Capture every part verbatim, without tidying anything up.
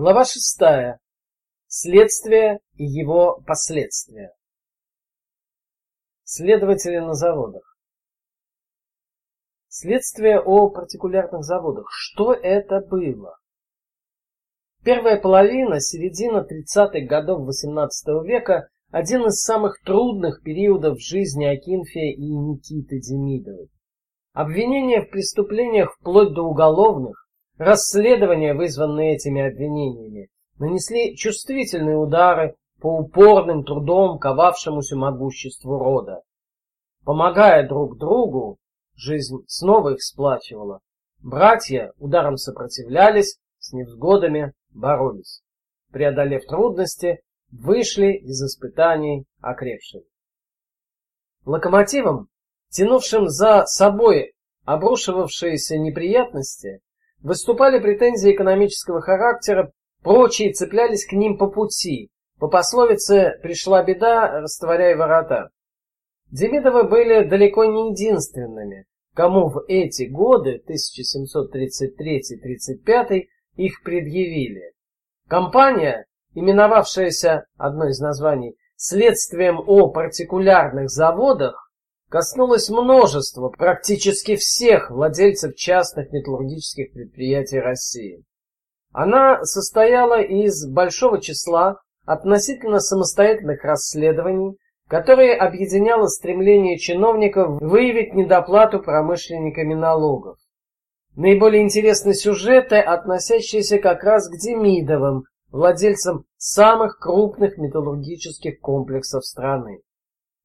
Глава шестая. Следствие и его последствия. Следователи на заводах. Следствие о партикулярных заводах. Что это было? Первая половина, середина тридцатых годов восемнадцатого века – один из самых трудных периодов в жизни Акинфея и Никиты Демидовой. Обвинения в преступлениях вплоть до уголовных, расследования, вызванные этими обвинениями, нанесли чувствительные удары по упорным трудом ковавшемуся могуществу рода. Помогая друг другу, жизнь снова их сплачивала. Братья ударом сопротивлялись, с невзгодами боролись. Преодолев трудности, вышли из испытаний окрепшими. Локомотивом, тянувшим за собой обрушивавшиеся неприятности, выступали претензии экономического характера, прочие цеплялись к ним по пути. По пословице «пришла беда, растворяй ворота». Демидовы были далеко не единственными, кому в эти годы, тысяча семьсот тридцать третий — тридцать пятый, их предъявили. Компания, именовавшаяся, одно из названий, следствием о партикулярных заводах, коснулось множества, практически всех владельцев частных металлургических предприятий России. Она состояла из большого числа относительно самостоятельных расследований, которые объединяло стремление чиновников выявить недоплату промышленниками налогов. Наиболее интересны сюжеты, относящиеся как раз к Демидовым, владельцам самых крупных металлургических комплексов страны.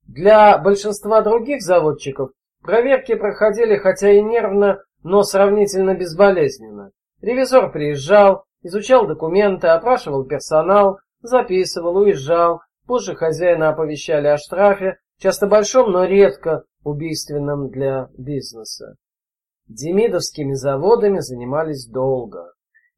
Для большинства других заводчиков проверки проходили хотя и нервно, но сравнительно безболезненно. Ревизор приезжал, изучал документы, опрашивал персонал, записывал, уезжал. Позже хозяина оповещали о штрафе, часто большом, но редко убийственном для бизнеса. Демидовскими заводами занимались долго.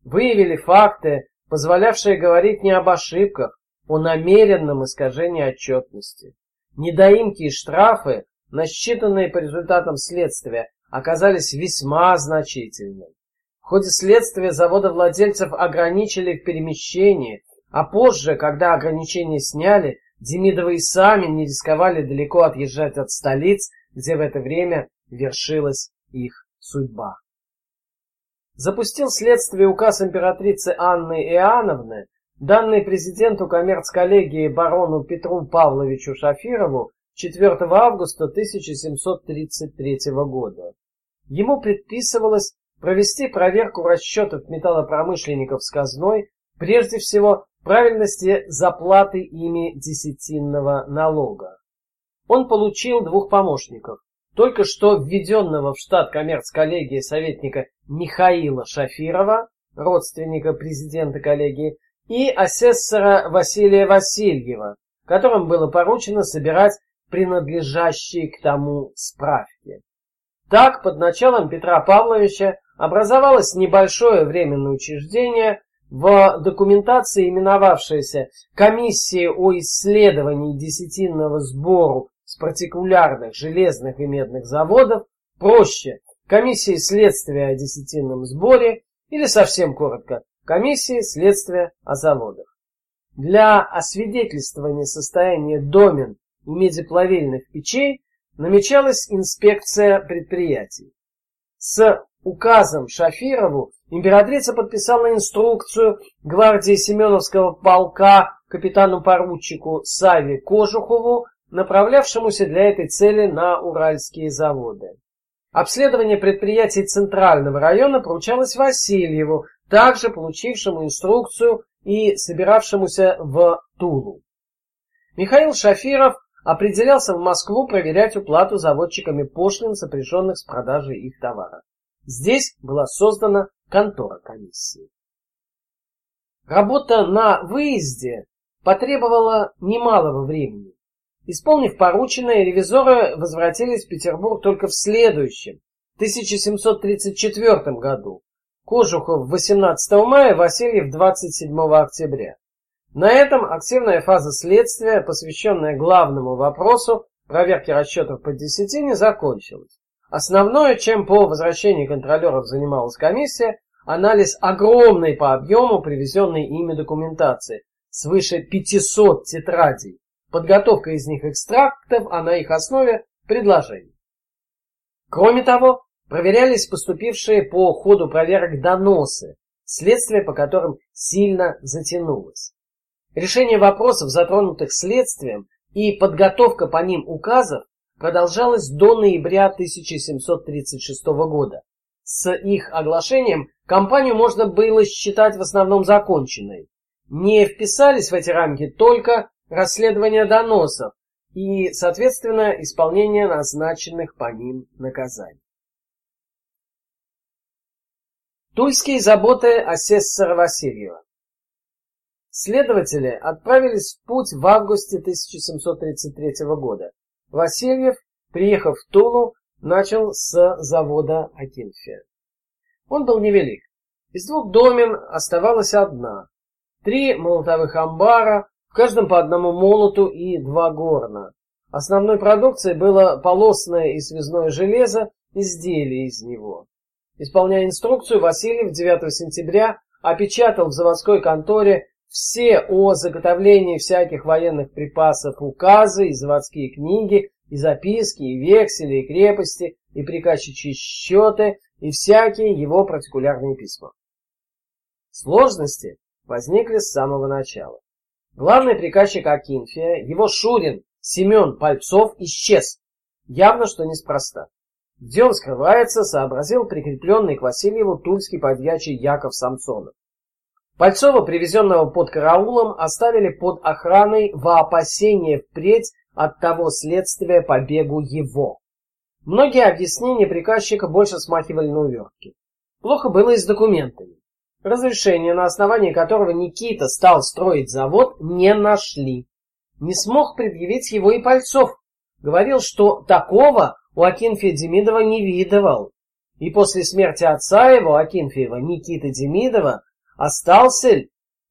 Выявили факты, позволявшие говорить не об ошибках, о намеренном искажении отчетности. Недоимки и штрафы, насчитанные по результатам следствия, оказались весьма значительными. В ходе следствия заводовладельцев ограничили в перемещении, а позже, когда ограничения сняли, Демидовы и сами не рисковали далеко отъезжать от столиц, где в это время вершилась их судьба. Запустил следствие указ императрицы Анны Иоанновны, данный президенту коммерцколлегии барону Петру Павловичу Шафирову четвёртого августа тысяча семьсот тридцать третьего года. Ему предписывалось провести проверку расчетов металлопромышленников с казной, прежде всего правильности заплаты ими десятинного налога. Он получил двух помощников, только что введенного в штат коммерцколлегии советника Михаила Шафирова, родственника президента коллегии, и асессора Василия Васильева, которым было поручено собирать принадлежащие к тому справки. Так, под началом Петра Павловича образовалось небольшое временное учреждение, в документации именовавшееся «Комиссией о исследовании десятинного сбору с партикулярных железных и медных заводов», проще «Комиссии следствия о десятинном сборе» или совсем коротко «Комиссии следствия о заводах». Для освидетельствования состояния домен и медиплавильных печей намечалась инспекция предприятий. С указом Шафирову императрица подписала инструкцию гвардии Семеновского полка капитану-поручику Саве Кожухову, направлявшемуся для этой цели на уральские заводы. Обследование предприятий Центрального района поручалось Васильеву, также получившему инструкцию и собиравшемуся в Тулу. Михаил Шафиров определялся в Москву проверять уплату заводчиками пошлин, сопряженных с продажей их товара. Здесь была создана контора комиссии. Работа на выезде потребовала немалого времени. Исполнив порученное, ревизоры возвратились в Петербург только в следующем, тысяча семьсот тридцать четвёртом году. Кожухов восемнадцатого мая, Васильев двадцать седьмого октября. На этом активная фаза следствия, посвященная главному вопросу проверки расчетов по десятине, закончилась. Основное, чем по возвращении контролеров занималась комиссия, анализ огромной по объему привезенной ими документации, свыше пятисот тетрадей, подготовка из них экстрактов, а на их основе предложений. Кроме того, проверялись поступившие по ходу проверок доносы, следствие по которым сильно затянулось. Решение вопросов, затронутых следствием, и подготовка по ним указов продолжалась до ноября тысяча семьсот тридцать шестого года. С их оглашением кампанию можно было считать в основном законченной. Не вписались в эти рамки только расследование доносов и, соответственно, исполнение назначенных по ним наказаний. Тульские заботы асессора Васильева. Следователи отправились в путь в августе тысяча семьсот тридцать третьего года. Васильев, приехав в Тулу, начал с завода Акинфея. Он был невелик. Из двух домен оставалась одна. Три молотовых амбара, в каждом по одному молоту и два горна. Основной продукцией было полосное и связное железо, изделия из него. Исполняя инструкцию, Васильев девятого сентября опечатал в заводской конторе все о заготовлении всяких военных припасов указы и заводские книги, и записки, и вексели, и крепости, и приказчичьи счеты, и всякие его партикулярные письма. Сложности возникли с самого начала. Главный приказчик Акинфея, его шурин Семен Пальцов, исчез. Явно, что неспроста. Где он скрывается, сообразил прикрепленный к Васильеву тульский подьячий Яков Самсонов. Пальцова, привезенного под караулом, оставили под охраной во опасение впредь от того следствия по бегу его. Многие объяснения приказчика больше смахивали на увертки. Плохо было и с документами. Разрешение, на основании которого Никита стал строить завод, не нашли. Не смог предъявить его и Пальцов. Говорил, что такого у Акинфея Демидова не видывал. И после смерти отца его, Акинфеева, Никиты Демидова, остался,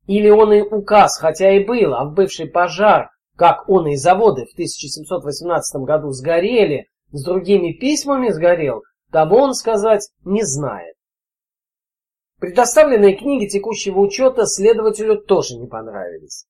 или он и указ, хотя и был, а в бывший пожар, как он и заводы в тысяча семьсот восемнадцатом году сгорели, с другими письмами сгорел, того он сказать не знает. Предоставленные книги текущего учета следователю тоже не понравились.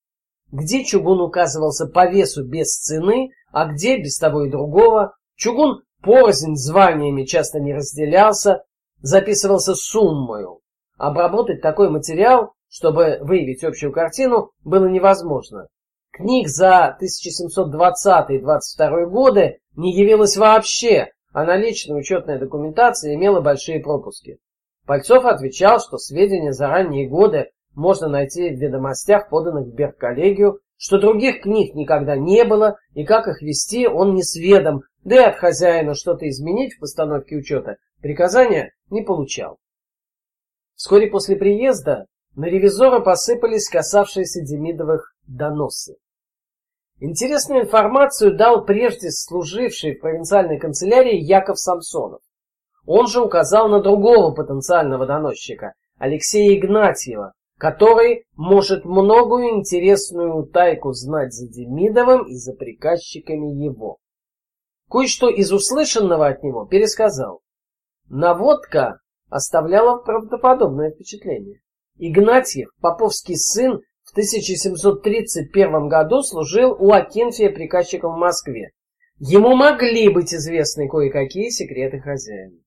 Где чугун указывался по весу без цены, а где без того и другого, чугун порознь званиями часто не разделялся, записывался суммою. Обработать такой материал, чтобы выявить общую картину, было невозможно. Книг за тысяча семьсот двадцатый — двадцать второй годы не явилось вообще, а наличная учетная документация имела большие пропуски. Пальцов отвечал, что сведения за ранние годы можно найти в ведомостях, поданных в Берг-коллегию, что других книг никогда не было, и как их вести он не сведом, да и от хозяина что-то изменить в постановке учета приказания не получал. Вскоре после приезда на ревизора посыпались касавшиеся Демидовых доносы. Интересную информацию дал прежде служивший в провинциальной канцелярии Яков Самсонов. Он же указал на другого потенциального доносчика, Алексея Игнатьева, который может многую интересную тайку знать за Демидовым и за приказчиками его. Кое-что из услышанного от него пересказал. Наводка оставляла правдоподобное впечатление. Игнатьев, поповский сын, в тысяча семьсот тридцать первом году служил у Акинфея приказчиком в Москве. Ему могли быть известны кое-какие секреты хозяина.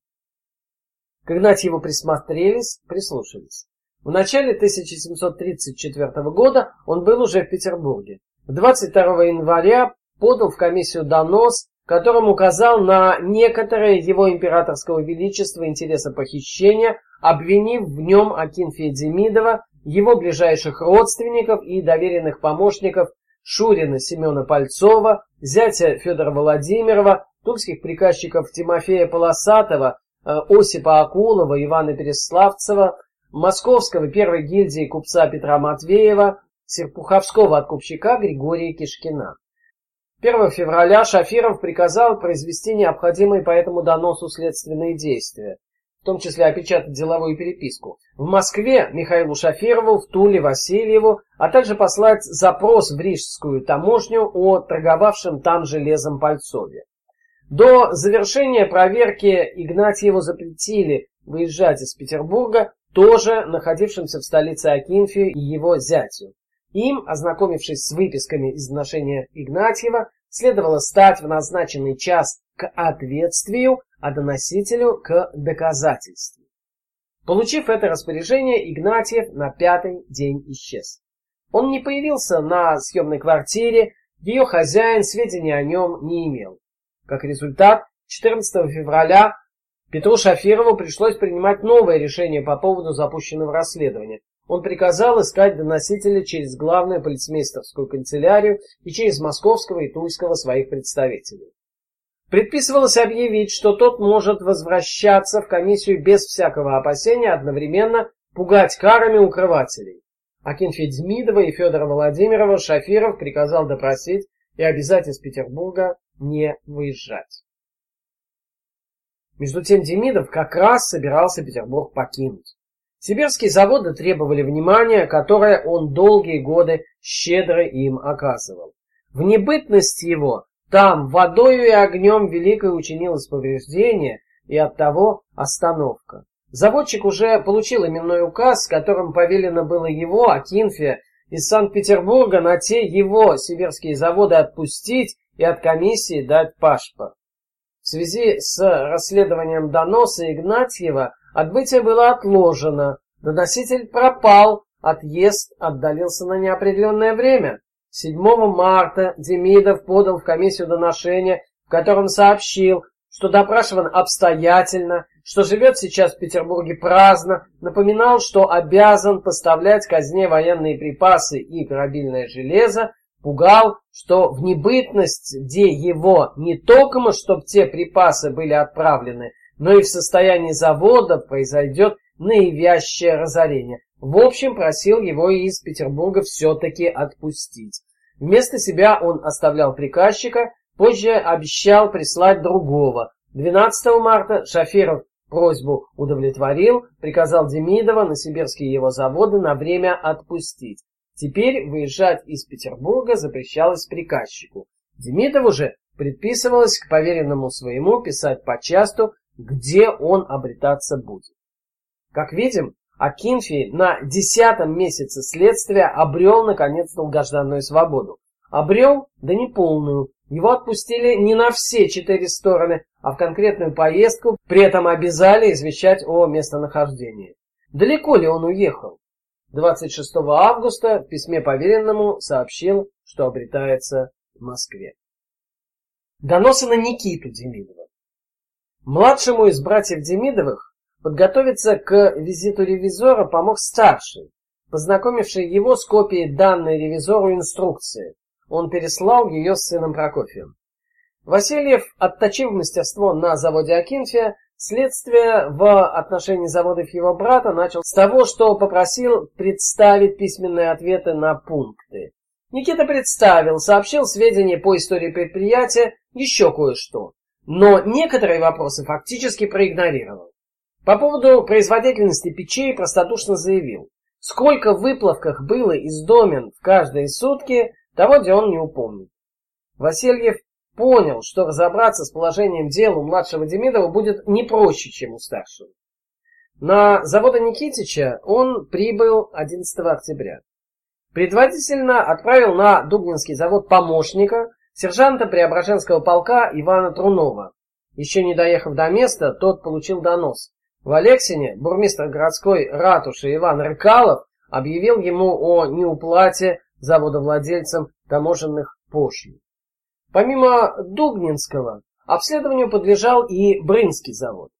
К Игнатьеву присмотрелись, прислушались. В начале тысяча семьсот тридцать четвёртого года он был уже в Петербурге. двадцать второго января подал в комиссию донос, которым указал на некоторые его императорского величества интереса похищения, обвинив в нем Акинфея Демидова, его ближайших родственников и доверенных помощников шурина Семена Пальцова, зятя Федора Владимирова, тульских приказчиков Тимофея Полосатова, Осипа Акулова, Ивана Переславцева, московского первой гильдии купца Петра Матвеева, серпуховского откупщика Григория Кишкина. первого февраля Шафиров приказал произвести необходимые по этому доносу следственные действия, в том числе опечатать деловую переписку. В Москве Михаилу Шафирову, в Туле Васильеву, а также послать запрос в Рижскую таможню о торговавшем там железом Пальцове. До завершения проверки Игнатьеву запретили выезжать из Петербурга тоже находившимся в столице Акинфею и его зятю. Им, ознакомившись с выписками из доношения Игнатьева, следовало стать в назначенный час к ответствию, а доносителю к доказательству. Получив это распоряжение, Игнатьев на пятый день исчез. Он не появился на съемной квартире, ее хозяин сведения о нем не имел. Как результат, четырнадцатого февраля Петру Шафирову пришлось принимать новое решение по поводу запущенного расследования. Он приказал искать доносителя через главную полицмейстерскую канцелярию и через московского и тульского своих представителей. Предписывалось объявить, что тот может возвращаться в комиссию без всякого опасения, одновременно пугать карами укрывателей. Акинфея Демидова и Федора Владимирова Шафиров приказал допросить и обязать из Петербурга не выезжать. Между тем Демидов как раз собирался Петербург покинуть. Сибирские заводы требовали внимания, которое он долгие годы щедро им оказывал. В небытность его там водою и огнем великое учинилось повреждение и оттого остановка. Заводчик уже получил именной указ, которым повелено было его, Акинфея, из Санкт-Петербурга на те его сибирские заводы отпустить и от комиссии дать пашпорт. В связи с расследованием доноса Игнатьева отбытие было отложено, доноситель пропал, отъезд отдалился на неопределенное время. седьмого марта Демидов подал в комиссию доношение, в котором сообщил, что допрашиван обстоятельно, что живет сейчас в Петербурге праздно, напоминал, что обязан поставлять казне военные припасы и корабельное железо, пугал, что в небытность, где его не токмо, чтоб те припасы были отправлены, но и в состоянии завода произойдет наивязчее разорение. В общем, просил его из Петербурга все-таки отпустить. Вместо себя он оставлял приказчика, позже обещал прислать другого. двенадцатого марта Шафиров просьбу удовлетворил, приказал Демидова на сибирские его заводы на время отпустить. Теперь выезжать из Петербурга запрещалось приказчику. Демидову же предписывалось к поверенному своему писать почасту, где он обретаться будет. Как видим, Акинфей на десятом месяце следствия обрел, наконец, долгожданную свободу. Обрел, да не полную. Его отпустили не на все четыре стороны, а в конкретную поездку, при этом обязали извещать о местонахождении. Далеко ли он уехал? двадцать шестого августа в письме поверенному сообщил, что обретается в Москве. Доносы на Никиту Демидова. Младшему из братьев Демидовых подготовиться к визиту ревизора помог старший, познакомивший его с копией данной ревизору инструкции. Он переслал ее с сыном Прокофием. Васильев, отточив мастерство на заводе Акинфея, следствие в отношении заводов его брата начал с того, что попросил представить письменные ответы на пункты. Никита представил, сообщил сведения по истории предприятия, еще кое-что, но некоторые вопросы фактически проигнорировал. По поводу производительности печей простодушно заявил, сколько в выплавках было издомен в каждые сутки, того, где он не упомнит. Васильев понял, что разобраться с положением дел у младшего Демидова будет не проще, чем у старшего. На завода Никитича он прибыл одиннадцатого октября. Предварительно отправил на Дубнинский завод помощника, сержанта Преображенского полка Ивана Трунова. Еще не доехав до места, тот получил донос. В Алексине бурмистр городской ратуши Иван Рыкалов объявил ему о неуплате заводовладельцам таможенных пошлин. Помимо Дубнинского, обследованию подлежал и Брынский завод.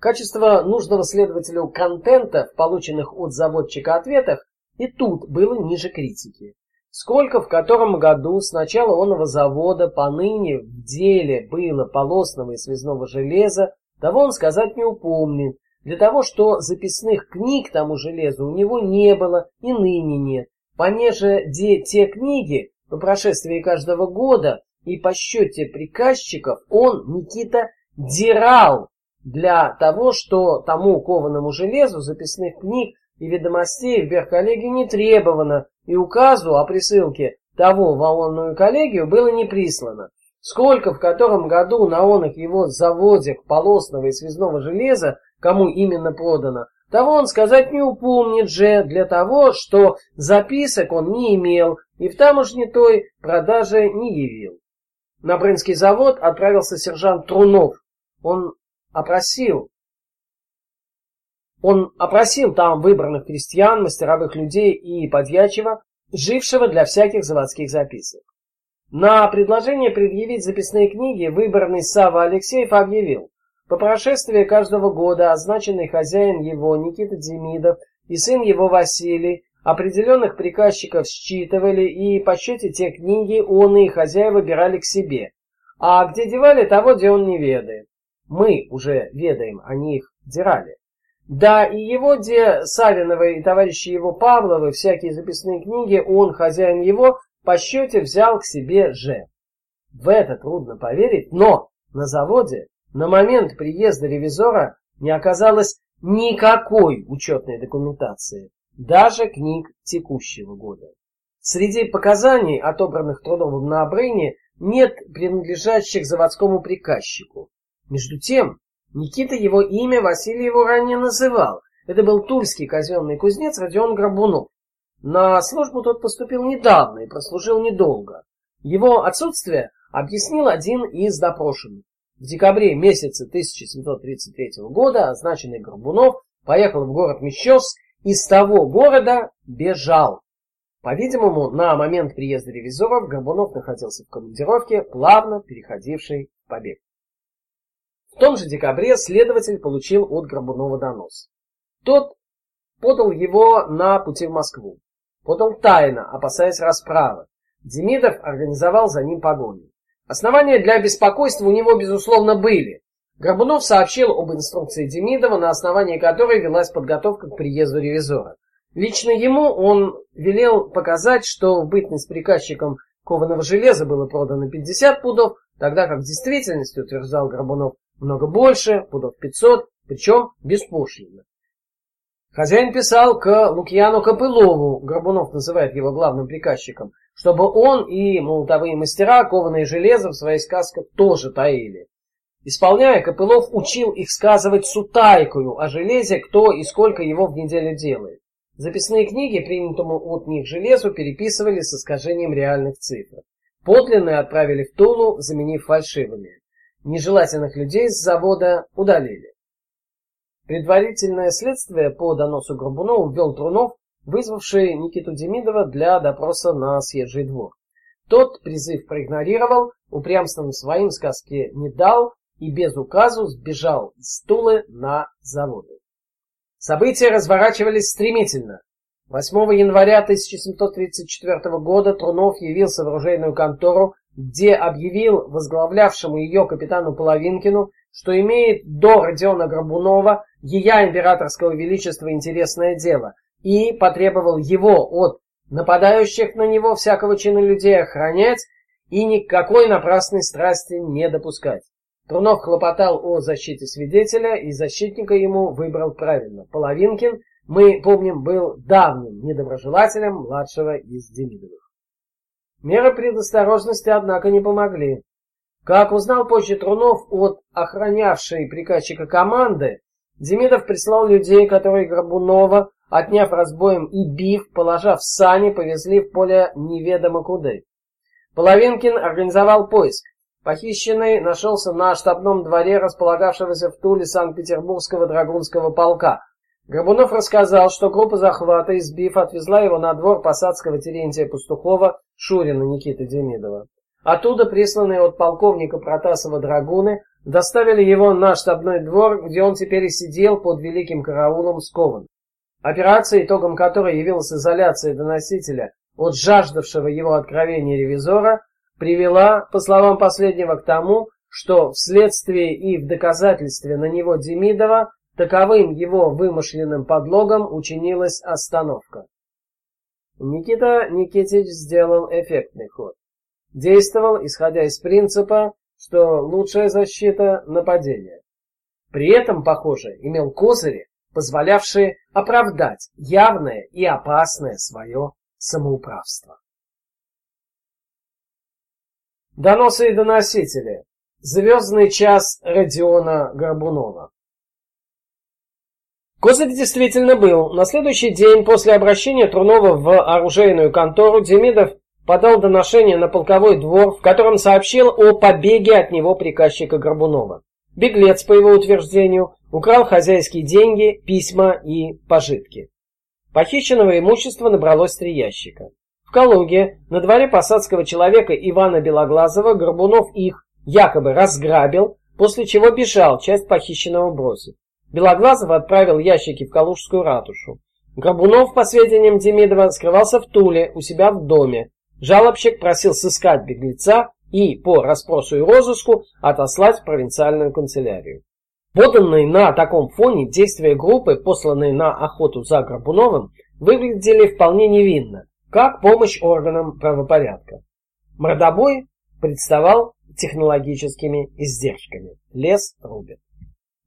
Качество нужного следователю контента в полученных от заводчика ответах и тут было ниже критики. Сколько в котором году с начала оного завода поныне в деле было полосного и связного железа, того он сказать не упомнит, для того, что записных книг тому железу у него не было и ныне нет. Понеже де те книги по прошествии каждого года и по счете приказчиков он, Никита, дирал для того, что тому кованому железу записных книг и ведомостей в Верхколлегию не требовано, и указу о присылке того в онную коллегию было не прислано. Сколько в котором году на оных его заводах полосного и связного железа, кому именно продано, Того он сказать не упомнит же, для того, что записок он не имел и в тамошней той продаже не явил. На Брынский завод отправился сержант Трунов. Он опросил. Он опросил там выбранных крестьян, мастеровых людей и подьячего, жившего для всяких заводских записок. На предложение предъявить записные книги выборный Сава Алексеев объявил: по прошествии каждого года означенный хозяин его Никита Демидов и сын его Василий определенных приказчиков считывали, и по счете те книги он и хозяева выбирали к себе, а где девали, того, где он не ведает. Мы уже ведаем, они их дирали. Да, и его, де Савиновы и товарищи его Павловы, всякие записные книги, он, хозяин его, по счете взял к себе же. В это трудно поверить, но на заводе на момент приезда ревизора не оказалось никакой учетной документации, даже книг текущего года. Среди показаний, отобранных Труновым на Обрыне, нет принадлежащих заводскому приказчику. Между тем, Никита его имя, Василий его ранее называл. Это был тульский казенный кузнец Родион Горбунов. На службу тот поступил недавно и прослужил недолго. Его отсутствие объяснил один из допрошенных. В декабре месяце тысяча семьсот тридцать третьего года означенный Горбунов поехал в город Мещовск, из того города бежал. По-видимому, на момент приезда ревизоров Горбунов находился в командировке, плавно переходившей в побег. В том же декабре следователь получил от Горбунова донос. Тот подал его на пути в Москву. Подал тайно, опасаясь расправы. Демидов организовал за ним погоню. Основания для беспокойства у него, безусловно, были. Горбунов сообщил об инструкции Демидова, на основании которой велась подготовка к приезду ревизора. Лично ему он велел показать, что в бытность приказчиком кованого железа было продано пятьдесят пудов, тогда как в действительности, утверждал Горбунов, много больше, пудов пятьсот, причем беспошлинно. Хозяин писал к Лукьяну Копылову, Горбунов называет его главным приказчиком, чтобы он и молотовые мастера кованое железо в своей сказке тоже таили. Исполняя, Копылов учил их сказывать сутайкою о железе, кто и сколько его в неделю делает. Записные книги, принятому от них железу, переписывали с искажением реальных цифр. Подлинные отправили в Тулу, заменив фальшивыми. Нежелательных людей с завода удалили. Предварительное следствие по доносу Горбунова ввел Трунов, вызвавший Никиту Демидова для допроса на съезжий двор. Тот призыв проигнорировал, упрямством своим сказки не дал и без указу сбежал из Тулы на заводы. События разворачивались стремительно. восьмого января тысяча семьсот тридцать четвёртого года Трунов явился в оружейную контору, где объявил возглавлявшему ее капитану Половинкину, что имеет до Родиона Горбунова, ея императорского величества, интересное дело, и потребовал его от нападающих на него всякого чина людей охранять и никакой напрасной страсти не допускать. Трунов хлопотал о защите свидетеля, и защитника ему выбрал правильно. Половинкин, мы помним, был давним недоброжелателем младшего из Демидовых. Меры предосторожности, однако, не помогли. Как узнал позже Трунов от охранявшей приказчика команды, Демидов прислал людей, которые Горбунова, отняв разбоем и бив, положа в сани, повезли в поле неведомо куды. Половинкин организовал поиск. Похищенный нашелся на штабном дворе располагавшегося в Туле Санкт-Петербургского драгунского полка. Горбунов рассказал, что группа захвата, избив, отвезла его на двор посадского Терентия Пустухова, Шурина Никиты Демидова. Оттуда присланные от полковника Протасова драгуны доставили его на штабной двор, где он теперь и сидел под великим караулом скован. Операция, итогом которой явилась изоляция доносителя от жаждавшего его откровения ревизора, привела, по словам последнего, к тому, что вследствие и в доказательстве на него Демидова таковым его вымышленным подлогом учинилась остановка. Никита Никитич сделал эффектный ход. Действовал, исходя из принципа, что лучшая защита – нападение. При этом, похоже, имел козыри, позволявшие оправдать явное и опасное свое самоуправство. Доносы и доносители. Звездный час Родиона Горбунова. Козырь действительно был. На следующий день после обращения Трунова в оружейную контору Демидов подал доношение на полковой двор, в котором сообщил о побеге от него приказчика Горбунова. Беглец, по его утверждению, украл хозяйские деньги, письма и пожитки. Похищенного имущества набралось три ящика. В Калуге на дворе посадского человека Ивана Белоглазова Горбунов их якобы разграбил, после чего бежал, часть похищенного бросив. Белоглазов отправил ящики в Калужскую ратушу. Горбунов, по сведениям Демидова, скрывался в Туле, у себя в доме. Жалобщик просил сыскать беглеца и, по расспросу и розыску, отослать в провинциальную канцелярию. Поданные на таком фоне действия группы, посланные на охоту за Горбуновым, выглядели вполне невинно, как помощь органам правопорядка. Мордобой представал технологическими издержками. Лес рубит.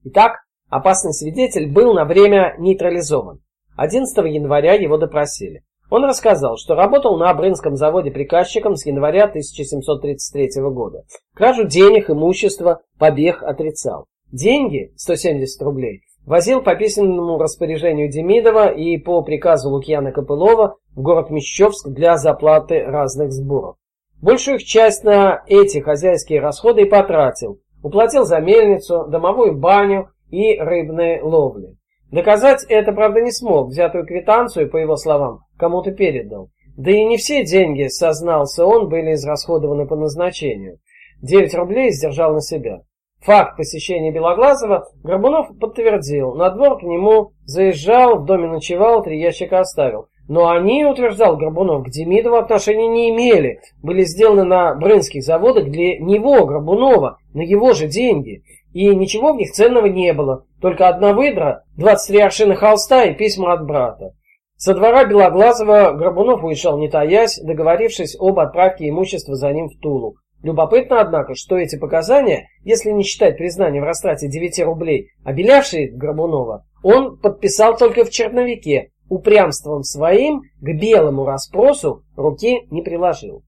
Итак, опасный свидетель был на время нейтрализован. одиннадцатого января его допросили. Он рассказал, что работал на Обрынском заводе приказчиком с января тысяча семьсот тридцать третьего года. Кражу денег, имущества, побег отрицал. Деньги, сто семьдесят рублей, возил по письменному распоряжению Демидова и по приказу Лукьяна Копылова в город Мещовск для заплаты разных сборов. Большую их часть на эти хозяйские расходы и потратил. Уплатил за мельницу, домовую баню и рыбные ловли. Доказать это, правда, не смог, взятую квитанцию, по его словам, кому-то передал. Да и не все деньги, сознался он, были израсходованы по назначению. девять рублей сдержал на себя. Факт посещения Белоглазова Горбунов подтвердил. На двор к нему заезжал, в доме ночевал, три ящика оставил. Но они, утверждал Горбунов, к Демидову отношения не имели. Были сделаны на брынских заводах для него, Горбунова, на его же деньги. И ничего в них ценного не было. Только одна выдра, двадцать три аршина холста и письма от брата. Со двора Белоглазова Горбунов уезжал не таясь, договорившись об отправке имущества за ним в Тулу. Любопытно, однако, что эти показания, если не считать признания в растрате девяти рублей, обелявшие Горбунова, он подписал только в черновике, упрямством своим к белому расспросу руки не приложил.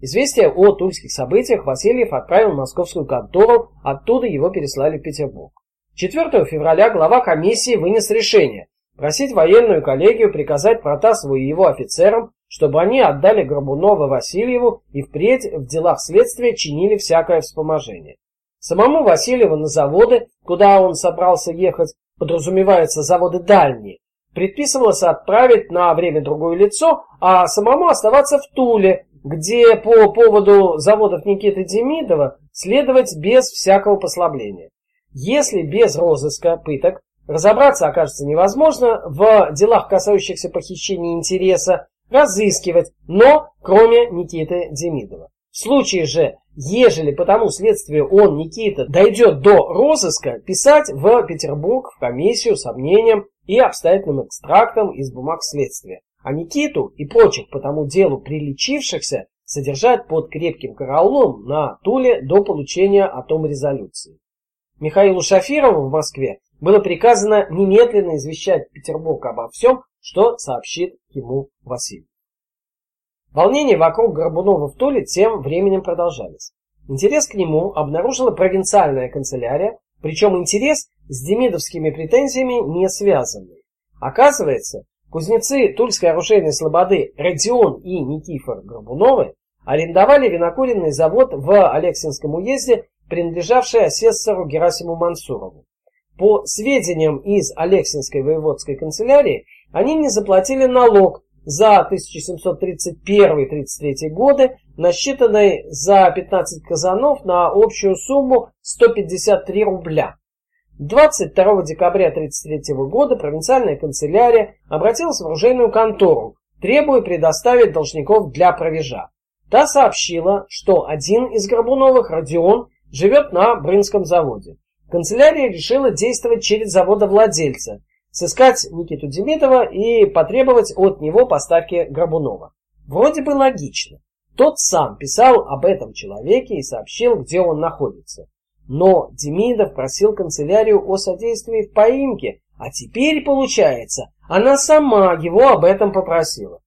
Известие о тульских событиях Васильев отправил в московскую контору, оттуда его переслали в Петербург. четвертого февраля глава комиссии вынес решение просить военную коллегию приказать Протасову и его офицерам, чтобы они отдали Горбунова Васильеву и впредь в делах следствия чинили всякое вспоможение. Самому Васильеву на заводы, куда он собрался ехать, подразумеваются заводы дальние, предписывалось отправить на время другое лицо, а самому оставаться в Туле, где по поводу заводов Никиты Демидова следовать без всякого послабления. Если без розыска, пыток, разобраться окажется невозможно в делах, касающихся похищения интереса, разыскивать, но кроме Никиты Демидова. В случае же, ежели по тому следствию он, Никита, дойдет до розыска, писать в Петербург в комиссию с сомнением и обстоятельным экстрактом из бумаг следствия, а Никиту и прочих по тому делу приличившихся содержать под крепким караулом на Туле до получения о том резолюции. Михаилу Шафирову в Москве было приказано немедленно извещать Петербург обо всем, что сообщит ему Василий. Волнения вокруг Горбунова в Туле тем временем продолжались. Интерес к нему обнаружила провинциальная канцелярия, причем интерес с демидовскими претензиями не связанный. Оказывается, кузнецы Тульской оружейной слободы Родион и Никифор Горбуновы арендовали винокуренный завод в Алексинском уезде, принадлежавший асессору Герасиму Мансурову. По сведениям из Алексинской воеводской канцелярии, они не заплатили налог за тысяча семьсот тридцать первый — тридцать третий годы, насчитанный за пятнадцать казанов на общую сумму сто пятьдесят три рубля. двадцать второго декабря тысяча девятьсот тридцать третьего года провинциальная канцелярия обратилась в оружейную контору, требуя предоставить должников для провижа. Та сообщила, что один из Горбуновых, Родион, живет на Брынском заводе. Канцелярия решила действовать через заводовладельца, сыскать Никиту Демидова и потребовать от него поставки Горбунова. Вроде бы логично. Тот сам писал об этом человеке и сообщил, где он находится. Но Демидов просил канцелярию о содействии в поимке, а теперь, получается, она сама его об этом попросила.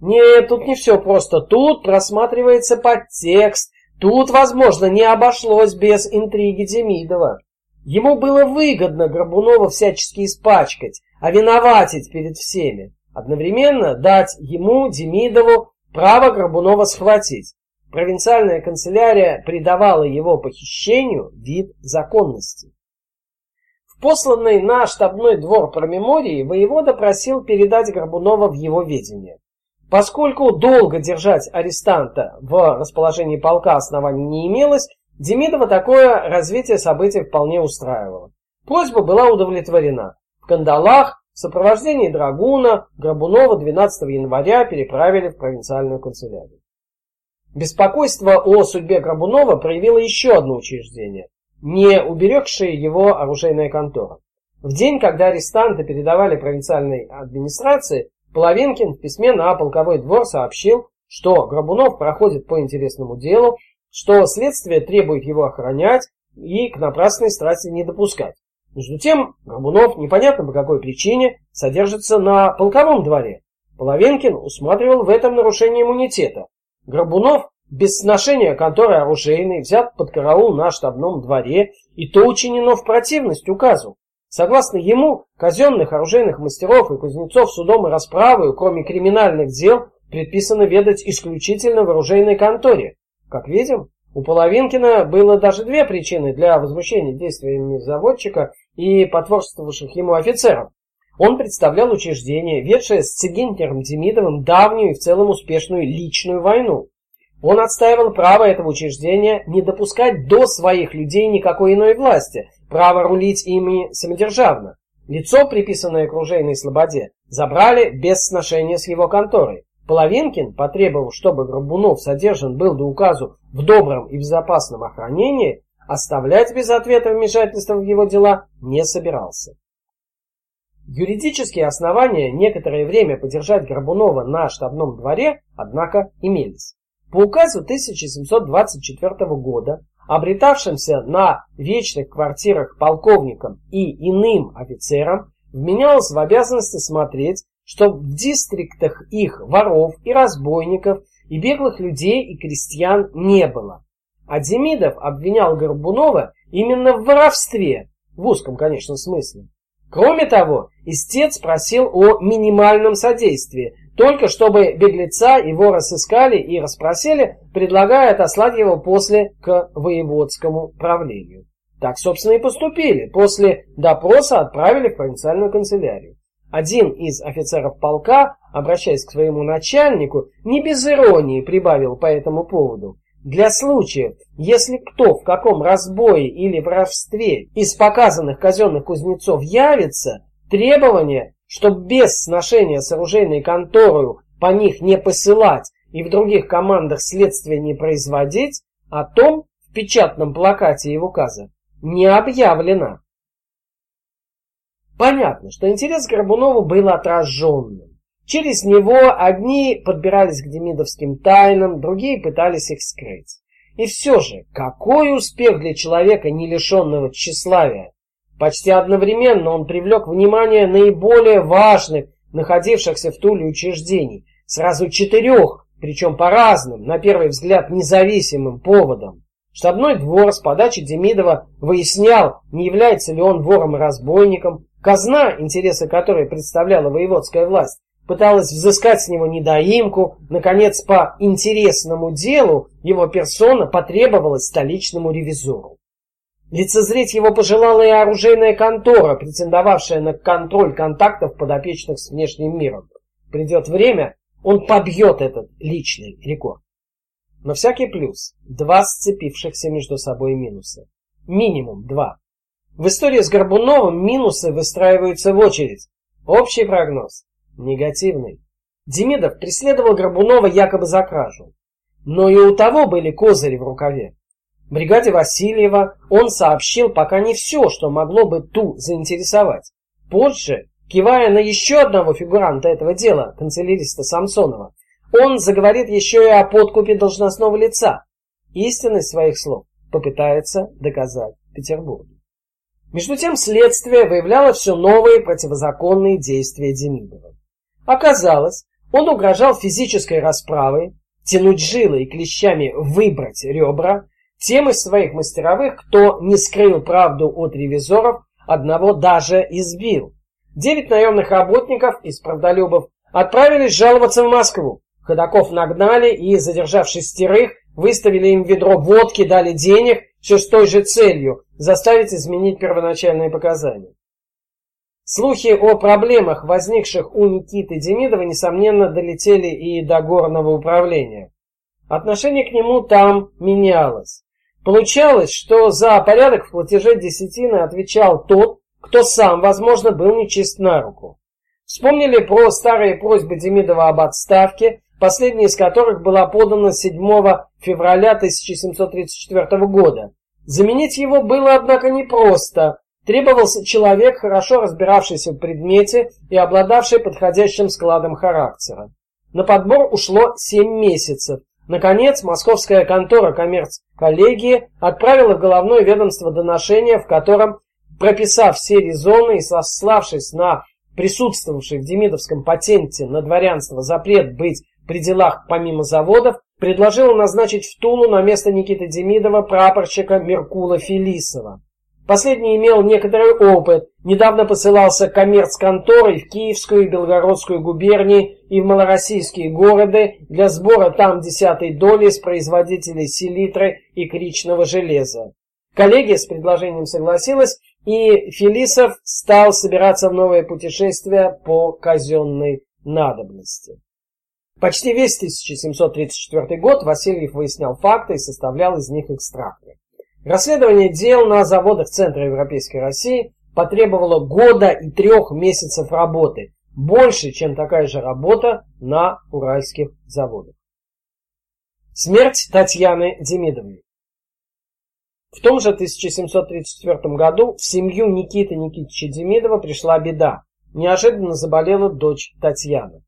Нет, тут не все просто. Тут просматривается подтекст. Тут, возможно, не обошлось без интриги Демидова. Ему было выгодно Горбунова всячески испачкать, а виноватить перед всеми. Одновременно дать ему, Демидову, право Горбунова схватить. Провинциальная канцелярия придавала его похищению вид законности. В посланной на штабной двор промемории воевода просил передать Горбунова в его ведение. Поскольку долго держать арестанта в расположении полка оснований не имелось, Демидова такое развитие событий вполне устраивало. Просьба была удовлетворена. В кандалах, в сопровождении драгуна, Горбунова двенадцатого января переправили в провинциальную канцелярию. Беспокойство о судьбе Горбунова проявило еще одно учреждение, не уберегшее его оружейная контора. В день, когда арестанты передавали провинциальной администрации, Половинкин в письме на полковой двор сообщил, что Горбунов проходит по интересному делу, что следствие требует его охранять и к напрасной страсти не допускать. Между тем, Горбунов, непонятно по какой причине, содержится на полковом дворе. Половинкин усматривал в этом нарушение иммунитета. Горбунов, без сношения конторы оружейной, взят под караул на штабном дворе, и то учинено в противность указу. Согласно ему, казенных оружейных мастеров и кузнецов судом и расправою, кроме криминальных дел, предписано ведать исключительно в оружейной конторе. Как видим, у Половинкина было даже две причины для возмущения действиями заводчика и потворствовавших ему офицеров. Он представлял учреждение, ведшее с цигинтером Демидовым давнюю и в целом успешную личную войну. Он отстаивал право этого учреждения не допускать до своих людей никакой иной власти, право рулить ими самодержавно. Лицо, приписанное к оружейной слободе, забрали без сношения с его конторой. Половинкин, потребовав, чтобы Горбунов содержан был до указу в добром и безопасном охранении, оставлять без ответа вмешательства в его дела не собирался. Юридические основания некоторое время подержать Горбунова на штабном дворе, однако, имелись. По указу тысяча семьсот двадцать четвёртого года, обретавшимся на вечных квартирах полковникам и иным офицерам, вменялось в обязанности смотреть, чтобы в дистриктах их воров и разбойников, и беглых людей и крестьян не было. А Демидов обвинял Горбунова именно в воровстве, в узком, конечно, смысле. Кроме того, истец просил о минимальном содействии, только чтобы беглеца его разыскали и расспросили, предлагая отослать его после к воеводскому правлению. Так, собственно, и поступили. После допроса отправили в провинциальную канцелярию. Один из офицеров полка, обращаясь к своему начальнику, не без иронии прибавил по этому поводу: «Для случаев, если кто в каком разбое или воровстве из показанных казенных кузнецов явится, требование, чтоб без сношения с оружейной конторою по них не посылать и в других командах следствия не производить, о том в печатном плакате и в указе не объявлено». Понятно, что интерес Горбунова был отраженным. Через него одни подбирались к демидовским тайнам, другие пытались их скрыть. И все же, какой успех для человека, не лишенного тщеславия! Почти одновременно он привлек внимание наиболее важных, находившихся в Туле учреждений, сразу четырех, причем по разным, на первый взгляд, независимым поводам. Штабной двор с подачи Демидова выяснял, не является ли он вором и разбойником. Казна, интересы которой представляла воеводская власть, пыталась взыскать с него недоимку. Наконец, по интересному делу его персона потребовалась столичному ревизору. Лицезреть его пожелала и оружейная контора, претендовавшая на контроль контактов подопечных с внешним миром. Придет время, он побьет этот личный рекорд. Но всякий плюс – два сцепившихся между собой минуса. Минимум два. В истории с Горбуновым минусы выстраиваются в очередь. Общий прогноз негативный. Демидов преследовал Горбунова якобы за кражу. Но и у того были козыри в рукаве. Бригаде Васильева он сообщил пока не все, что могло бы ту заинтересовать. Позже, кивая на еще одного фигуранта этого дела, канцеляриста Самсонова, он заговорит еще и о подкупе должностного лица. Истинность своих слов попытается доказать Петербург. Между тем, следствие выявляло все новые противозаконные действия Демидова. Оказалось, он угрожал физической расправой, тянуть жилы и клещами выбрать ребра, Тем из своих мастеровых, кто не скрыл правду от ревизоров, одного даже избил. Девять наемных работников из правдолюбов отправились жаловаться в Москву. Ходаков нагнали и, задержав шестерых, выставили им ведро водки, дали денег, все с той же целью – заставить изменить первоначальные показания. Слухи о проблемах, возникших у Никиты Демидова, несомненно, долетели и до горного управления. Отношение к нему там менялось. Получалось, что за порядок в платеже десятины отвечал тот, кто сам, возможно, был нечист на руку. Вспомнили про старые просьбы Демидова об отставке, последняя из которых была подана седьмого февраля тысяча семьсот тридцать четвёртого года. Заменить его было, однако, непросто. Требовался человек, хорошо разбиравшийся в предмете и обладавший подходящим складом характера. На подбор ушло семь месяцев. Наконец, московская контора коммерц-коллегии отправила в головное ведомство доношение, в котором, прописав все резоны и сославшись на присутствовавший в демидовском патенте на дворянство запрет быть при делах помимо заводов, предложила назначить в Тулу на место Никиты Демидова прапорщика Меркула Фелисова. Последний имел некоторый опыт, недавно посылался коммерц-конторой в Киевскую и Белгородскую губернии и в малороссийские города для сбора там десятой доли с производителей селитры и коричного железа. Коллегия с предложением согласилась, и Фелисов стал собираться в новое путешествие по казенной надобности. Почти весь тысяча семьсот тридцать четвёртый год Васильев выяснял факты и составлял из них экстракты. Расследование дел на заводах Центра Европейской России потребовало года и трех месяцев работы, больше, чем такая же работа на уральских заводах. Смерть Татьяны Демидовой. В том же тысяча семьсот тридцать четвёртом году в семью Никиты Никитича Демидова пришла беда. Неожиданно заболела дочь Татьяна.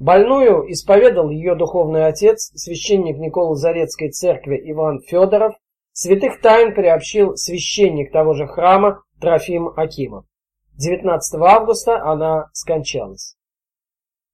Больную исповедал ее духовный отец, священник Николо-Зарецкой церкви Иван Федоров. Святых тайн приобщил священник того же храма Трофим Акимов. девятнадцатого августа она скончалась.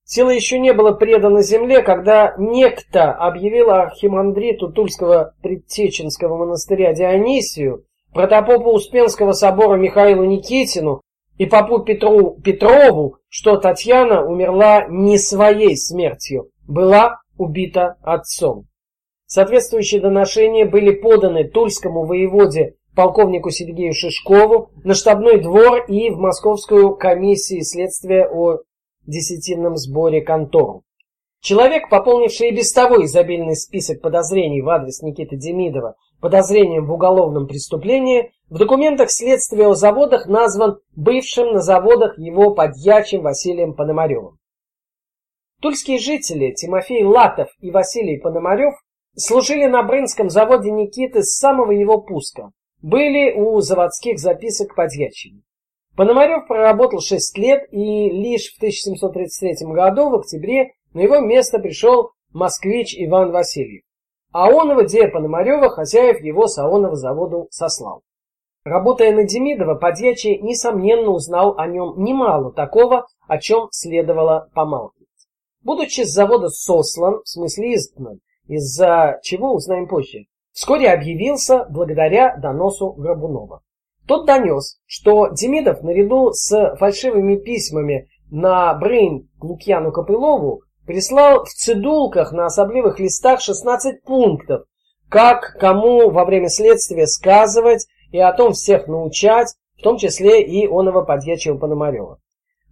Тело еще не было предано земле, когда некто объявил архимандриту Тульского предтеченского монастыря Дионисию, протопопу Успенского собора Михаилу Никитину и попу Петру Петрову, что Татьяна умерла не своей смертью, была убита отцом. Соответствующие доношения были поданы тульскому воеводе полковнику Сергею Шишкову, на штабной двор и в Московскую комиссию следствия о десятинном сборе контору. Человек, пополнивший и без того изобильный список подозрений в адрес Никиты Демидова подозрением в уголовном преступлении, в документах следствия о заводах назван бывшим на заводах его подьячим Василием Пономаревым. Тульские жители Тимофей Латов и Василий Пономарев служили на Брынском заводе Никиты с самого его пуска, были у заводских записок подьячими. Пономарев проработал шесть лет, и лишь в тысяча семьсот тридцать третьем году, в октябре, на его место пришел москвич Иван Васильев. Аонова, де Пономарева, хозяев его с Аонова заводу сослал. Работая на Демидова, подьячий, несомненно, узнал о нем немало такого, о чем следовало помалкивать. Будучи с завода сослан, в смысле изгнан, из-за чего узнаем позже, вскоре объявился благодаря доносу Горбунова. Тот донес, что Демидов наряду с фальшивыми письмами на Брынь к Лукьяну Копылову прислал в цидулках на особливых листах шестнадцать пунктов, как кому во время следствия сказывать и о том всех научать, в том числе и оного подьячего Пономарева.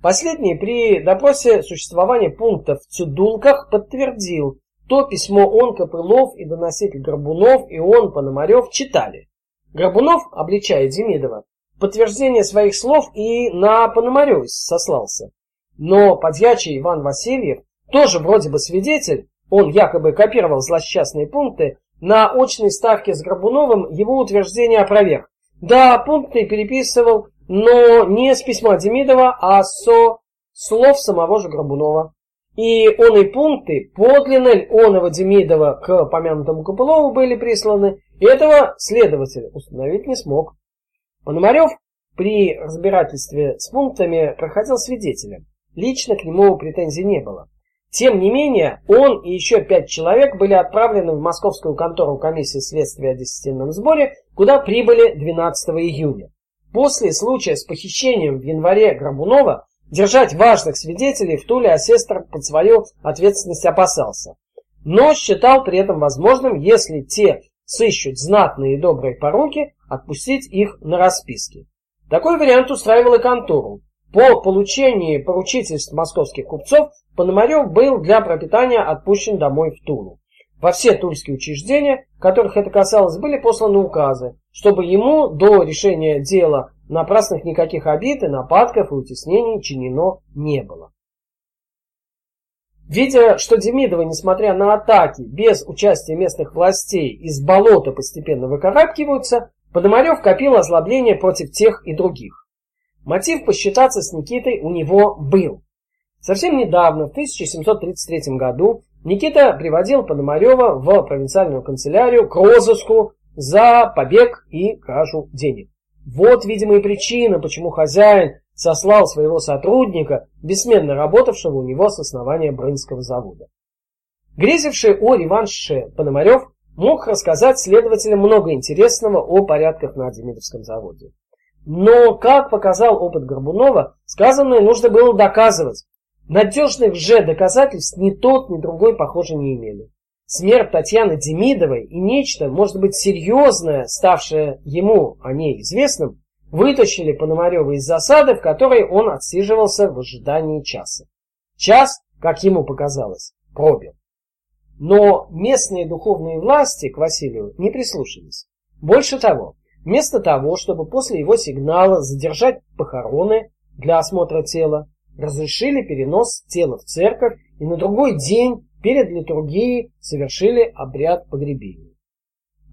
Последний при допросе существования пунктов в цидулках подтвердил, то письмо он, Копылов и доноситель Горбунов, и он, Пономарев, читали. Горбунов, обличая Демидова, подтверждение своих слов и на Пономарева сослался. Но подьячий Иван Васильев, тоже вроде бы свидетель, он якобы копировал злосчастные пункты, на очной ставке с Горбуновым его утверждение опроверг. Да, пункты переписывал, но не с письма Демидова, а со слов самого же Горбунова. И он и пункты, подлинно ли онова Демидова к помянутому Копылову были присланы, и этого следователь установить не смог. Пономарев при разбирательстве с пунктами проходил свидетелем. Лично к нему претензий не было. Тем не менее, он и еще пять человек были отправлены в московскую контору комиссии следствия о десятинном сборе, куда прибыли двенадцатого июня. После случая с похищением в январе Горбунова держать важных свидетелей в Туле асессор под свою ответственность опасался, но считал при этом возможным, если те сыщут знатные и добрые поруки, отпустить их на расписки. Такой вариант устраивал и контору. По получении поручительств московских купцов Пономарев был для пропитания отпущен домой в Тулу. Во все тульские учреждения, которых это касалось, были посланы указы, чтобы ему до решения дела напрасных никаких обид и нападков и утеснений чинено не было. Видя, что Демидова, несмотря на атаки, без участия местных властей из болота постепенно выкарабкиваются, Пономарев копил озлобление против тех и других. Мотив посчитаться с Никитой у него был. Совсем недавно, в тысяча семьсот тридцать третьем году, Никита приводил Пономарева в провинциальную канцелярию к розыску за побег и кражу денег. Вот, видимо, и причина, почему хозяин сослал своего сотрудника, бессменно работавшего у него с основания Брынского завода. Грезивший о реванше Пономарев мог рассказать следователям много интересного о порядках на Демидовском заводе. Но, как показал опыт Горбунова, сказанное нужно было доказывать. Надежных же доказательств ни тот, ни другой, похоже, не имели. Смерть Татьяны Демидовой и нечто, может быть, серьезное, ставшее ему о ней известным, вытащили Пономарева из засады, в которой он отсиживался в ожидании часа. Час, как ему показалось, пробил. Но местные духовные власти к Василию не прислушались. Больше того, вместо того, чтобы после его сигнала задержать похороны для осмотра тела, разрешили перенос тела в церковь и на другой день перед литургией совершили обряд погребения.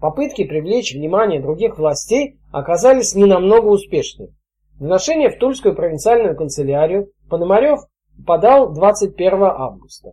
Попытки привлечь внимание других властей оказались не намного успешными. Доношение в Тульскую провинциальную канцелярию Пономарев подал двадцать первого августа.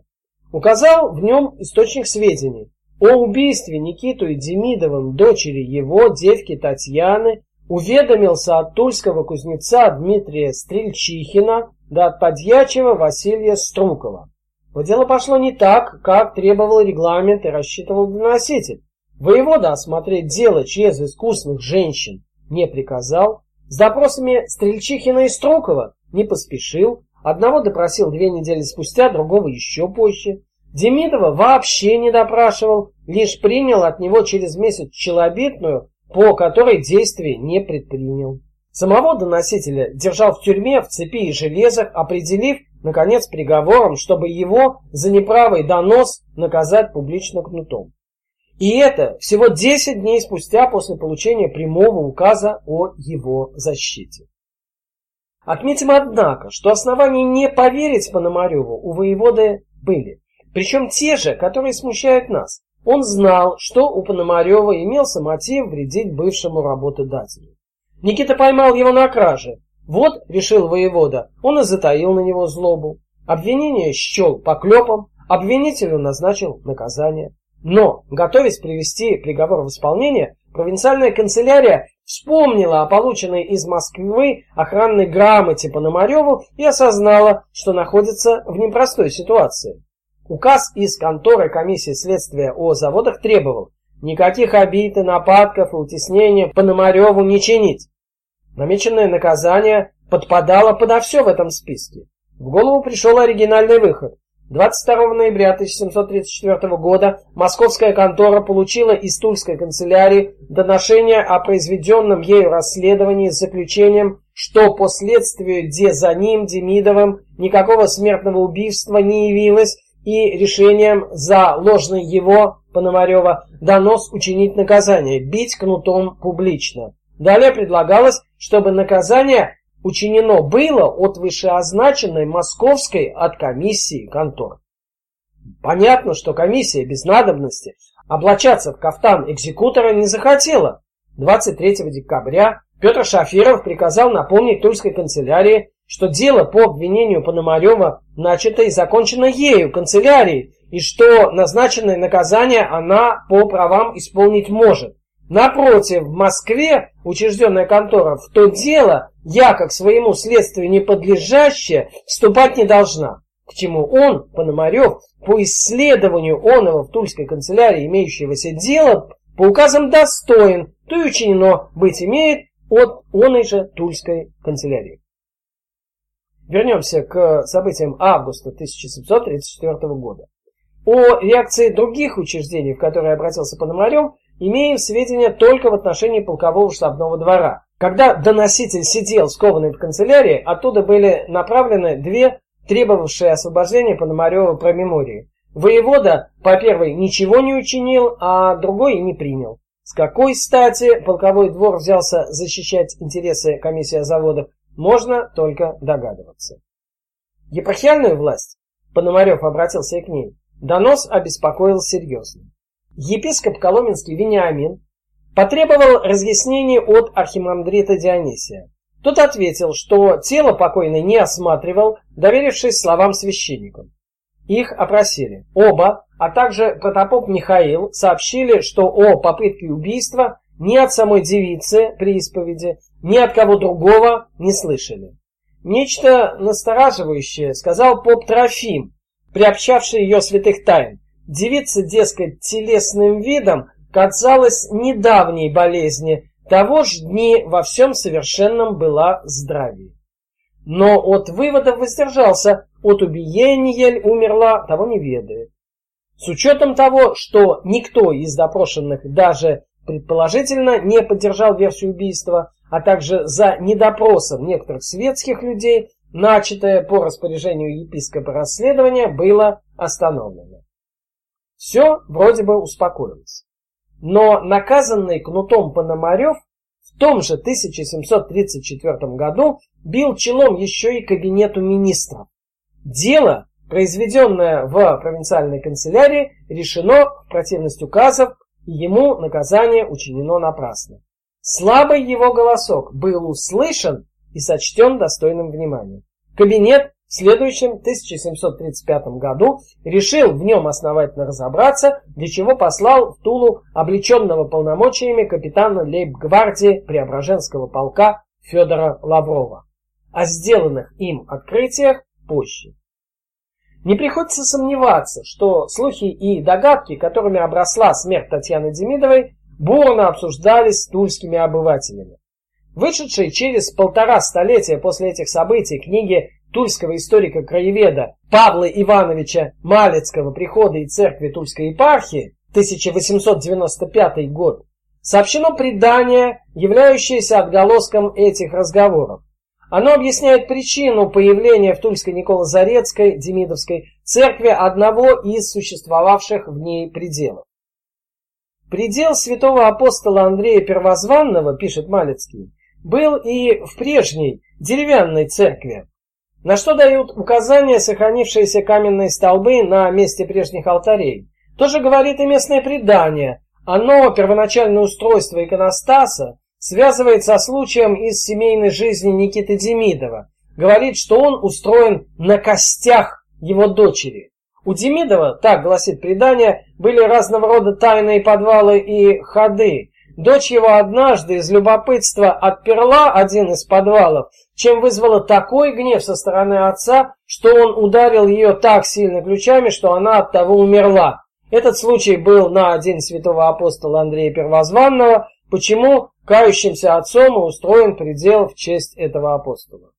Указал в нем источник сведений о убийстве Никитой Демидовым дочери его, девки Татьяны, уведомился от тульского кузнеца Дмитрия Стрельчихина да от подьячего Василия Струкова. Но дело пошло не так, как требовал регламент и рассчитывал доноситель. Воевода осмотреть дело через искусных женщин не приказал, с допросами Стрельчихина и Струкова не поспешил, одного допросил две недели спустя, другого еще позже. Демидова вообще не допрашивал, лишь принял от него через месяц челобитную, по которой действий не предпринял. Самого доносителя держал в тюрьме в цепи и железах, определив, наконец, приговором, чтобы его за неправый донос наказать публично кнутом. И это всего десять дней спустя после получения прямого указа о его защите. Отметим, однако, что основания не поверить Пономареву у воеводы были, причем те же, которые смущают нас. Он знал, что у Пономарева имелся мотив вредить бывшему работодателю. Никита поймал его на краже. Вот, решил воевода, он и затаил на него злобу. Обвинение счел поклепом, обвинителю назначил наказание. Но, готовясь привести приговор в исполнение, провинциальная канцелярия вспомнила о полученной из Москвы охранной грамоте Пономареву и осознала, что находится в непростой ситуации. Указ из конторы комиссии следствия о заводах требовал никаких обид и нападков и утеснения Пономареву не чинить. Намеченное наказание подпадало подо все в этом списке. В голову пришел оригинальный выход. двадцать второго ноября тысяча семьсот тридцать четвёртого года московская контора получила из Тульской канцелярии доношение о произведенном ею расследовании с заключением, что по следствию де за ним Демидовым никакого смертного убийства не явилось, и решением за ложный его, Пономарева, донос учинить наказание, бить кнутом публично. Далее предлагалось, чтобы наказание учинено было от вышеозначенной московской от комиссии контор. Понятно, что комиссия без надобности облачаться в кафтан экзекутора не захотела. двадцать третьего декабря Петр Шафиров приказал напомнить Тульской канцелярии, что дело по обвинению Пономарева начато и закончено ею, канцелярией, и что назначенное наказание она по правам исполнить может. Напротив, в Москве учрежденная контора в то дело, я как своему следствию неподлежащее, вступать не должна. к чему он, Пономарев, по исследованию оного в Тульской канцелярии имеющегося дела, по указам достоин, то и учинено быть имеет от оной же Тульской канцелярии. Вернемся к событиям августа тысяча семьсот тридцать четвёртого года. О реакции других учреждений, в которые обратился Пономарев, имеем сведения только в отношении полкового штабного двора. Когда доноситель сидел скованный в канцелярии, оттуда были направлены две требовавшие освобождения Пономарева промемории. Воевода по первой ничего не учинил, а другой и не принял. С какой стати полковой двор взялся защищать интересы комиссии заводов, можно только догадываться. Епархиальную власть, Пономарев обратился и к ней, донос обеспокоил серьезно. Епископ Коломенский Вениамин потребовал разъяснений от архимандрита Дионисия. Тот ответил, что тело покойной не осматривал, доверившись словам священникам. Их опросили. Оба, а также протопоп Михаил, сообщили, что о попытке убийства ни от самой девицы при исповеди, ни от кого другого не слышали. Нечто настораживающее сказал поп Трофим, приобщавший ее святых тайн. Девица, дескать, телесным видом казалась недавней болезни, того ж дни во всем совершенном была здравии. Но от выводов воздержался, от убиения умерла, того не ведает. С учетом того, что никто из допрошенных даже предположительно не поддержал версию убийства, а также за недопросом некоторых светских людей, начатое по распоряжению епископа расследование было остановлено. Все вроде бы успокоилось. Но наказанный кнутом Пономарев в том же тысяча семьсот тридцать четвёртом году бил челом еще и кабинету министров. Дело, произведенное в провинциальной канцелярии, решено в противность указов, и ему наказание учинено напрасно. Слабый его голосок был услышан и сочтен достойным внимания. Кабинет в следующем тысяча семьсот тридцать пятом году решил в нем основательно разобраться, для чего послал в Тулу облеченного полномочиями капитана лейб-гвардии Преображенского полка Федора Лаврова. О сделанных им открытиях позже. Не приходится сомневаться, что слухи и догадки, которыми обросла смерть Татьяны Демидовой, бурно обсуждались тульскими обывателями. Вышедшие через полтора столетия после этих событий книги тульского историка-краеведа Павла Ивановича Малецкого «Прихода и церкви Тульской епархии» тысяча восемьсот девяносто пятый год, сообщено предание, являющееся отголоском этих разговоров. Оно объясняет причину появления в Тульской Николо-Зарецкой Демидовской церкви одного из существовавших в ней пределов. Предел святого апостола Андрея Первозванного, пишет Малецкий, был и в прежней деревянной церкви, на что дают указания сохранившиеся каменные столбы на месте прежних алтарей. Тоже говорит и местное предание. Оно, первоначальное устройство иконостаса, связывает со случаем из семейной жизни Никиты Демидова. Говорит, что он устроен на костях его дочери. У Демидова, так гласит предание, были разного рода тайные подвалы и ходы. Дочь его однажды из любопытства отперла один из подвалов, чем вызвало такой гнев со стороны отца, что он ударил ее так сильно ключами, что она от того умерла. Этот случай был на день святого апостола Андрея Первозванного, почему кающимся отцом устроен предел в честь этого апостола.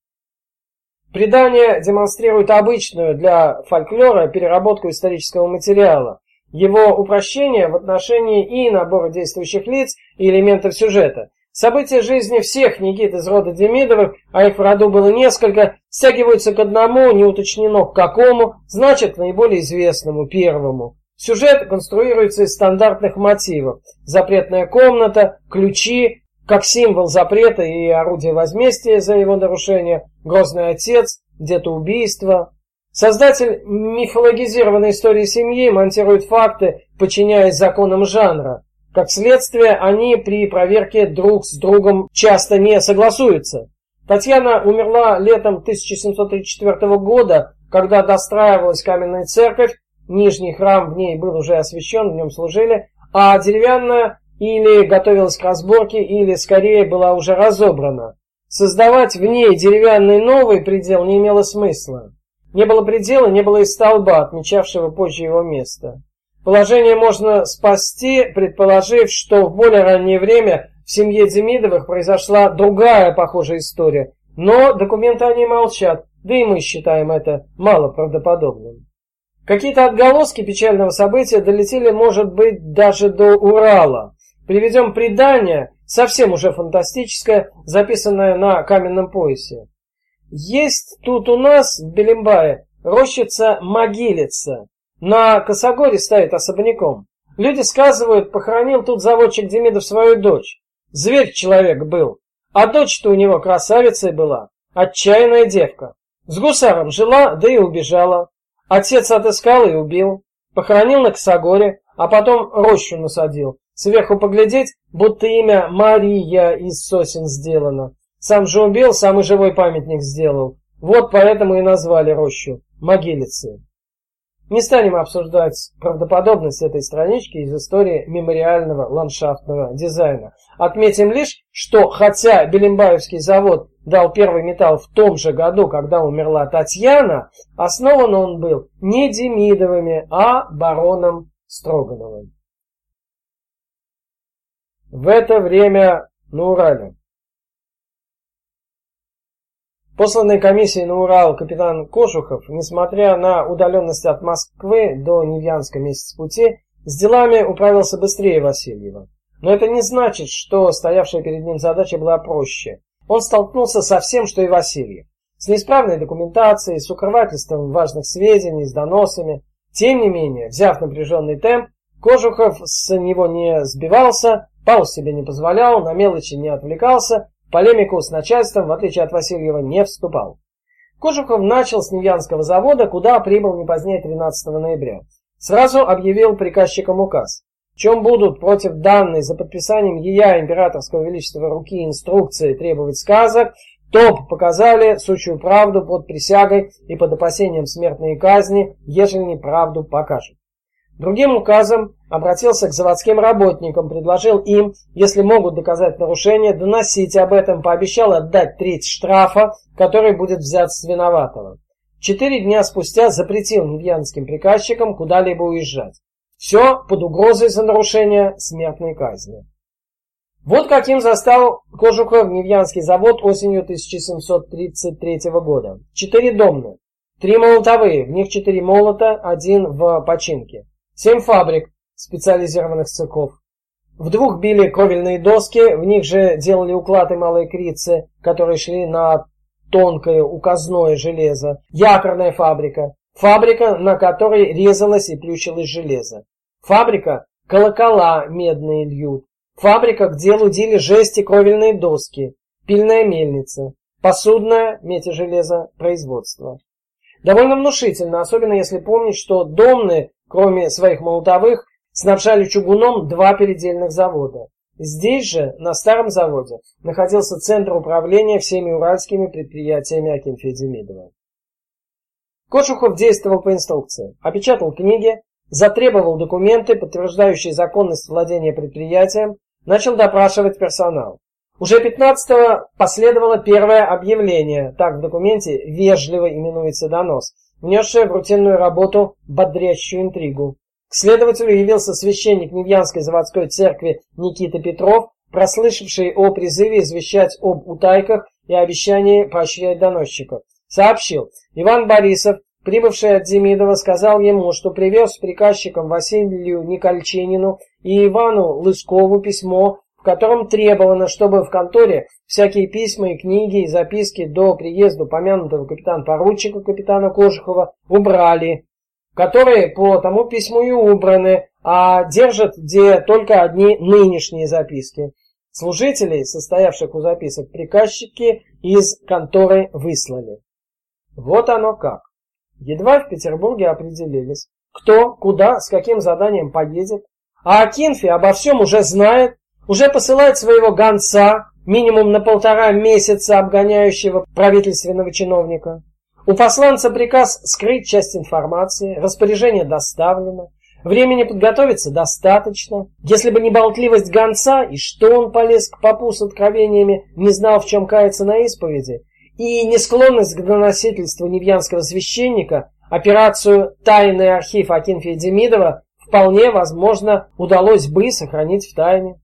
Предание демонстрирует обычную для фольклора переработку исторического материала, его упрощение в отношении и набора действующих лиц и элементов сюжета. События жизни всех Никит из рода Демидовых, а их в роду было несколько, стягиваются к одному, не уточнено к какому, значит, к наиболее известному, первому. Сюжет конструируется из стандартных мотивов. Запретная комната, ключи, как символ запрета и орудие возмездия за его нарушение, грозный отец, где-то убийство. Создатель мифологизированной истории семьи монтирует факты, подчиняясь законам жанра. Как следствие, они при проверке друг с другом часто не согласуются. Татьяна умерла летом тысяча семьсот тридцать четвёртого года, когда достраивалась каменная церковь, нижний храм в ней был уже освящен, в нем служили, а деревянная или готовилась к разборке, или скорее была уже разобрана. Создавать в ней деревянный новый предел не имело смысла. Не было предела, не было и столба, отмечавшего позже его место. Положение можно спасти, предположив, что в более раннее время в семье Демидовых произошла другая похожая история, но документы о ней молчат, да и мы считаем это малоправдоподобным. Какие-то отголоски печального события долетели, может быть, даже до Урала. Приведем предание, совсем уже фантастическое, записанное на каменном поясе. Есть тут у нас в Белимбае рощица Могилица. На Косогоре стоит особняком. Люди сказывают, похоронил тут заводчик Демидов свою дочь. Зверь-человек был, а дочь-то у него красавицей была, отчаянная девка. С гусаром жила, да и убежала. Отец отыскал и убил. Похоронил на Косогоре, а потом рощу насадил. Сверху поглядеть, будто имя Мария из сосен сделано. Сам же убил, сам и живой памятник сделал. Вот поэтому и назвали рощу Могилицы. Не станем обсуждать правдоподобность этой странички из истории мемориального ландшафтного дизайна. Отметим лишь, что хотя Белимбаевский завод дал первый металл в том же году, когда умерла Татьяна, основан он был не Демидовыми, а бароном Строгановым. В это время на Урале. Посланный комиссией на Урал капитан Кожухов, несмотря на удаленность от Москвы до Невьянска месяц пути, с делами управился быстрее Васильева. Но это не значит, что стоявшая перед ним задача была проще. Он столкнулся со всем, что и Васильев. С неисправной документацией, с укрывательством важных сведений, с доносами. Тем не менее, взяв напряженный темп, Кожухов с него не сбивался, пауз себе не позволял, на мелочи не отвлекался, полемику с начальством, в отличие от Васильева, не вступал. Кожухов начал с Невьянского завода, куда прибыл не позднее тринадцатого ноября. Сразу объявил приказчикам указ. В чем будут против данной за подписанием ея императорского величества руки инструкции требовать сказок, то показали сущую правду под присягой и под опасением смертной казни, ежели не правду покажут. Другим указом обратился к заводским работникам, предложил им, если могут доказать нарушение, доносить об этом, пообещал отдать треть штрафа, который будет взят с виноватого. Четыре дня спустя запретил невьянским приказчикам куда-либо уезжать. Все под угрозой за нарушение смертной казни. Вот каким застал Кожухов Невьянский завод осенью тысяча семьсот тридцать третьего года. Четыридомный, три молотовые, в них четыре молота, один в починке. Семь фабрик, специализированных цехов. В двух били кровельные доски, в них же делали уклады малой крицы, которые шли на тонкое указное железо. Якорная фабрика, фабрика, на которой резалось и плющилось железо. Фабрика, колокола медные льют. Фабрика, где лудили жесть и кровельные доски. Пильная мельница, посудное, медь и железо, производство. Довольно внушительно, особенно если помнить, что домны, кроме своих молотовых, снабжали чугуном два передельных завода. Здесь же, на старом заводе, находился центр управления всеми уральскими предприятиями Акинфея Демидова. Кожухов действовал по инструкции, опечатал книги, затребовал документы, подтверждающие законность владения предприятием, начал допрашивать персонал. Уже пятнадцатого последовало первое объявление, так в документе вежливо именуется донос, внесшее в рутинную работу бодрящую интригу. К следователю явился священник Невьянской заводской церкви Никита Петров, прослышавший о призыве извещать об утайках и обещании поощрять доносчиков. Сообщил, Иван Борисов, прибывший от Демидова, сказал ему, что привез приказчикам Василию Никольчинину и Ивану Лыскову письмо, в котором требовано, чтобы в конторе всякие письма и книги и записки до приезда помянутого капитан-поручика капитана Кожухова убрали, которые по тому письму и убраны, а держат где только одни нынешние записки. Служителей, состоявших у записок, приказчики из конторы выслали. Вот оно как. Едва в Петербурге определились, кто, куда, с каким заданием поедет, а Акинфи обо всем уже знает, уже посылает своего гонца, минимум на полтора месяца обгоняющего правительственного чиновника. У посланца приказ скрыть часть информации, распоряжение доставлено, времени подготовиться достаточно. Если бы не болтливость гонца, и что он полез к попу с откровениями, не знал, в чем каяться на исповеди, и несклонность к доносительству невьянского священника, операцию «Тайный архив» Акинфея Демидова вполне возможно удалось бы сохранить в тайне.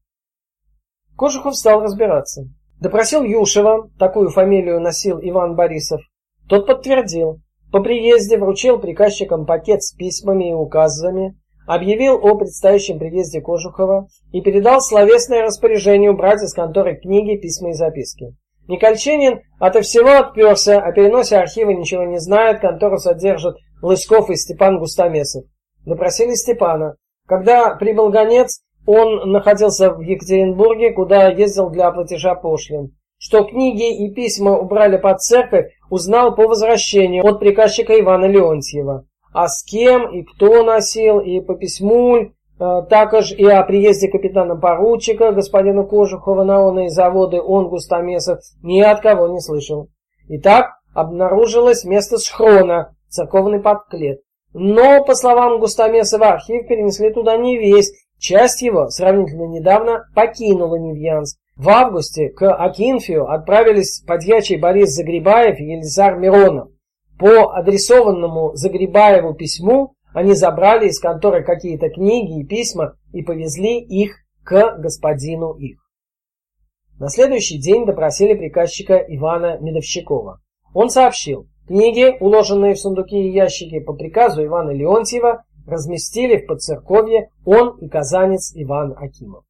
Кожухов стал разбираться. Допросил Юшева, такую фамилию носил Иван Борисов. Тот подтвердил. По приезде вручил приказчикам пакет с письмами и указами, объявил о предстоящем приезде Кожухова и передал словесное распоряжение убрать из конторы книги, письма и записки. Никольченин ото всего отперся, о переносе архива ничего не знает, контору содержат Лысков и Степан Густамесов. Допросили Степана. Когда прибыл гонец, он находился в Екатеринбурге, куда ездил для платежа пошлин. Что книги и письма убрали под церковь, узнал по возвращению от приказчика Ивана Леонтьева. А с кем и кто носил, и по письмуль, э, також и о приезде капитана-поручика, господина Кожухова на онные заводы, он, Густамесов, ни от кого не слышал. Итак, обнаружилось место схрона, церковный подклет. Но, по словам Густамесова, архив перенесли туда не весь. Часть его сравнительно недавно покинула Невьянск. В августе к Акинфею отправились подьячий Борис Загребаев и Елизар Миронов. По адресованному Загребаеву письму они забрали из конторы какие-то книги и письма и повезли их к господину их. На следующий день допросили приказчика Ивана Медовщикова. Он сообщил, книги, уложенные в сундуки и ящики по приказу Ивана Леонтьева, разместили в подцерковье он и казанец Иван Акимов.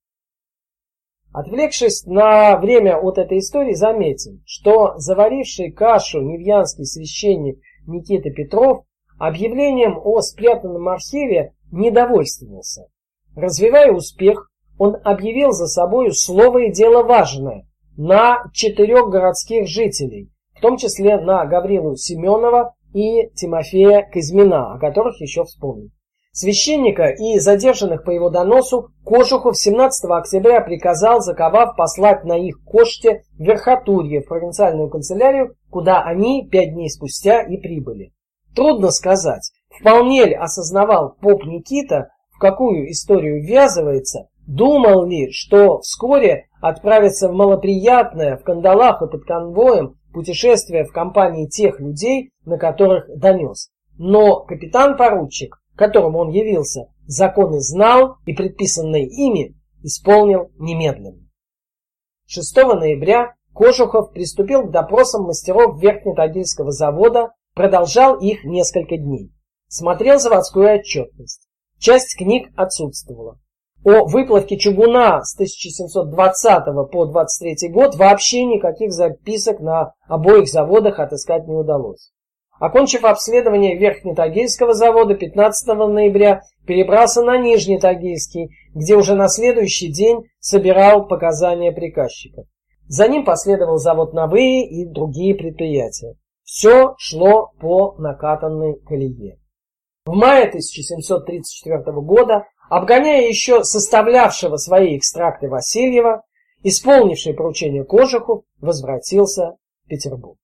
Отвлекшись на время от этой истории, заметим, что заваривший кашу невьянский священник Никита Петров объявлением о спрятанном архиве недовольствовался. Развивая успех, он объявил за собою слово и дело важное на четырех городских жителей, в том числе на Гаврилу Семенова и Тимофея Казьмина, о которых еще вспомним. Священника и задержанных по его доносу Кожухов семнадцатого октября приказал, заковав, послать на их коште в Верхотурье, в провинциальную канцелярию, куда они пять дней спустя и прибыли. Трудно сказать, вполне ли осознавал поп Никита, в какую историю ввязывается, думал ли, что вскоре отправится в малоприятное, в кандалах и под конвоем, путешествие в компании тех людей, на которых донес. Но капитан-поручик, которому он явился, законы знал и предписанные ими исполнил немедленно. шестого ноября Кожухов приступил к допросам мастеров Верхнетагильского завода, продолжал их несколько дней. Смотрел заводскую отчетность. Часть книг отсутствовала. О выплавке чугуна с тысяча семьсот двадцатого по тысяча девятьсот двадцать третий год вообще никаких записок на обоих заводах отыскать не удалось. Окончив обследование Верхнетагильского завода, пятнадцатого ноября перебрался на Нижнетагильский, где уже на следующий день собирал показания приказчиков. За ним последовал завод Новые и другие предприятия. Все шло по накатанной колее. В мае тысяча семьсот тридцать четвёртого года, обгоняя еще составлявшего свои экстракты Васильева, исполнивший поручение Кожуху, возвратился в Петербург.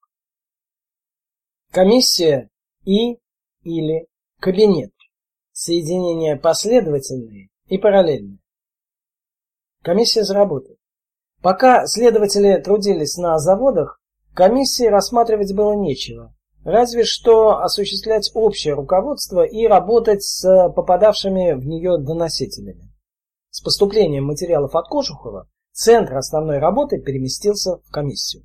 Комиссия и или кабинет. Соединения последовательные и параллельные. Комиссия за работу. Пока следователи трудились на заводах, комиссии рассматривать было нечего, разве что осуществлять общее руководство и работать с попадавшими в нее доносителями. С поступлением материалов от Кожухова центр основной работы переместился в комиссию.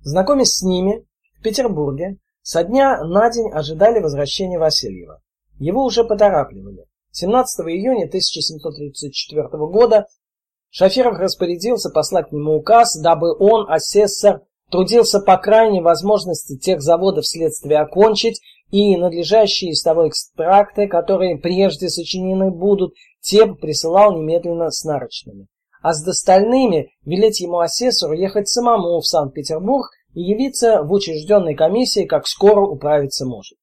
Знакомясь с ними, в Петербурге со дня на день ожидали возвращения Васильева. Его уже поторапливали. семнадцатого июня тысяча семьсот тридцать четвёртого года Шафиров распорядился послать ему указ, дабы он, асессор, трудился по крайней возможности тех заводов вследствие окончить и надлежащие из того экстракты, которые прежде сочинены будут, те присылал немедленно с нарочными. А с достальными велеть ему асессору ехать самому в Санкт-Петербург и явиться в учрежденной комиссии, как скоро управиться может.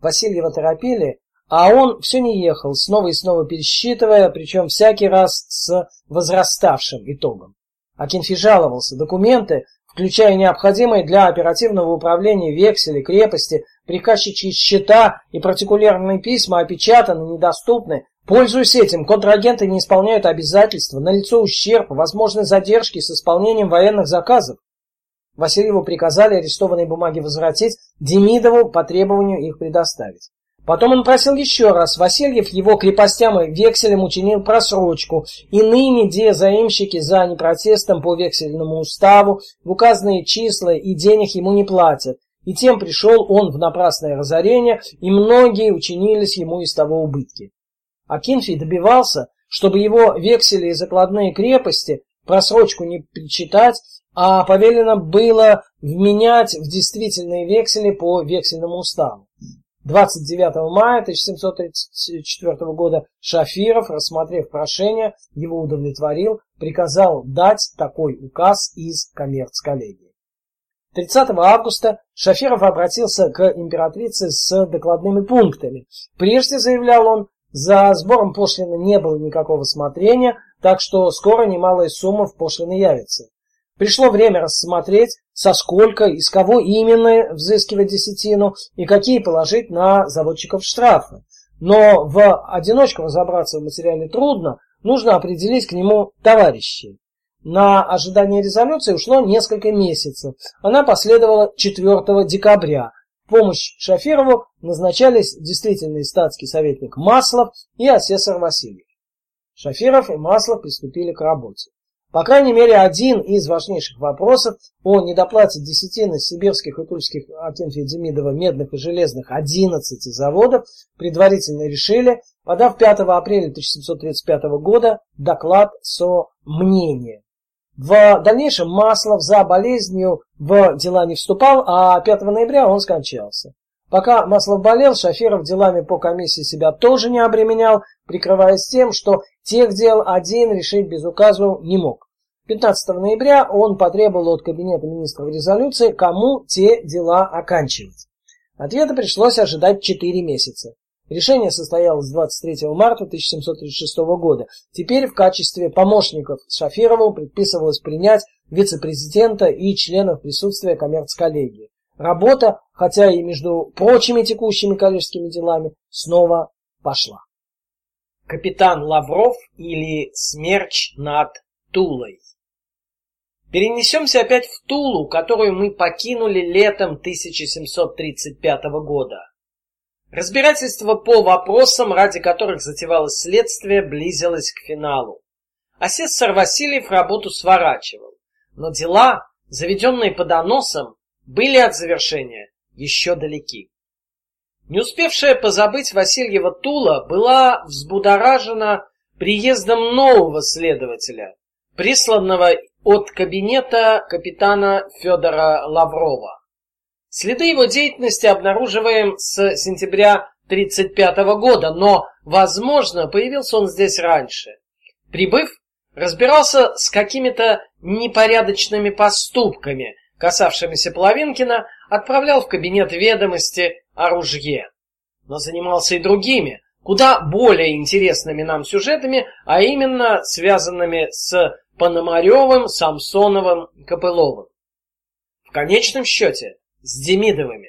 Васильева торопили, а он все не ехал, снова и снова пересчитывая, причем всякий раз с возраставшим итогом. Акинфи жаловался, документы, включая необходимые для оперативного управления вексели, крепости, приказчичьи счета и партикулярные письма, опечатаны, недоступны. Пользуясь этим, контрагенты не исполняют обязательства, налицо ущерб, возможны задержки с исполнением военных заказов. Васильеву приказали арестованные бумаги возвратить, Демидову по требованию их предоставить. Потом он просил еще раз. Васильев его крепостям и векселям учинил просрочку. Иные ныне заимщики за непротестом по вексельному уставу в указанные числа и денег ему не платят. И тем пришел он в напрасное разорение, и многие учинились ему из того убытки. Акинфий добивался, чтобы его вексели и закладные крепости просрочку не причитать, а повелено было вменять в действительные вексели по вексельному уставу. двадцать девятого мая тысяча семьсот тридцать четвёртого года Шафиров, рассмотрев прошение, его удовлетворил, приказал дать такой указ из коммерц-коллегии. тридцатого августа Шафиров обратился к императрице с докладными пунктами. Прежде, заявлял он, за сбором пошлины не было никакого смотрения, так что скоро немалая сумма в пошлины явится. Пришло время рассмотреть, со сколько и с кого именно взыскивать десятину и какие положить на заводчиков штрафы. Но в одиночку разобраться в материале трудно, нужно определить к нему товарищей. На ожидание резолюции ушло несколько месяцев. Она последовала четвёртого декабря. В помощь Шафирову назначались действительный статский советник Маслов и асессор Васильев. Шафиров и Маслов приступили к работе. По крайней мере, один из важнейших вопросов о недоплате десятины сибирских и тульских Акинфея Демидова медных и железных одиннадцати заводов предварительно решили, подав пятого апреля тысяча семьсот тридцать пятого года доклад со мнением. В дальнейшем Маслов за болезнью в дела не вступал, а пятого ноября он скончался. Пока Маслов болел, Шафиров делами по комиссии себя тоже не обременял, прикрываясь тем, что тех дел один решить без указу не мог. пятнадцатого ноября он потребовал от кабинета министров резолюции, кому те дела оканчивать. Ответа пришлось ожидать четыре месяца. Решение состоялось двадцать третьего марта тысяча семьсот тридцать шестого года. Теперь в качестве помощников Шафирову предписывалось принять вице-президента и членов присутствия коммерц-коллегии. Работа, хотя и между прочими текущими коллежскими делами, снова пошла. Капитан Лавров или смерч над Тулой. Перенесемся опять в Тулу, которую мы покинули летом тысяча семьсот тридцать пятого года. Разбирательство по вопросам, ради которых затевалось следствие, близилось к финалу. Асессор Васильев работу сворачивал, но дела, заведенные по доносам, были от завершения еще далеки. Не успевшая позабыть Васильева Тула была взбудоражена приездом нового следователя, присланного от кабинета капитана Федора Лаврова. Следы его деятельности обнаруживаем с сентября тысяча девятьсот тридцать пятого года, но, возможно, появился он здесь раньше. Прибыв, разбирался с какими-то непорядочными поступками, касавшимися Половинкина, отправлял в кабинет ведомости оружие, но занимался и другими, куда более интересными нам сюжетами, а именно связанными с Пономаревым, Самсоновым, Копыловым. В конечном счете, с Демидовыми.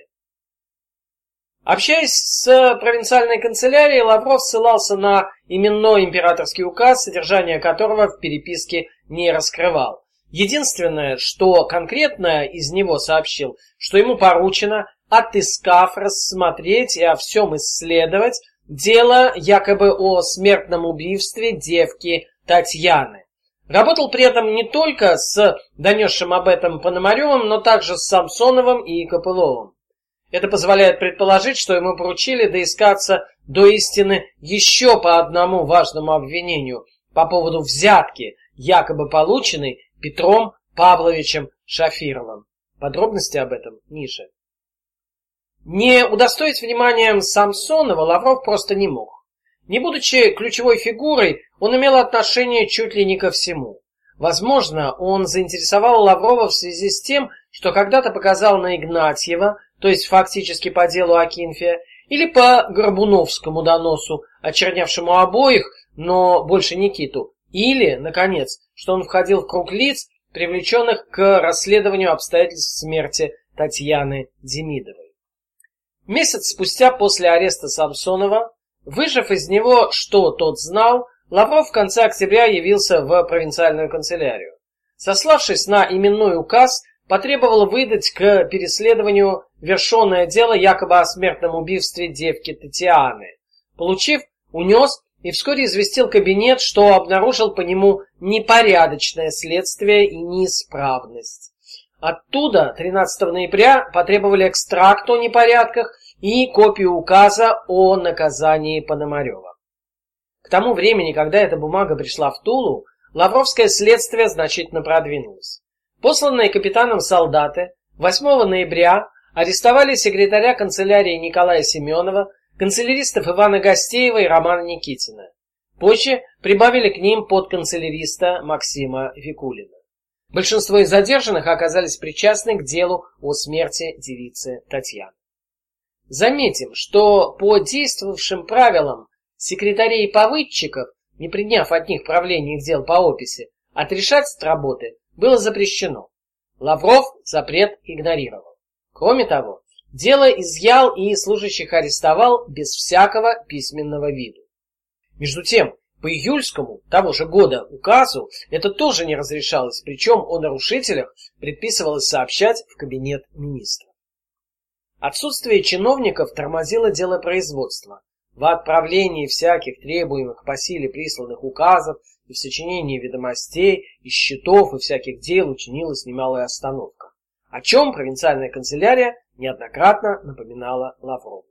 Общаясь с провинциальной канцелярией, Лавров ссылался на именной императорский указ, содержание которого в переписке не раскрывал. Единственное, что конкретно из него сообщил, что ему поручено, отыскав, рассмотреть и о всем исследовать дело якобы о смертном убийстве девки Татьяны. Работал при этом не только с донесшим об этом Пономаревым, но также с Самсоновым и Копыловым. Это позволяет предположить, что ему поручили доискаться до истины еще по одному важному обвинению по поводу взятки, якобы полученной Петром Павловичем Шафировым. Подробности об этом ниже. Не удостоить вниманием Самсонова Лавров просто не мог. Не будучи ключевой фигурой, он имел отношение чуть ли не ко всему. Возможно, он заинтересовал Лаврова в связи с тем, что когда-то показал на Игнатьева, то есть фактически по делу Акинфея, или по Горбуновскому доносу, очернявшему обоих, но больше Никиту, или, наконец, что он входил в круг лиц, привлеченных к расследованию обстоятельств смерти Татьяны Демидовой. Месяц спустя после ареста Самсонова, выжав из него, что тот знал, Лавров в конце октября явился в провинциальную канцелярию. Сославшись на именной указ, потребовал выдать к переследованию вершенное дело якобы о смертном убийстве девки Татьяны. Получив, унес и вскоре известил кабинет, что обнаружил по нему непорядочное следствие и неисправность. Оттуда тринадцатого ноября потребовали экстракт о непорядках и копию указа о наказании Пономарева. К тому времени, когда эта бумага пришла в Тулу, лавровское следствие значительно продвинулось. Посланные капитаном солдаты восьмого ноября арестовали секретаря канцелярии Николая Семенова, канцеляристов Ивана Гостеева и Романа Никитина. Позже прибавили к ним подканцеляриста Максима Викулина. Большинство из задержанных оказались причастны к делу о смерти девицы Татьяны. Заметим, что по действовавшим правилам секретарей и повыдчиков, не приняв от них правление их дел по описи, отрешать от работы было запрещено. Лавров запрет игнорировал. Кроме того, дело изъял и служащих арестовал без всякого письменного виду. Между тем, по июльскому того же года указу это тоже не разрешалось, причем о нарушителях предписывалось сообщать в кабинет министра. Отсутствие чиновников тормозило дело производства. В отправлении всяких требуемых по силе присланных указов и в сочинении ведомостей, и счетов, и всяких дел учинилась немалая остановка, о чем провинциальная канцелярия неоднократно напоминала Лаврову.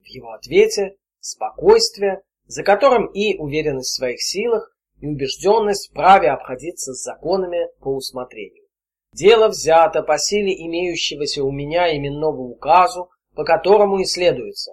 В его ответе спокойствие, за которым и уверенность в своих силах, и убежденность в праве обходиться с законами по усмотрению. Дело взято по силе имеющегося у меня именного указу, по которому и следуется.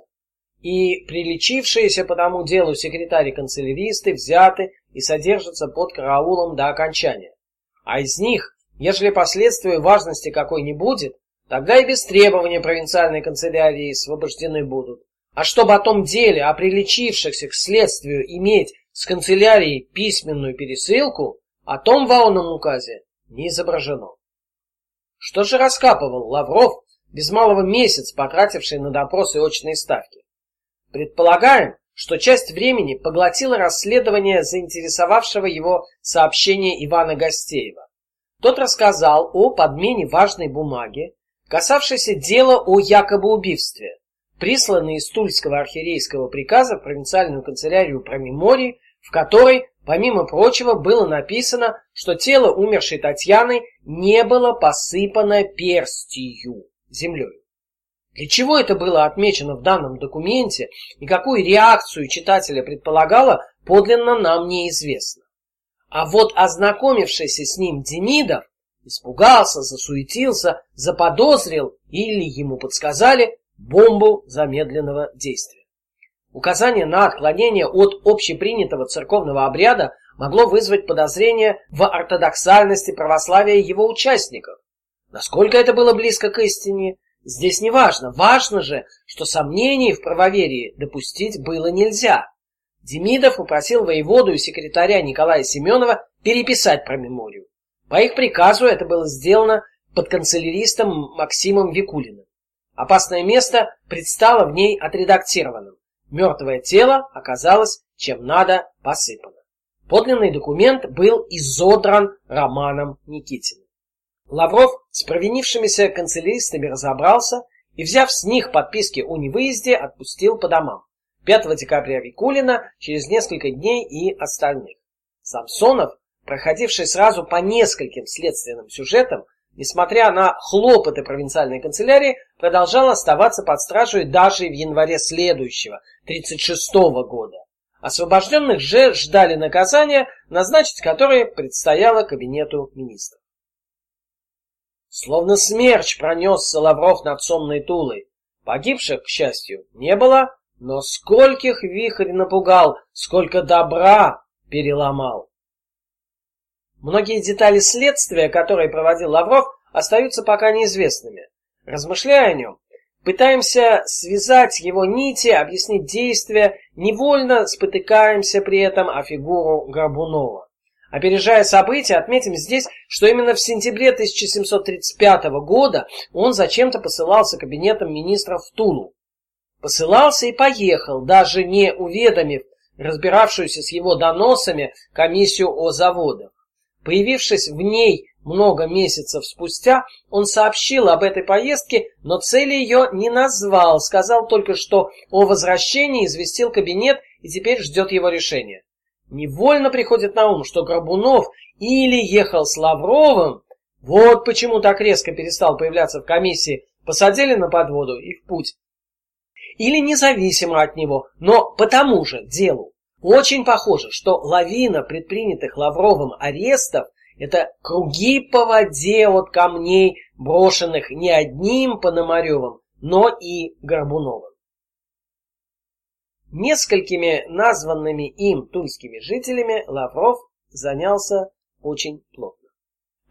И приличившиеся по тому делу секретари канцеляристы взяты и содержатся под караулом до окончания. А из них, ежели последствия важности какой не будет, тогда и без требования провинциальной канцелярии освобождены будут. А чтобы о том деле, о приличившихся к следствию, иметь с канцелярией письменную пересылку, о том в оном указе не изображено. Что же раскапывал Лавров, без малого месяц потративший на допросы очные ставки? Предполагаем, что часть времени поглотило расследование заинтересовавшего его сообщения Ивана Гостеева. Тот рассказал о подмене важной бумаги, касавшейся дела о якобы убийстве, присланный из Тульского архиерейского приказа в провинциальную канцелярию промемории, в которой, помимо прочего, было написано, что тело умершей Татьяны не было посыпано перстью землей. Для чего это было отмечено в данном документе и какую реакцию читателя предполагало, подлинно нам неизвестно. А вот ознакомившийся с ним Демидов испугался, засуетился, заподозрил или ему подсказали бомбу замедленного действия. Указание на отклонение от общепринятого церковного обряда могло вызвать подозрение в ортодоксальности православия его участников. Насколько это было близко к истине, здесь не важно. Важно же, что сомнений в правоверии допустить было нельзя. Демидов упросил воеводу и секретаря Николая Семенова переписать промеморию. По их приказу это было сделано под канцеляристом Максимом Викулиным. Опасное место предстало в ней отредактированным. Мертвое тело оказалось, чем надо, посыпано. Подлинный документ был изодран Романом Никитиным. Лавров с провинившимися канцеляристами разобрался и, взяв с них подписки о невыезде, отпустил по домам. пятого декабря Викулина, через несколько дней и остальных. Самсонов, проходивший сразу по нескольким следственным сюжетам, несмотря на хлопоты провинциальной канцелярии, продолжал оставаться под стражей даже и в январе следующего, тридцать шестого года. Освобожденных же ждали наказания, назначить которые предстояло кабинету министров. Словно смерч пронесся Лавров над сонной Тулой. Погибших, к счастью, не было, но скольких вихрь напугал, сколько добра переломал. Многие детали следствия, которые проводил Лавров, остаются пока неизвестными. Размышляя о нем, пытаемся связать его нити, объяснить действия, невольно спотыкаемся при этом о фигуру Горбунова. Опережая события, отметим здесь, что именно в сентябре тысяча семьсот тридцать пятого года он зачем-то посылался кабинетом министров в Тулу. Посылался и поехал, даже не уведомив разбиравшуюся с его доносами комиссию о заводах. Появившись в ней Много месяцев спустя он сообщил об этой поездке, но цели ее не назвал, сказал только, что о возвращении известил кабинет и теперь ждет его решения. Невольно приходит на ум, что Горбунов или ехал с Лавровым, вот почему так резко перестал появляться в комиссии, посадили на подводу и в путь, или независимо от него, но по тому же делу. Очень похоже, что лавина предпринятых Лавровым арестов — это круги по воде от камней, брошенных не одним Пономаревым, но и Горбуновым. Несколькими названными им тульскими жителями Лавров занялся очень плотно.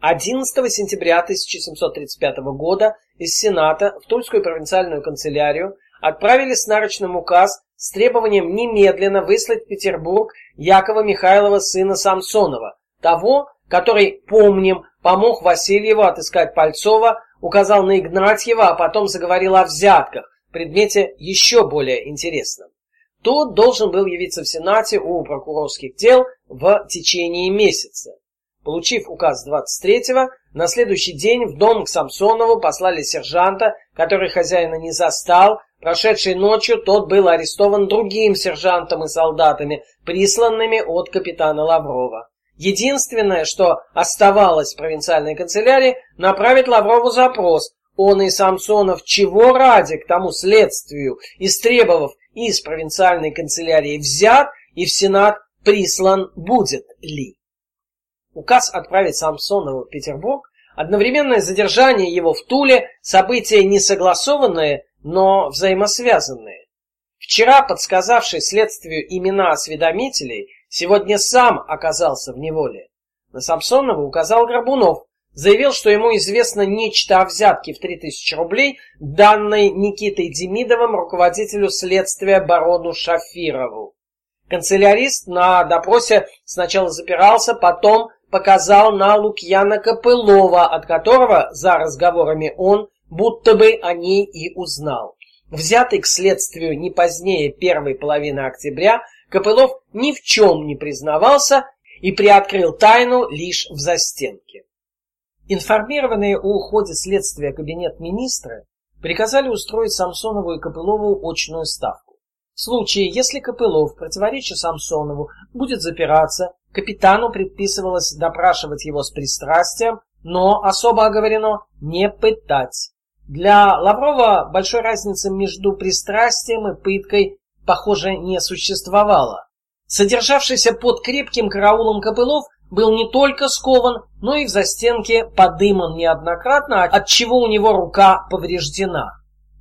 одиннадцатого сентября тысяча семьсот тридцать пятого года из Сената в Тульскую провинциальную канцелярию отправили снарочным указ с требованием немедленно выслать в Петербург Якова Михайлова, сына Самсонова, того, который, помним, помог Васильеву отыскать Пальцова, указал на Игнатьева, а потом заговорил о взятках, предмете еще более интересном. Тот должен был явиться в Сенате у прокурорских дел в течение месяца. Получив указ двадцать третьего, на следующий день в дом к Самсонову послали сержанта, который хозяина не застал. Прошедшей ночью тот был арестован другим сержантом и солдатами, присланными от капитана Лаврова. Единственное, что оставалось в провинциальной канцелярии, направить Лаврову запрос. Он и Самсонов чего ради к тому следствию, истребовав из провинциальной канцелярии взят и в Сенат прислан будет ли? Указ отправить Самсонова в Петербург, одновременное задержание его в Туле, события не согласованные, но взаимосвязанные. Вчера подсказавший следствию имена осведомителей, сегодня сам оказался в неволе. На Самсонова указал Горбунов, заявил, что ему известно нечто о взятке в три тысячи рублей, данной Никитой Демидовым, руководителю следствия барону Шафирову. Канцелярист на допросе сначала запирался, потом показал на Лукьяна Копылова, от которого, за разговорами, он будто бы о ней и узнал. Взятый к следствию не позднее первой половины октября, Копылов ни в чем не признавался и приоткрыл тайну лишь в застенке. Информированные о уходе следствия кабинет министра приказали устроить Самсонову и Копылову очную ставку. В случае, если Копылов, противореча Самсонову, будет запираться, капитану предписывалось допрашивать его с пристрастием, но, особо оговорено, не пытать. Для Лаврова большой разницы между пристрастием и пыткой, похоже, не существовало. Содержавшийся под крепким караулом Копылов был не только скован, но и в застенке подыман неоднократно, отчего у него рука повреждена.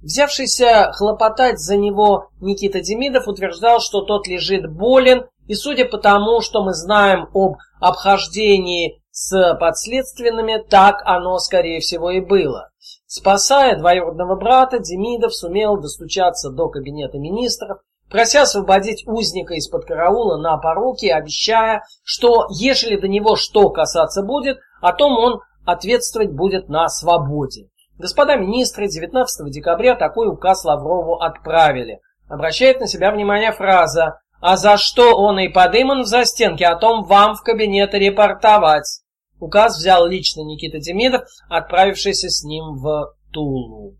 Взявшийся хлопотать за него Никита Демидов утверждал, что тот лежит болен, и судя по тому, что мы знаем об обхождении с подследственными, так оно, скорее всего, и было. Спасая двоюродного брата, Демидов сумел достучаться до кабинета министров, прося освободить узника из-под караула на поруки, обещая, что, ежели до него что касаться будет, о том он ответствовать будет на свободе. Господа министры, девятнадцатого декабря такой указ Лаврову отправили. Обращает на себя внимание фраза: «А за что он и подыман в застенке, о том вам в кабинет репортовать». Указ взял лично Никита Демидов, отправившийся с ним в Тулу.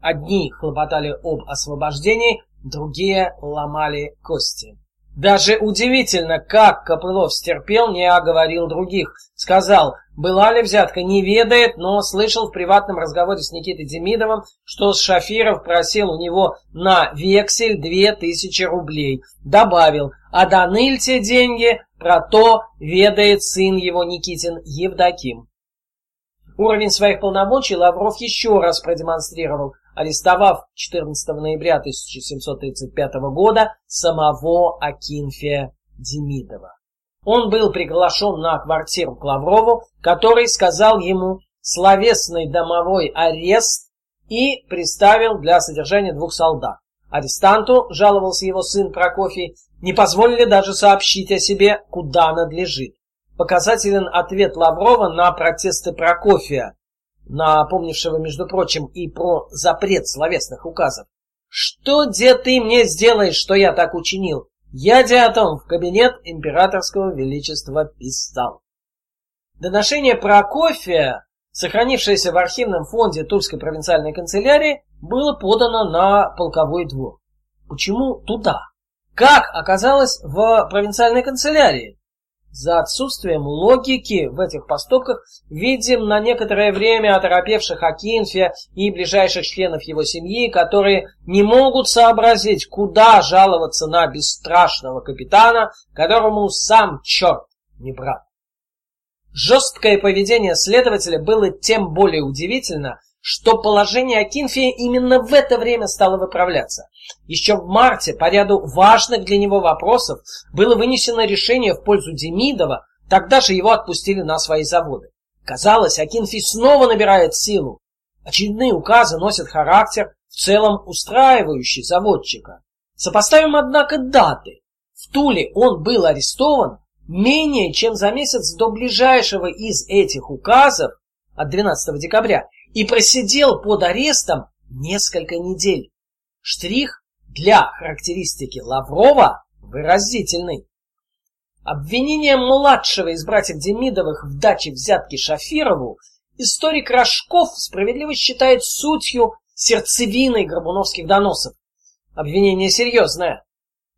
Одни хлопотали об освобождении, другие ломали кости. Даже удивительно, как Копылов стерпел, не оговорил других. Сказал, была ли взятка, не ведает, но слышал в приватном разговоре с Никитой Демидовым, что Шафиров просил у него на вексель две тысячи рублей. Добавил, а даны ли те деньги, про то ведает сын его Никитин Евдоким. Уровень своих полномочий Лавров еще раз продемонстрировал, арестовав четырнадцатого ноября тысяча семьсот тридцать пятого года самого Акинфея Демидова. Он был приглашен на квартиру к Лаврову, который сказал ему словесный домовой арест и приставил для содержания двух солдат. Арестанту, жаловался его сын Прокофий, не позволили даже сообщить о себе, куда надлежит. Показателен ответ Лаврова на протесты Прокофия, напомнившего, между прочим, и про запрет словесных указов. «Что, де, ты мне сделаешь, что я так учинил? Я, де, о том в кабинет императорского величества писал». Доношение Прокофия, сохранившееся в архивном фонде Тульской провинциальной канцелярии, было подано на полковой двор. Почему туда? Как оказалось в провинциальной канцелярии? За отсутствием логики в этих поступках видим на некоторое время оторопевших Акинфея и ближайших членов его семьи, которые не могут сообразить, куда жаловаться на бесстрашного капитана, которому сам черт не брат. Жесткое поведение следователя было тем более удивительно, что положение Акинфея именно в это время стало выправляться. Еще в марте по ряду важных для него вопросов было вынесено решение в пользу Демидова, тогда же его отпустили на свои заводы. Казалось, Акинфей снова набирает силу. Очередные указы носят характер в целом устраивающий заводчика. Сопоставим, однако, даты. В Туле он был арестован менее чем за месяц до ближайшего из этих указов от двенадцатого декабря, и просидел под арестом несколько недель. Штрих для характеристики Лаврова выразительный. Обвинение младшего из братьев Демидовых в даче взятки Шафирову историк Рожков справедливо считает сутью сердцевиной горбуновских доносов. Обвинение серьезное.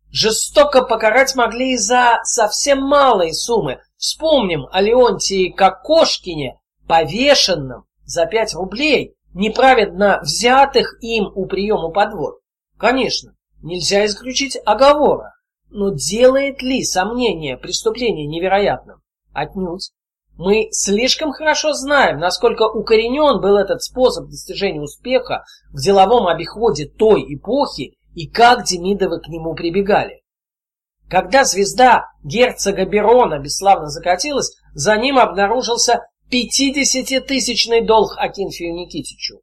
Жестоко покарать могли и за совсем малые суммы. Вспомним о Леонтии Кокошкине, повешенном за пять рублей, неправедно взятых им у приема подвод. Конечно, нельзя исключить оговора, но делает ли сомнение преступление невероятным? Отнюдь. Мы слишком хорошо знаем, насколько укоренен был этот способ достижения успеха в деловом обиходе той эпохи и как Демидовы к нему прибегали. Когда звезда герцога Берона бесславно закатилась, за ним обнаружился пятидесятитысячный долг Акинфею Никитичу.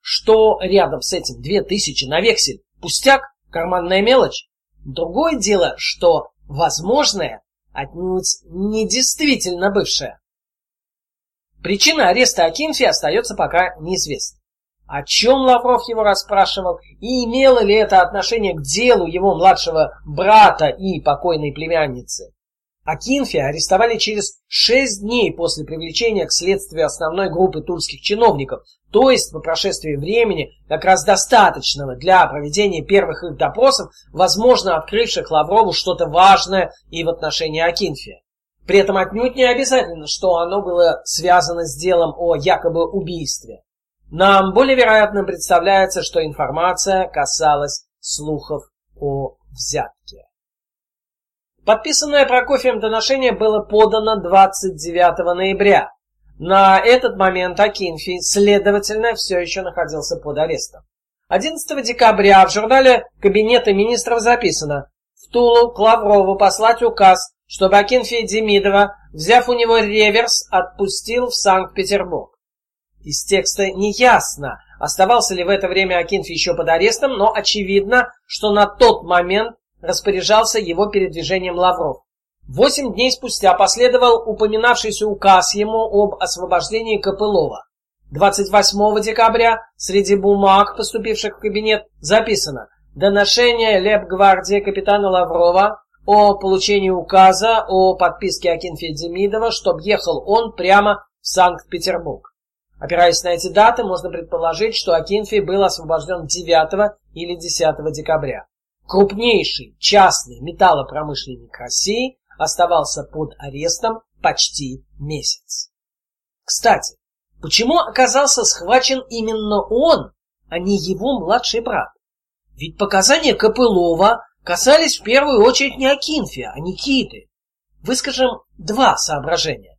Что рядом с этим две тысячи на вексель? Пустяк? Карманная мелочь? Другое дело, что возможное отнюдь не действительно бывшее. Причина ареста Акинфея остается пока неизвестной. О чем Лавров его расспрашивал и имело ли это отношение к делу его младшего брата и покойной племянницы? Акинфея арестовали через шесть дней после привлечения к следствию основной группы тульских чиновников, то есть по прошествии времени, как раз достаточного для проведения первых их допросов, возможно, открывших Лаврову что-то важное и в отношении Акинфея. При этом отнюдь не обязательно, что оно было связано с делом о якобы убийстве. Нам более вероятным представляется, что информация касалась слухов о взятке. Подписанное Прокофием доношение было подано двадцать девятого ноября. На этот момент Акинфей, следовательно, все еще находился под арестом. одиннадцатого декабря в журнале Кабинета министров записано: в Тулу к Лаврову послать указ, чтобы Акинфея Демидова, взяв у него реверс, отпустил в Санкт-Петербург. Из текста неясно, оставался ли в это время Акинфей еще под арестом, но очевидно, что на тот момент распоряжался его передвижением Лавров. Восемь дней спустя последовал упоминавшийся указ ему об освобождении Копылова. двадцать восьмого декабря среди бумаг, поступивших в кабинет, записано: «Доношение лейб-гвардии капитана Лаврова о получении указа о подписке Акинфея Демидова, чтоб ехал он прямо в Санкт-Петербург». Опираясь на эти даты, можно предположить, что Акинфей был освобожден девятого или десятого декабря. Крупнейший частный металлопромышленник России оставался под арестом почти месяц. Кстати, почему оказался схвачен именно он, а не его младший брат? Ведь показания Копылова касались в первую очередь не Акинфея, а Никиты. Выскажем два соображения.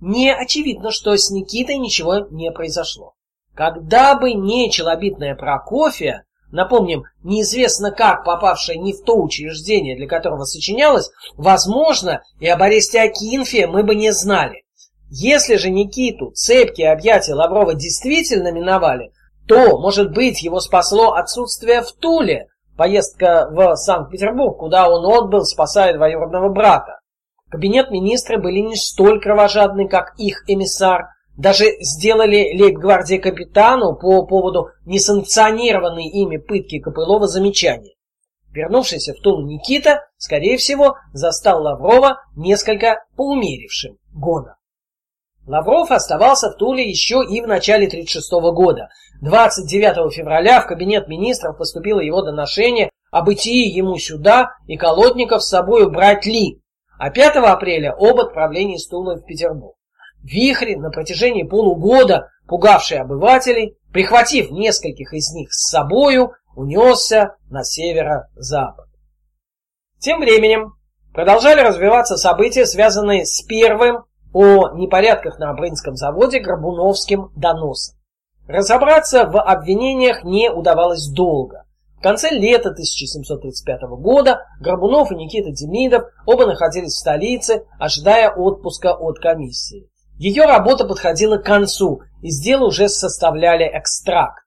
Не очевидно, что с Никитой ничего не произошло. Когда бы не челобитная Прокофия, напомним, неизвестно как попавшая не в то учреждение, для которого сочинялось, возможно, и об аресте Акинфея мы бы не знали. Если же Никиту цепкие объятия Лаврова действительно миновали, то, может быть, его спасло отсутствие в Туле, поездка в Санкт-Петербург, куда он отбыл, спасая двоюродного брата. Кабинет министры были не столь кровожадны, как их эмиссар. Даже сделали лейб-гвардии капитану по поводу несанкционированной ими пытки Копылова замечание. Вернувшийся в Тулу Никита, скорее всего, застал Лаврова несколько поумеревшим гона. Лавров оставался в Туле еще и в начале тысяча девятьсот тридцать шестого года. двадцать девятого февраля в кабинет министров поступило его доношение об идти ему сюда и Колодников с собою брать ли, а пятого апреля об отправлении с Тулы в Петербург. Вихри, на протяжении полугода пугавший обывателей, прихватив нескольких из них с собою, унесся на северо-запад. Тем временем продолжали развиваться события, связанные с первым о непорядках на Обрынском заводе Горбуновским доносом. Разобраться в обвинениях не удавалось долго. В конце лета тысяча семьсот тридцать пятого года Горбунов и Никита Демидов оба находились в столице, ожидая отпуска от комиссии. Ее работа подходила к концу, из дела уже составляли экстракт.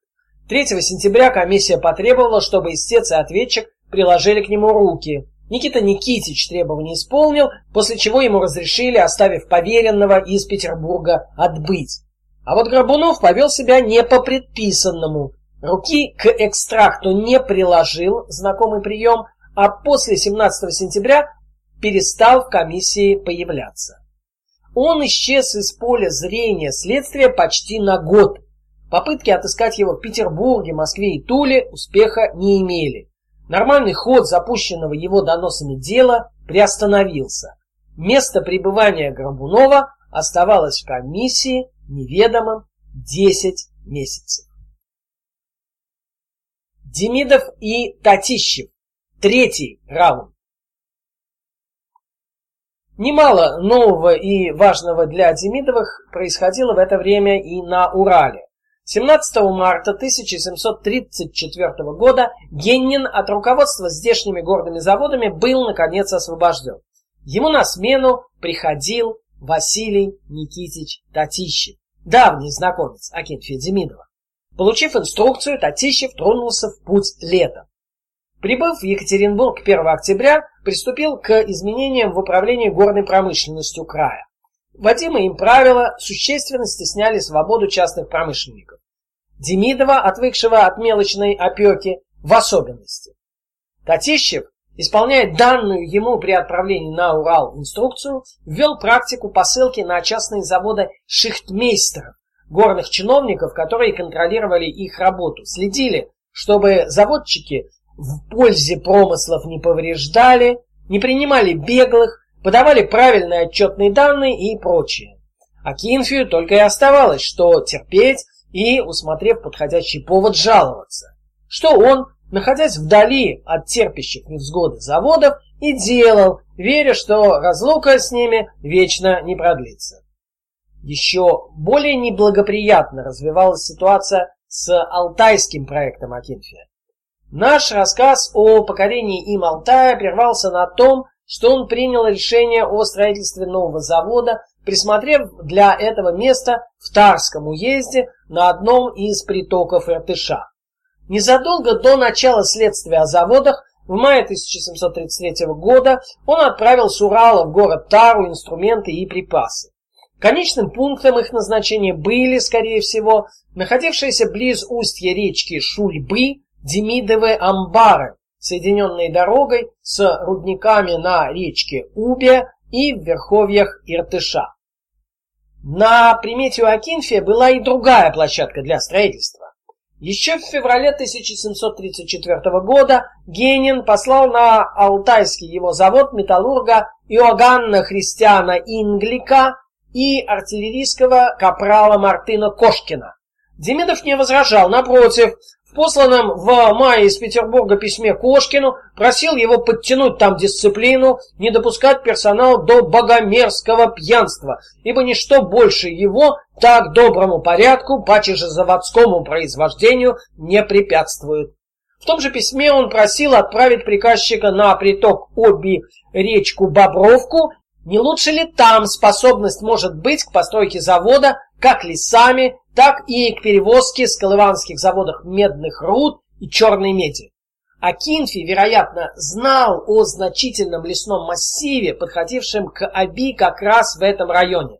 третьего сентября комиссия потребовала, чтобы истец и ответчик приложили к нему руки. Никита Никитич требования исполнил, после чего ему разрешили, оставив поверенного из Петербурга, отбыть. А вот Горбунов повел себя не по предписанному. Руки к экстракту не приложил, знакомый прием, а после семнадцатого сентября перестал в комиссии появляться. Он исчез из поля зрения следствия почти на год. Попытки отыскать его в Петербурге, Москве и Туле успеха не имели. Нормальный ход запущенного его доносами дела приостановился. Место пребывания Горбунова оставалось в комиссии неведомым десять месяцев. Демидов и Татищев. Третий раунд. Немало нового и важного для Демидовых происходило в это время и на Урале. семнадцатого марта тысяча семьсот тридцать четвёртого года Геннин от руководства здешними горными заводами был, наконец, освобожден. Ему на смену приходил Василий Никитич Татищев, давний знакомец Акинфея Демидова. Получив инструкцию, Татищев тронулся в путь летом. Прибыв в Екатеринбург первого октября, приступил к изменениям в управлении горной промышленностью края. Вводимые им правила существенно стесняли свободу частных промышленников. Демидова, отвыкшего от мелочной опеки, в особенности. Татищев, исполняя данную ему при отправлении на Урал инструкцию, ввел практику посылки на частные заводы шихтмейстеров, горных чиновников, которые контролировали их работу, следили, чтобы заводчики в пользе промыслов не повреждали, не принимали беглых, подавали правильные отчетные данные и прочее. Акинфею только и оставалось, что терпеть и, усмотрев подходящий повод, жаловаться. Что он, находясь вдали от терпящих невзгоды заводов, и делал, веря, что разлука с ними вечно не продлится. Еще более неблагоприятно развивалась ситуация с алтайским проектом Акинфея. Наш рассказ о покорении им Алтая прервался на том, что он принял решение о строительстве нового завода, присмотрев для этого места в Тарском уезде на одном из притоков Иртыша. Незадолго до начала следствия о заводах, в мае тысяча семьсот тридцать третьего года, он отправил с Урала в город Тару инструменты и припасы. Конечным пунктом их назначения были, скорее всего, находившиеся близ устья речки Шульбы Демидовы амбары, соединенные дорогой с рудниками на речке Убе и в верховьях Иртыша. На примете у Акинфея была и другая площадка для строительства. Еще в феврале тысяча семьсот тридцать четвёртого года Генин послал на алтайский его завод металлурга Иоганна Христиана Инглика и артиллерийского капрала Мартына Кошкина. Демидов не возражал, напротив, в посланном в мае из Петербурга письме Кошкину просил его подтянуть там дисциплину, не допускать персонал до богомерзкого пьянства, ибо ничто больше его так доброму порядку, паче же заводскому произвождению, не препятствует. В том же письме он просил отправить приказчика на приток Оби речку Бобровку. Не лучше ли там способность может быть к постройке завода как лесами, так и к перевозке с колыванских заводов медных руд и черной меди. Акинфий, вероятно, знал о значительном лесном массиве, подходившем к Оби как раз в этом районе.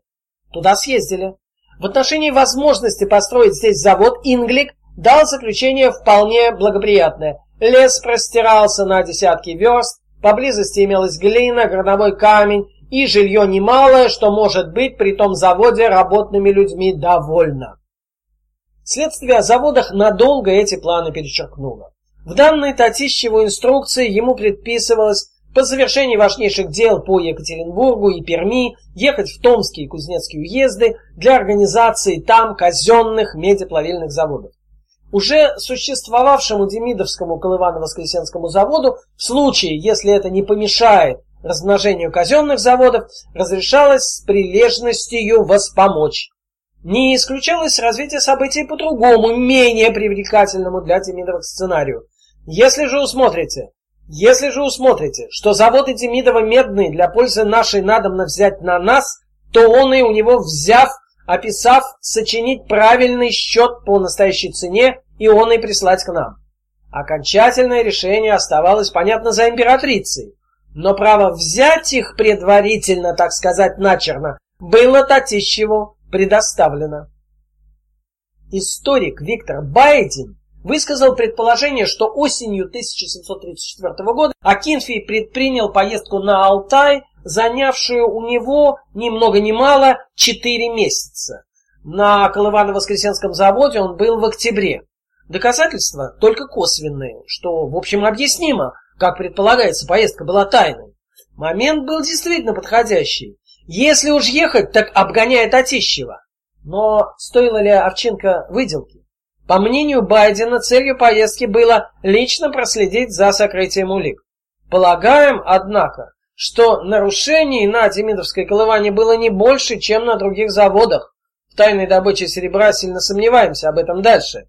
Туда съездили. В отношении возможности построить здесь завод Инглик дал заключение вполне благоприятное. Лес простирался на десятки верст, поблизости имелась глина, горновой камень и жилье немалое, что может быть при том заводе работными людьми довольно. Следствие о заводах надолго эти планы перечеркнуло. В данной Татищеву инструкции ему предписывалось по завершении важнейших дел по Екатеринбургу и Перми ехать в Томские и Кузнецкие уезды для организации там казенных медиплавильных заводов. Уже существовавшему Демидовскому Колывано-Воскресенскому заводу в случае, если это не помешает размножению казенных заводов, разрешалось с прилежностью воспомочь. Не исключалось развитие событий по другому, менее привлекательному для Демидова сценарию. Если же усмотрите, если же усмотрите, что заводы Демидова медные для пользы нашей надобно взять на нас, то он и у него взяв, описав, сочинить правильный счет по настоящей цене и он и прислать к нам. Окончательное решение оставалось, понятно, за императрицей, но право взять их предварительно, так сказать, начерно, было Татищеву предоставлено. Историк Виктор Байдин высказал предположение, что осенью тысяча семьсот тридцать четвёртого года Акинфей предпринял поездку на Алтай, занявшую у него ни много ни мало четыре месяца. На Колывано-Воскресенском заводе он был в октябре. Доказательства только косвенные, что, в общем, объяснимо, как предполагается, поездка была тайной. Момент был действительно подходящий. Если уж ехать, так обгоняя Татищева. Но стоила ли овчинка выделки? По мнению Байдена, целью поездки было лично проследить за сокрытием улик. Полагаем, однако, что нарушений на Демидовской колыване было не больше, чем на других заводах. В тайной добыче серебра сильно сомневаемся, об этом дальше.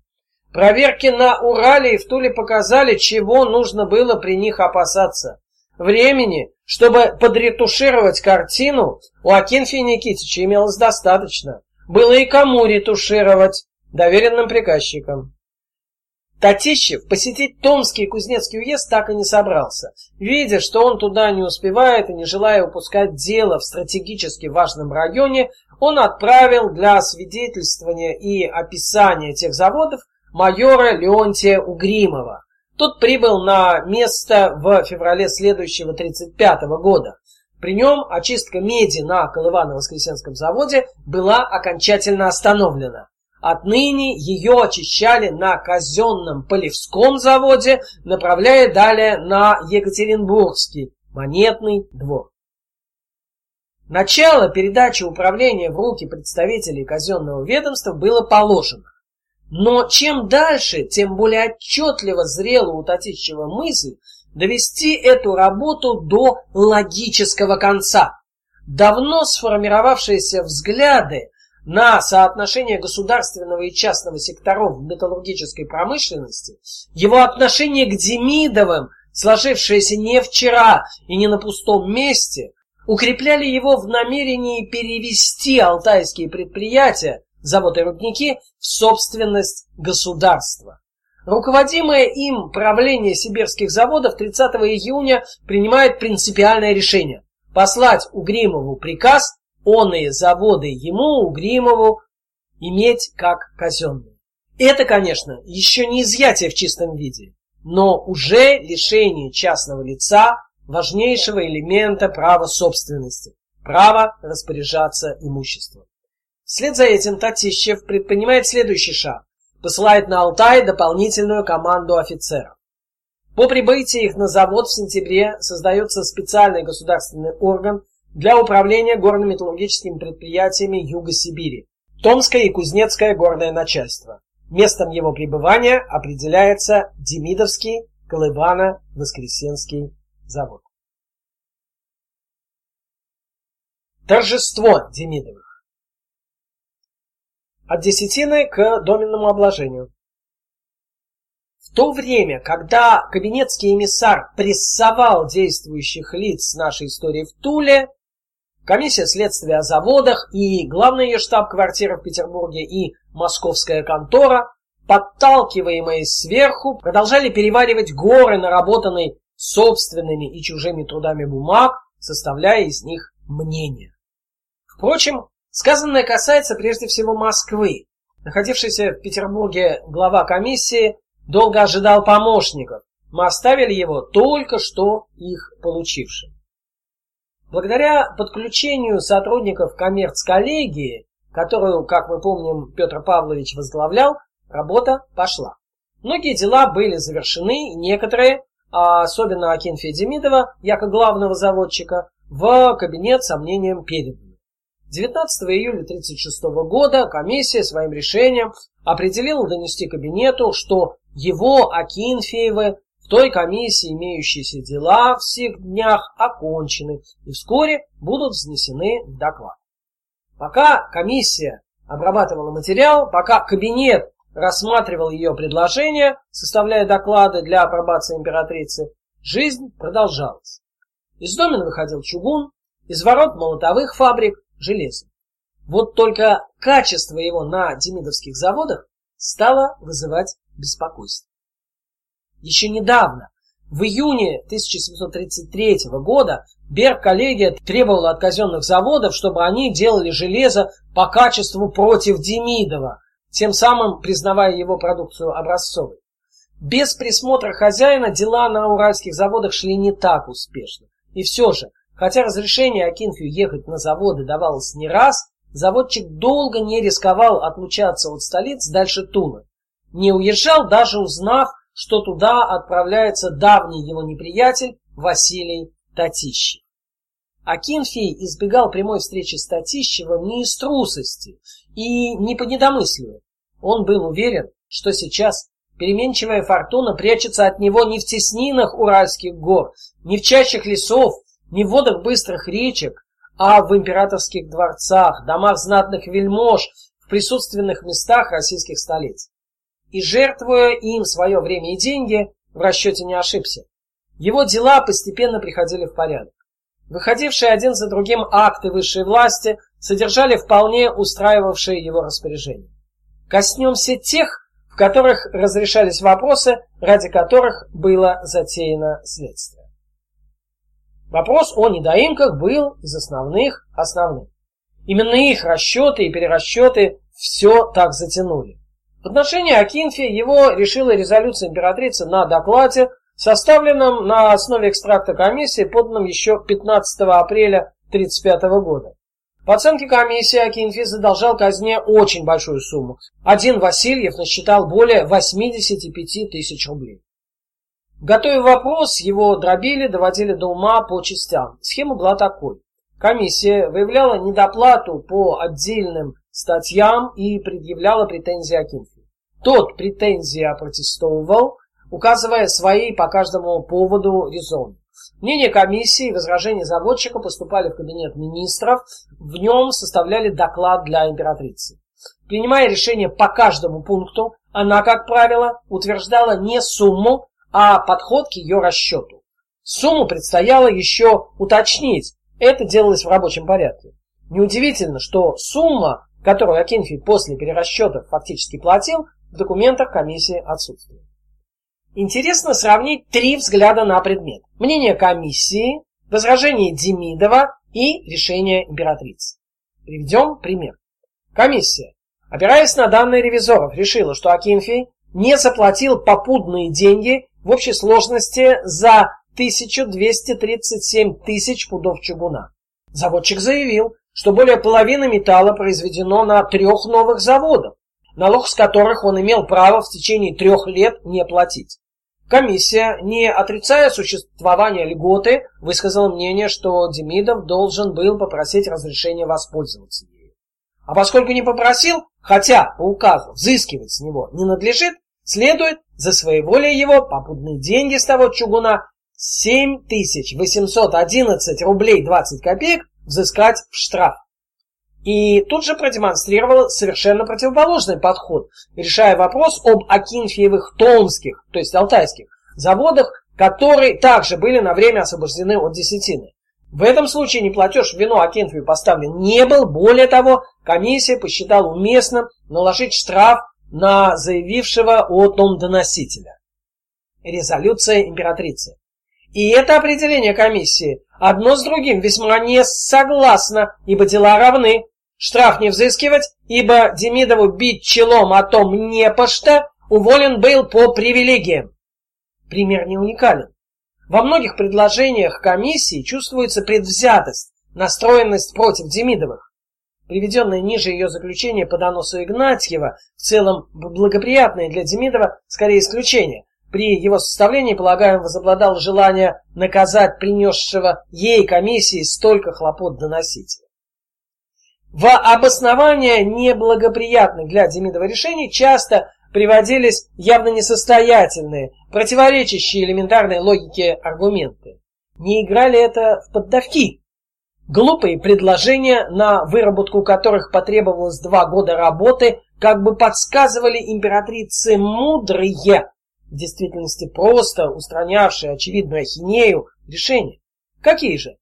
Проверки на Урале и в Туле показали, чего нужно было при них опасаться. Времени, чтобы подретушировать картину, у Акинфея Никитича имелось достаточно. Было и кому ретушировать, доверенным приказчикам. Татищев посетить Томский и Кузнецкий уезд так и не собрался, видя, что он туда не успевает и не желая упускать дело в стратегически важном районе, он отправил для свидетельствования и описания тех заводов майора Леонтия Угримова. Тот прибыл на место в феврале следующего тридцать пятого года. При нем очистка меди на Колывано-Воскресенском заводе была окончательно остановлена. Отныне ее очищали на казенном Полевском заводе, направляя далее на Екатеринбургский монетный двор. Начало передачи управления в руки представителей казенного ведомства было положено. Но чем дальше, тем более отчетливо зрела у Татищева мысль довести эту работу до логического конца. Давно сформировавшиеся взгляды на соотношение государственного и частного секторов в металлургической промышленности, его отношение к Демидовым, сложившееся не вчера и не на пустом месте, укрепляли его в намерении перевести алтайские предприятия, заводы и рудники в собственность государства. Руководимое им правление сибирских заводов тридцатого июня принимает принципиальное решение – послать Угримову приказ, он и заводы ему, Угримову, иметь как казенные. Это, конечно, еще не изъятие в чистом виде, но уже лишение частного лица важнейшего элемента права собственности – права распоряжаться имуществом. Вслед за этим Татищев предпринимает следующий шаг – посылает на Алтай дополнительную команду офицеров. По прибытии их на завод в сентябре создается специальный государственный орган для управления горно-металлургическими предприятиями Юга Сибири – Томское и Кузнецкое горное начальство. Местом его пребывания определяется Демидовский Колывано-Воскресенский завод. Торжество Демидовых. От десятины к доменному обложению. В то время, когда кабинетский эмиссар прессовал действующих лиц нашей истории в Туле, комиссия следствия о заводах и главный ее штаб-квартира в Петербурге и московская контора, подталкиваемые сверху, продолжали переваривать горы наработанной собственными и чужими трудами бумаг, составляя из них мнения. Впрочем, сказанное касается прежде всего Москвы. Находившийся в Петербурге глава комиссии долго ожидал помощников. Мы оставили его только что их получившим. Благодаря подключению сотрудников коммерцколлегии, которую, как мы помним, Петр Павлович возглавлял, работа пошла. Многие дела были завершены, и некоторые, особенно Акинфея Демидова, яко главного заводчика, в кабинет сомнением переданы. девятнадцатого июля тысяча девятьсот тридцать шестого года комиссия своим решением определила донести кабинету, что его, Акинфеевы, в той комиссии имеющиеся дела в сих днях окончены и вскоре будут внесены в доклад. Пока комиссия обрабатывала материал, пока кабинет рассматривал ее предложения, составляя доклады для апробации императрицы, жизнь продолжалась. Из домен выходил чугун, из ворот молотовых фабрик – железо. Вот только качество его на демидовских заводах стало вызывать беспокойство. Еще недавно, в июне тысяча семьсот тридцать третьего года, Берг-коллегия требовала от казенных заводов, чтобы они делали железо по качеству против Демидова, тем самым признавая его продукцию образцовой. Без присмотра хозяина дела на уральских заводах шли не так успешно. И все же, хотя разрешение Акинфею ехать на заводы давалось не раз, заводчик долго не рисковал отлучаться от столиц дальше Тулы. Не уезжал, даже узнав, что туда отправляется давний его неприятель Василий Татищев. Акинфей избегал прямой встречи с Татищевым не из трусости и не по недомыслию. Он был уверен, что сейчас переменчивая фортуна прячется от него не в теснинах уральских гор, не в чащах лесов, не в водах быстрых речек, а в императорских дворцах, домах знатных вельмож, в присутственных местах российских столиц. И, жертвуя им свое время и деньги, в расчете не ошибся. Его дела постепенно приходили в порядок. Выходившие один за другим акты высшей власти содержали вполне устраивавшие его распоряжения. Коснемся тех, в которых разрешались вопросы, ради которых было затеяно следствие. Вопрос о недоимках был из основных основных. Именно их расчеты и перерасчеты все так затянули. В отношении Акинфея его решила резолюция императрицы на докладе, составленном на основе экстракта комиссии, поданном еще пятнадцатого апреля тысяча девятьсот тридцать пятого года. По оценке комиссии Акинфей задолжал казне очень большую сумму. Один Васильев насчитал более восемьдесят пять тысяч рублей. Готовя вопрос, его дробили, доводили до ума по частям. Схема была такой. Комиссия выявляла недоплату по отдельным статьям и предъявляла претензии Акинфею. Тот претензии опротестовывал, указывая свои по каждому поводу резоны. Мнение комиссии и возражения заводчика поступали в кабинет министров, в нем составляли доклад для императрицы. Принимая решение по каждому пункту, она, как правило, утверждала не сумму, а подход к ее расчету. Сумму предстояло еще уточнить, это делалось в рабочем порядке. Неудивительно, что сумма, которую Акинфей после перерасчета фактически платил, в документах комиссии отсутствует. Интересно сравнить три взгляда на предмет. Мнение комиссии, возражение Демидова и решение императрицы. Приведем пример. Комиссия, опираясь на данные ревизоров, решила, что Акинфей не заплатил попутные деньги в общей сложности за тысячу двести тридцать семь тысяч пудов чугуна. Заводчик заявил, что более половины металла произведено на трех новых заводах, налог с которых он имел право в течение трех лет не платить. Комиссия, не отрицая существование льготы, высказала мнение, что Демидов должен был попросить разрешения воспользоваться ею. А поскольку не попросил, хотя по указу взыскивать с него не надлежит, следует за своеволие его попутные деньги с того чугуна семь тысяч восемьсот одиннадцать рублей двадцать копеек взыскать в штраф. И тут же продемонстрировала совершенно противоположный подход, решая вопрос об Акинфеевых томских, то есть алтайских, заводах, которые также были на время освобождены от десятины. В этом случае неплатеж в вину Акинфею поставлен не был, более того, комиссия посчитала уместным наложить штраф на заявившего о том доносителя. Резолюция императрицы. И это определение комиссии одно с другим весьма не согласно, ибо дела равны. Штраф не взыскивать, ибо Демидову бить челом о том не по что, уволен был по привилегиям. Пример не уникален. Во многих предложениях комиссии чувствуется предвзятость, настроенность против Демидовых. Приведенное ниже ее заключение по доносу Игнатьева, в целом благоприятное для Демидова, скорее исключение. При его составлении, полагаем, возобладало желание наказать принесшего ей комиссии столько хлопот доносителя. В обоснование неблагоприятных для Демидова решений часто приводились явно несостоятельные, противоречащие элементарной логике аргументы. Не играли это в поддавки. Глупые предложения, на выработку которых потребовалось два года работы, как бы подсказывали императрице мудрые, в действительности просто устранявшие очевидную ахинею, решения. Какие же?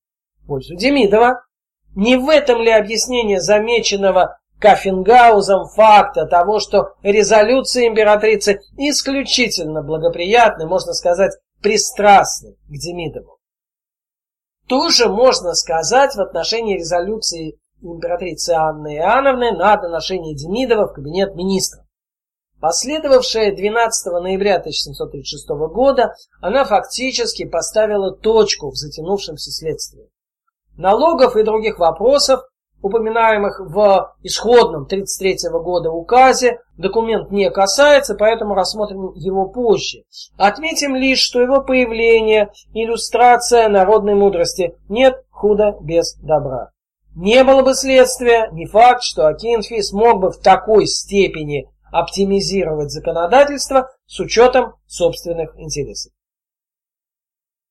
В пользу Демидова. Не в этом ли объяснение замеченного Каффенгаузом факта того, что резолюции императрицы исключительно благоприятны, можно сказать, пристрастны к Демидову? То же можно сказать в отношении резолюции императрицы Анны Иоанновны на доношение Демидова в кабинет министров. Последовавшая двенадцатого ноября тысяча семьсот тридцать шестого года, она фактически поставила точку в затянувшемся следствии. Налогов и других вопросов, упоминаемых в исходном тридцать третьего года указе, документ не касается, поэтому рассмотрим его позже. Отметим лишь, что его появление – иллюстрация народной мудрости «нет худа без добра». Не было бы следствия, не факт, что Акинфей смог бы в такой степени оптимизировать законодательство с учетом собственных интересов.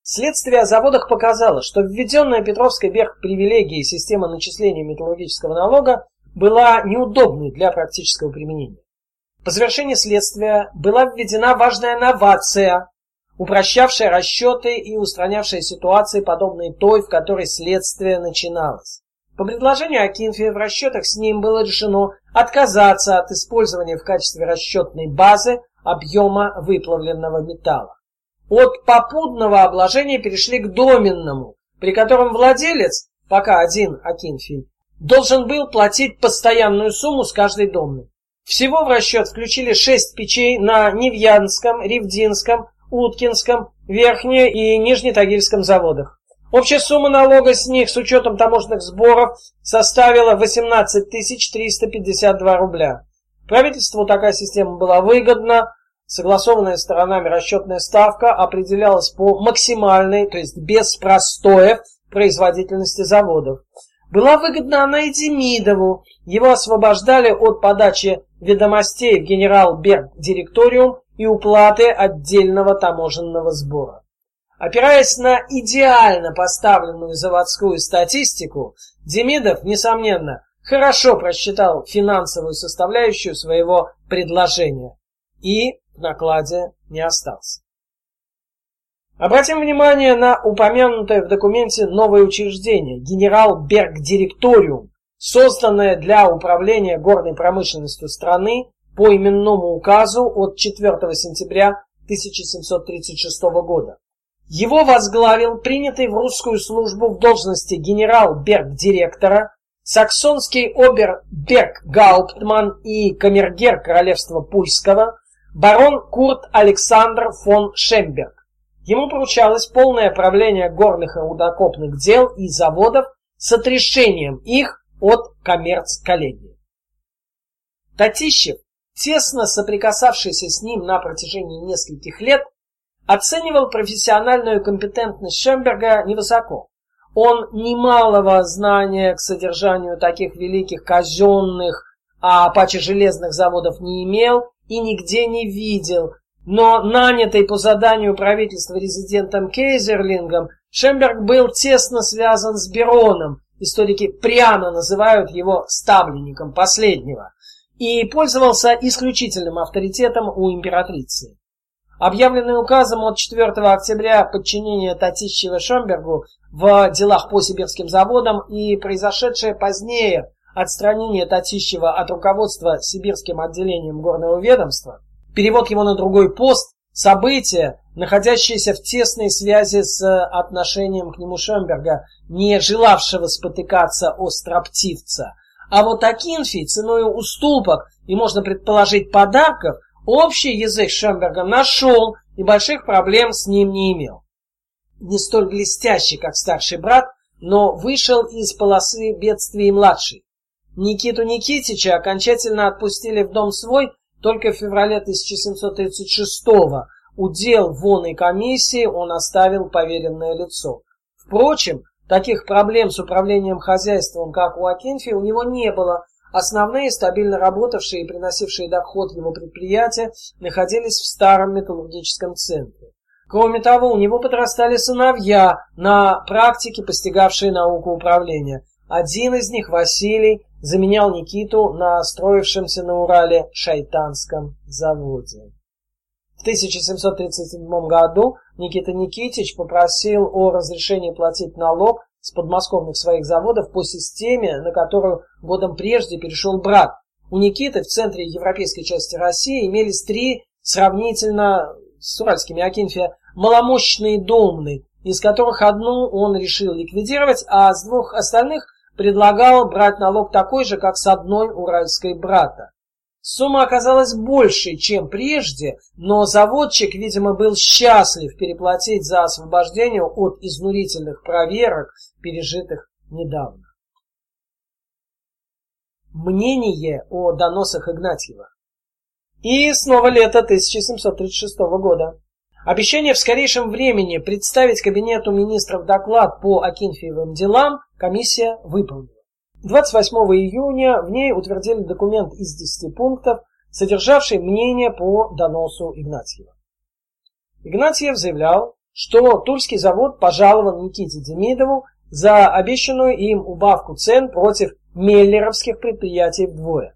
Следствие о заводах показало, что введенная Петровской вверх привилегии система начисления металлургического налога была неудобной для практического применения. По завершении следствия была введена важная новация, упрощавшая расчеты и устранявшая ситуации, подобные той, в которой следствие начиналось. По предложению Акинфея в расчетах с ним было решено отказаться от использования в качестве расчетной базы объема выплавленного металла. От попутного обложения перешли к доменному, при котором владелец, пока один Акинфий, должен был платить постоянную сумму с каждой домной. Всего в расчет включили шесть печей на Невьянском, Ревдинском, Уткинском, Верхне и Нижнетагильском заводах. Общая сумма налога с них с учетом таможенных сборов составила восемнадцать тысяч триста пятьдесят два рубля. Правительству такая система была выгодна. Согласованная сторонами расчетная ставка определялась по максимальной, то есть без простоев, производительности заводов. Была выгодна она и Демидову. Его освобождали от подачи ведомостей в Генерал-Берг-директориум и уплаты отдельного таможенного сбора. Опираясь на идеально поставленную заводскую статистику, Демидов, несомненно, хорошо просчитал финансовую составляющую своего предложения и в накладе не остался. Обратим внимание на упомянутое в документе новое учреждение Генерал-Берг-директориум, созданное для управления горной промышленностью страны по именному указу от четвертого сентября тысяча семьсот тридцать шестого года. Его возглавил принятый в русскую службу в должности генерал-берг-директора саксонский обер-берг-гауптман и камергер Королевства Польского барон Курт Александр фон Шемберг. Ему поручалось полное правление горных и рудокопных дел и заводов с отрешением их от коммерц-коллегии. Татищев, тесно соприкасавшийся с ним на протяжении нескольких лет, оценивал профессиональную компетентность Шемберга невысоко. Он немалого знания к содержанию таких великих казенных, а паче железных заводов не имел и нигде не видел, но нанятый по заданию правительства резидентом Кейзерлингом, Шемберг был тесно связан с Бероном, историки прямо называют его ставленником последнего, и пользовался исключительным авторитетом у императрицы. Объявленный указом от четвертого октября подчинение Татищева Шембергу в делах по сибирским заводам и произошедшее позднее отстранение Татищева от руководства сибирским отделением горного ведомства, перевод его на другой пост, события, находящиеся в тесной связи с отношением к нему Шемберга, не желавшего спотыкаться о строптивца. А вот Акинфий ценою уступок и, можно предположить, подарков, общий язык с Шембергом нашел и больших проблем с ним не имел. не столь блестяще, как старший брат, но вышел из полосы бедствий младший. Никиту Никитича окончательно отпустили в дом свой только в феврале тысяча семьсот тридцать шестого. Удел вон и комиссии он оставил поверенное лицо. Впрочем, таких проблем с управлением хозяйством, как у Акинфея, у него не было. Основные, стабильно работавшие и приносившие доход его предприятия, находились в старом металлургическом центре. Кроме того, у него подрастали сыновья, на практике постигавшие науку управления. Один из них, Василий, заменял Никиту на строившемся на Урале шайтанском заводе. В тысяча семьсот тридцать седьмом году Никита Никитич попросил о разрешении платить налог с подмосковных своих заводов по системе, на которую годом прежде перешел брат. У Никиты в центре европейской части России имелись три сравнительно с уральскими Акинфея маломощные домны, из которых одну он решил ликвидировать, а с двух остальных предлагал брать налог такой же, как с одной уральской брата. Сумма оказалась больше, чем прежде, но заводчик, видимо, был счастлив переплатить за освобождение от изнурительных проверок, пережитых недавно. Мнение о доносах Игнатьева. И снова лето тысяча семьсот тридцать шестого года. Обещание в скорейшем времени представить кабинету министров доклад по акинфеевым делам комиссия выполнила. двадцать восьмого июня в ней утвердили документ из десяти пунктов, содержавший мнение по доносу Игнатьева. Игнатьев заявлял, что Тульский завод пожаловал Никите Демидову за обещанную им убавку цен против меллеровских предприятий вдвое.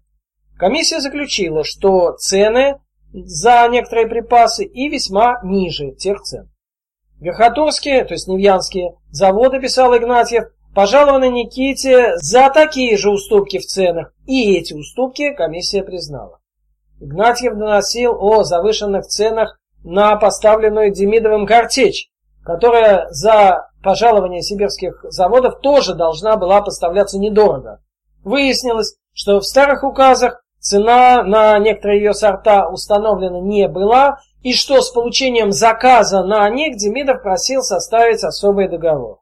Комиссия заключила, что цены за некоторые припасы и весьма ниже тех цен. Верхотурские, то есть невьянские, заводы, писал Игнатьев, пожалованы Никите за такие же уступки в ценах, и эти уступки комиссия признала. Игнатьев доносил о завышенных ценах на поставленную Демидовым картечь, которая за пожалование сибирских заводов тоже должна была поставляться недорого. Выяснилось, что в старых указах цена на некоторые ее сорта установлена не была, и что с получением заказа на них Демидов просил составить особый договор.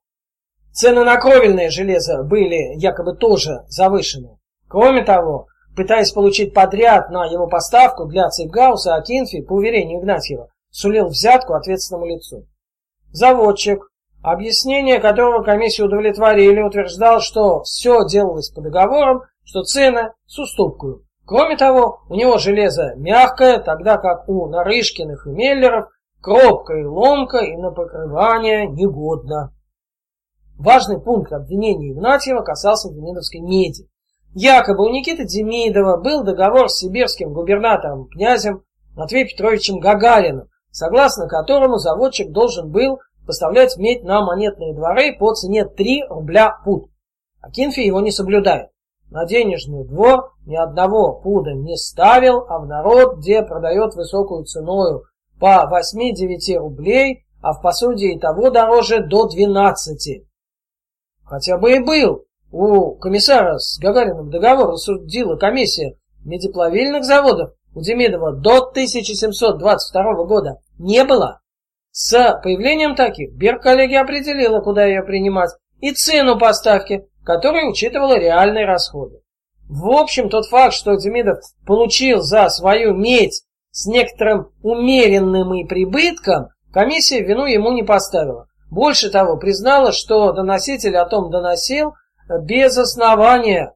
Цены на кровельное железо были якобы тоже завышены. Кроме того, пытаясь получить подряд на его поставку для цепгауса, Акинфей, по уверению Игнатьева, сулил взятку ответственному лицу. Заводчик, объяснение которого комиссию удовлетворили, утверждал, что все делалось по договорам, что цены с уступкой. Кроме того, у него железо мягкое, тогда как у Нарышкиных и Меллеров кропка и ломка и на покрывание негодно. Важный пункт обвинения Игнатьева касался демидовской меди. Якобы у Никиты Демидова был договор с сибирским губернатором князем Матвеем Петровичем Гагариным, согласно которому заводчик должен был поставлять медь на монетные дворы по цене три рубля пуд. Акинфей его не соблюдает. На денежный двор ни одного пуда не ставил, а в народ, где продает высокую ценою по восемь-девять рублей, а в посуде и того дороже до двенадцати. Хотя бы и был у комиссара с Гагариным договор, судила комиссия медиплавильных заводов у Демидова до тысяча семьсот двадцать второго года не было. С появлением таких Берг-коллегия определила, куда ее принимать, и цену поставки, которая учитывала реальные расходы. В общем, тот факт, что Демидов получил за свою медь с некоторым умеренным и прибытком, комиссия вину ему не поставила. Больше того, признала, что доноситель о том доносил без основания,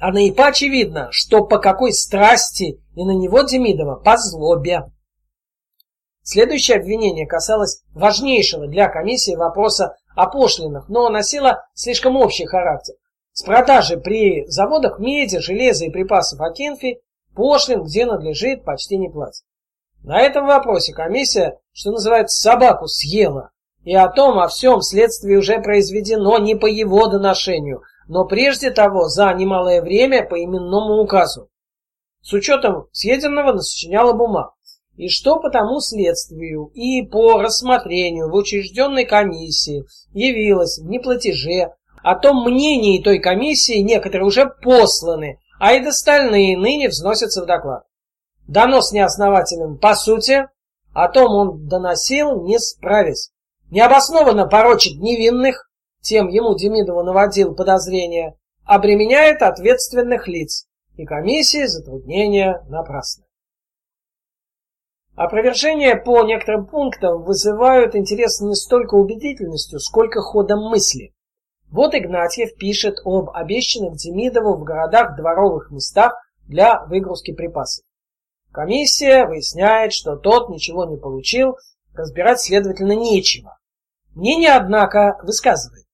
а наипаче видно, что по какой страсти и на него Демидова по злобе. Следующее обвинение касалось важнейшего для комиссии вопроса о пошлинах, но носило слишком общий характер. С продажи при заводах меди, железа и припасов Акинфей пошлин, где надлежит, почти не платит. На этом вопросе комиссия, что называется, собаку съела. И о том, о всем следствие уже произведено не по его доношению, но прежде того за немалое время по именному указу. С учетом съеденного насочиняла бумаг. И что по тому следствию и по рассмотрению в учрежденной комиссии явилось в неплатеже, о том мнении той комиссии некоторые уже посланы, а и достальные ныне взносятся в доклад. Донос неоснователен по сути, о том он доносил, не справясь. необоснованно порочит невинных, тем ему Демидову наводил подозрения, обременяет ответственных лиц, и комиссии затруднения напрасны. Опровержения по некоторым пунктам вызывают интерес не столько убедительностью, сколько ходом мысли. Вот Игнатьев пишет об обещанных Демидову в городах дворовых местах для выгрузки припасов. Комиссия выясняет, что тот ничего не получил, разбирать, следовательно, нечего. Мнение, однако, высказывает.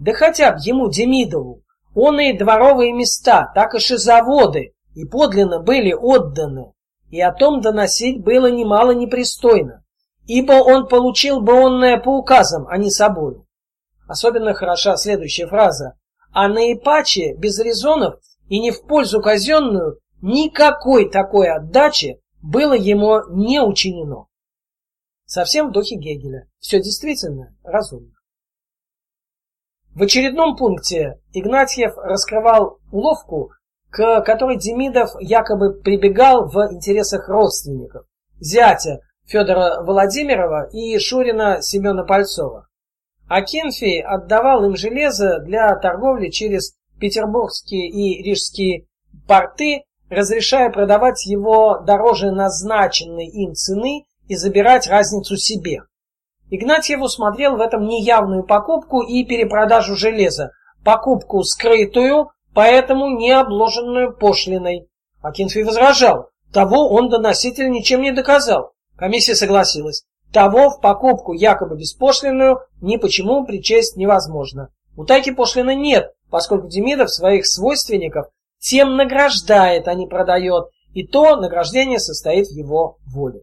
Да хотя б ему, Демидову, он и дворовые места, так и шизаводы, и подлинно были отданы, и о том доносить было немало непристойно, ибо он получил бы онное по указам, а не собою. Особенно хороша следующая фраза. А наипаче, без резонов и не в пользу казенную, никакой такой отдачи было ему не учинено. Совсем в духе Гегеля. Все действительно разумно. В очередном пункте Игнатьев раскрывал уловку, к которой Демидов якобы прибегал в интересах родственников, зятя Федора Владимирова и шурина Семена Пальцова. Акинфей отдавал им железо для торговли через петербургские и рижские порты, разрешая продавать его дороже назначенной им цены и забирать разницу себе. Игнатьев усмотрел в этом неявную покупку и перепродажу железа, покупку скрытую, поэтому не обложенную пошлиной. Акинфей возражал, того он доноситель ничем не доказал. Комиссия согласилась, того в покупку якобы беспошлинную ни почему причесть невозможно. У тайки пошлины нет, поскольку Демидов своих свойственников тем награждает, а не продает, и то награждение состоит в его воле.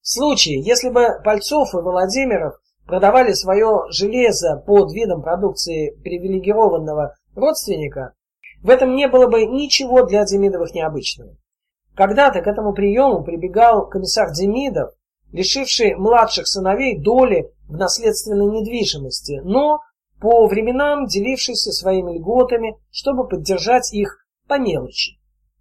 В случае, если бы Пальцов и Владимиров продавали свое железо под видом продукции привилегированного родственника, в этом не было бы ничего для Демидовых необычного. Когда-то к этому приему прибегал комиссар Демидов, лишивший младших сыновей доли в наследственной недвижимости, но по временам делившийся своими льготами, чтобы поддержать их по мелочи.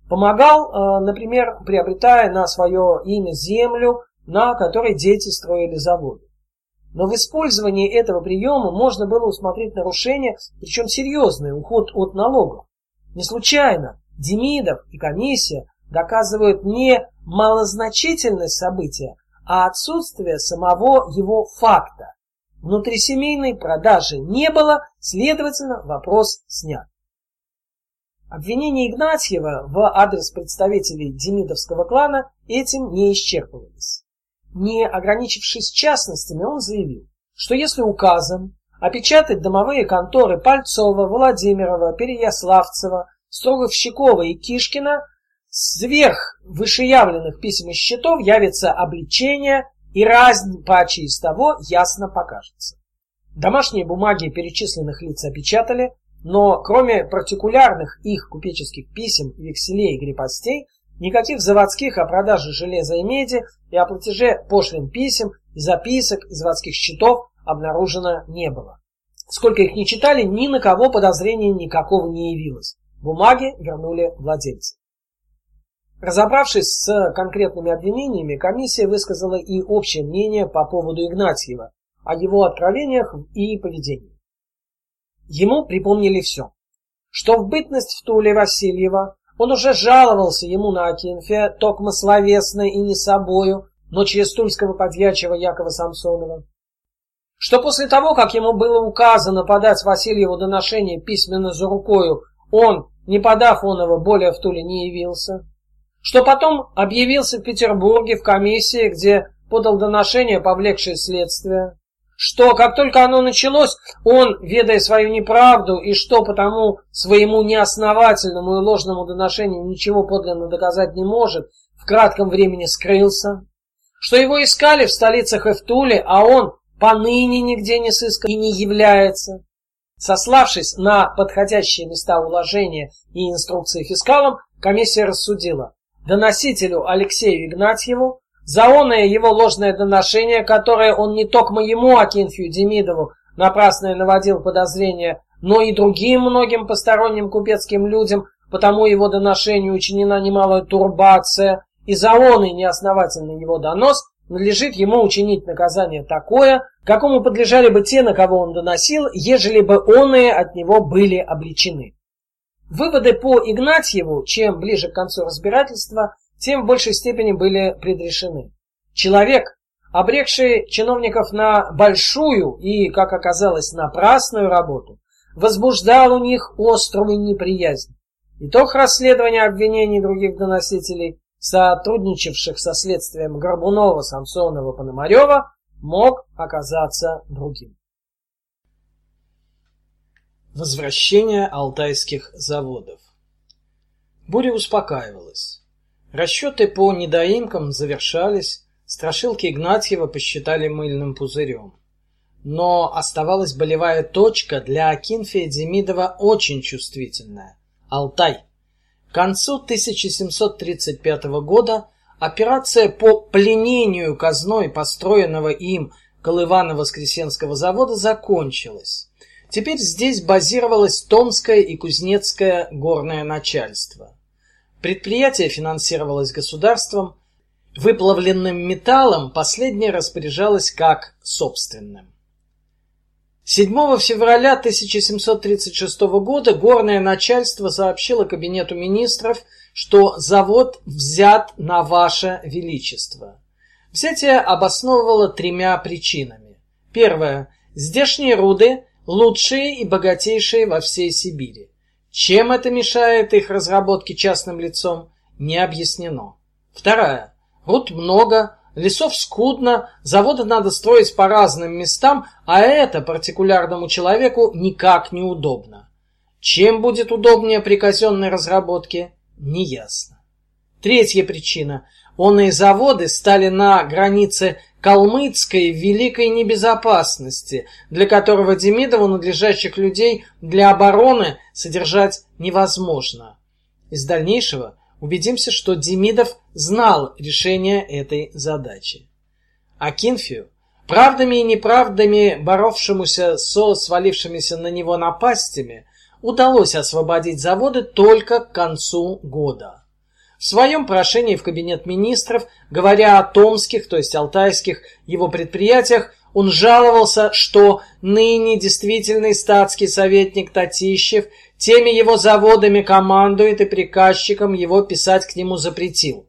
Помогал, например, приобретая на свое имя землю, на которой дети строили заводы. Но в использовании этого приема можно было усмотреть нарушение, причем серьезное, уход от налогов. Не случайно Демидов и комиссия доказывают не малозначительность события, а отсутствие самого его факта. Внутрисемейной продажи не было, следовательно, вопрос снят. Обвинения Игнатьева в адрес представителей Демидовского клана этим не исчерпывались. Не ограничившись частностями, он заявил, что если указом опечатать домовые конторы Пальцова, Владимирова, Переяславцева, Строговщикова и Кишкина, сверх вышеявленных писем и счетов явится обличение, и разнь паче из того ясно покажется. Домашние бумаги перечисленных лиц опечатали, но кроме партикулярных их купеческих писем, векселей и крепостей, никаких заводских о продаже железа и меди и о платеже пошлин писем, записок и заводских счетов обнаружено не было. Сколько их ни читали, ни на кого подозрения никакого не явилось. Бумаги вернули владельцы. Разобравшись с конкретными обвинениями, комиссия высказала и общее мнение по поводу Игнатьева, о его откровениях и поведении. Ему припомнили все, что в бытность в Туле Васильева он уже жаловался ему на Акинфе, токмо словесно и не собою, но через тульского подьячего Якова Самсонова. Что после того, как ему было указано подать Васильеву доношение письменно за рукою, он, не подав оного, более в Туле не явился. Что потом объявился в Петербурге в комиссии, где подал доношение, повлекшее следствие. Что, как только оно началось, он, ведая свою неправду, и что потому своему неосновательному и ложному доношению ничего подлинно доказать не может, в кратком времени скрылся, что его искали в столицах и в Туле, а он поныне нигде не сыскан и не является. Сославшись на подходящие места уложения и инструкции фискалам, комиссия рассудила: доносителю Алексею Игнатьеву за оное его ложное доношение, которое он не только моему Акинфею Демидову напрасно наводил подозрения, но и другим многим посторонним купецким людям, потому его доношению учинена немалая турбация, и за оное неосновательный его донос надлежит ему учинить наказание такое, какому подлежали бы те, на кого он доносил, ежели бы оные от него были обличены. Выводы по Игнатьеву, чем ближе к концу разбирательства, тем в большей степени были предрешены. Человек, обрекший чиновников на большую и, как оказалось, напрасную работу, возбуждал у них острую неприязнь. Итог расследования обвинений других доносителей, сотрудничавших со следствием Горбунова, Самсонова, Пономарева, мог оказаться другим. Возвращение алтайских заводов. Буря успокаивалась. Расчеты по недоимкам завершались, страшилки Игнатьева посчитали мыльным пузырем. Но оставалась болевая точка для Акинфея Демидова очень чувствительная – Алтай. К концу тысяча семьсот тридцать пятого года операция по пленению казной построенного им Колывано-Воскресенского завода закончилась. Теперь здесь базировалось Томское и Кузнецкое горное начальство. Предприятие финансировалось государством. Выплавленным металлом последнее распоряжалось как собственным. седьмого февраля тысяча семьсот тридцать шестого года горное начальство сообщило Кабинету министров, что завод взят на Ваше Величество. Взятие обосновывало тремя причинами. Первое. Здешние руды лучшие и богатейшие во всей Сибири. Чем это мешает их разработке частным лицом, не объяснено. Второе. Руд много, лесов скудно, заводы надо строить по разным местам, а это партикулярному человеку никак не удобно. Чем будет удобнее при казенной разработке? Неясно. Третья причина. Оные заводы стали на границе калмыцкой великой небезопасности, для которого Демидову надлежащих людей для обороны содержать невозможно. Из дальнейшего убедимся, что Демидов знал решение этой задачи. Акинфею, правдами и неправдами боровшемуся со свалившимися на него напастями, удалось освободить заводы только к концу года. В своем прошении в Кабинет министров, говоря о томских, то есть алтайских, его предприятиях, он жаловался, что ныне действительный статский советник Татищев теми его заводами командует и приказчикам его писать к нему запретил.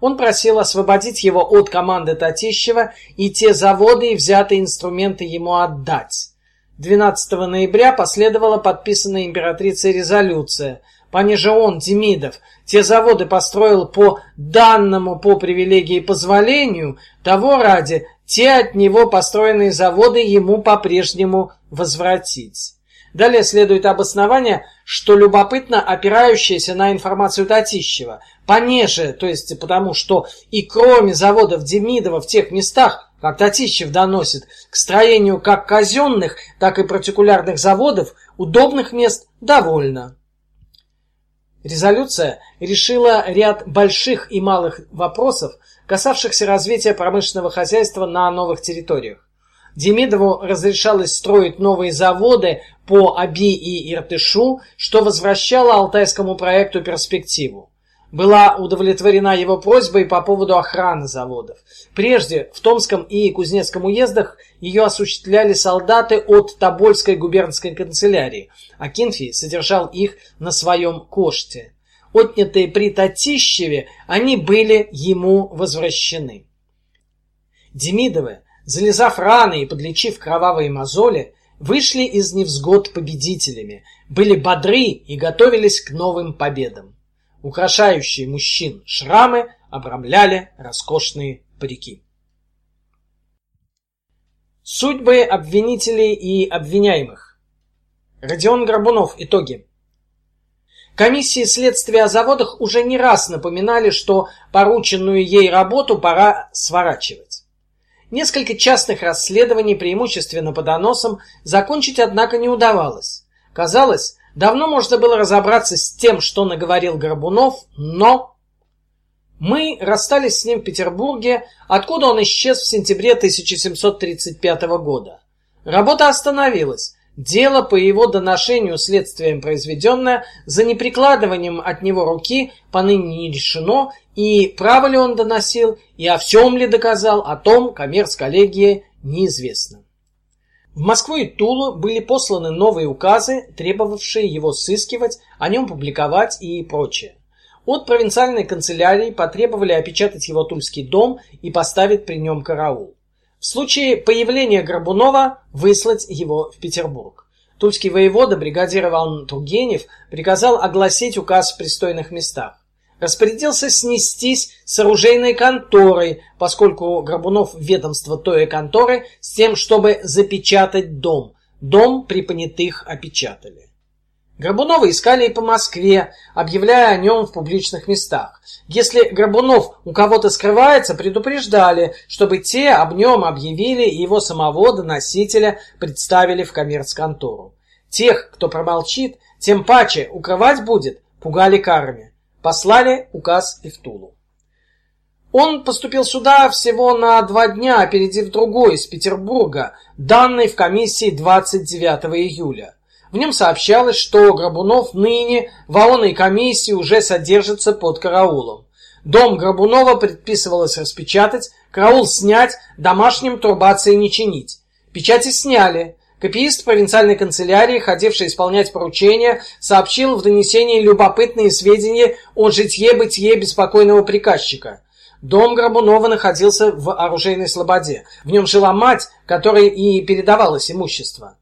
Он просил освободить его от команды Татищева и те заводы и взятые инструменты ему отдать. двенадцатого ноября последовала подписанная императрицей резолюция. Понеже он, Демидов, те заводы построил по данному по привилегии и позволению, того ради те от него построенные заводы ему по-прежнему возвратить. Далее следует обоснование, что любопытно опирающееся на информацию Татищева. Понеже, то есть потому что и кроме заводов Демидова в тех местах, как Татищев доносит, к строению как казенных, так и партикулярных заводов удобных мест довольно. Резолюция решила ряд больших и малых вопросов, касавшихся развития промышленного хозяйства на новых территориях. Демидову разрешалось строить новые заводы по Оби и Иртышу, что возвращало алтайскому проекту перспективу. Была удовлетворена его просьба и по поводу охраны заводов. Прежде в Томском и Кузнецком уездах ее осуществляли солдаты от Тобольской губернской канцелярии. Акинфий содержал их на своем коште. Отнятые при Татищеве, они были ему возвращены. Демидовы, залезав раны и подлечив кровавые мозоли, вышли из невзгод победителями, были бодры и готовились к новым победам. Украшающие мужчин шрамы обрамляли роскошные парики. Судьбы обвинителей и обвиняемых. Родион Горбунов. Итоги. Комиссии следствия о заводах уже не раз напоминали, что порученную ей работу пора сворачивать. Несколько частных расследований, преимущественно по доносам, закончить, однако, не удавалось. Казалось, давно можно было разобраться с тем, что наговорил Горбунов, но... Мы расстались с ним в Петербурге, откуда он исчез в сентябре тысяча семьсот тридцать пятого года. Работа остановилась. Дело по его доношению следствием произведенное, за неприкладыванием от него руки, поныне не решено, и право ли он доносил, и о всем ли доказал, о том коммерц-коллегии неизвестно. В Москву и Тулу были посланы новые указы, требовавшие его сыскивать, о нем публиковать и прочее. От провинциальной канцелярии потребовали опечатать его тульский дом и поставить при нем караул. В случае появления Горбунова выслать его в Петербург. Тульский воевода, бригадир Иван Тургенев, приказал огласить указ в пристойных местах. Распорядился снестись с оружейной конторой, поскольку Горбунов ведомство той конторы, с тем, чтобы запечатать дом. Дом при понятых опечатали. Горбунова искали и по Москве, объявляя о нем в публичных местах. Если Горбунов у кого-то скрывается, предупреждали, чтобы те об нем объявили и его самого доносителя представили в коммерцконтору. Тех, кто промолчит, тем паче укрывать будет, пугали карами. Послали указ и в Тулу. Он поступил сюда всего на два дня, опередив другой из Петербурга, данный в комиссии двадцать девятого июля. В нем сообщалось, что Горбунов ныне в оной комиссии уже содержится под караулом. Дом Горбунова предписывалось распечатать, караул снять, домашним турбации не чинить. Печати сняли. Копиист провинциальной канцелярии, ходивший исполнять поручения, сообщил в донесении любопытные сведения о житье-бытие беспокойного приказчика. Дом Горбунова находился в оружейной слободе. В нем жила мать, которой и передавалось имущество.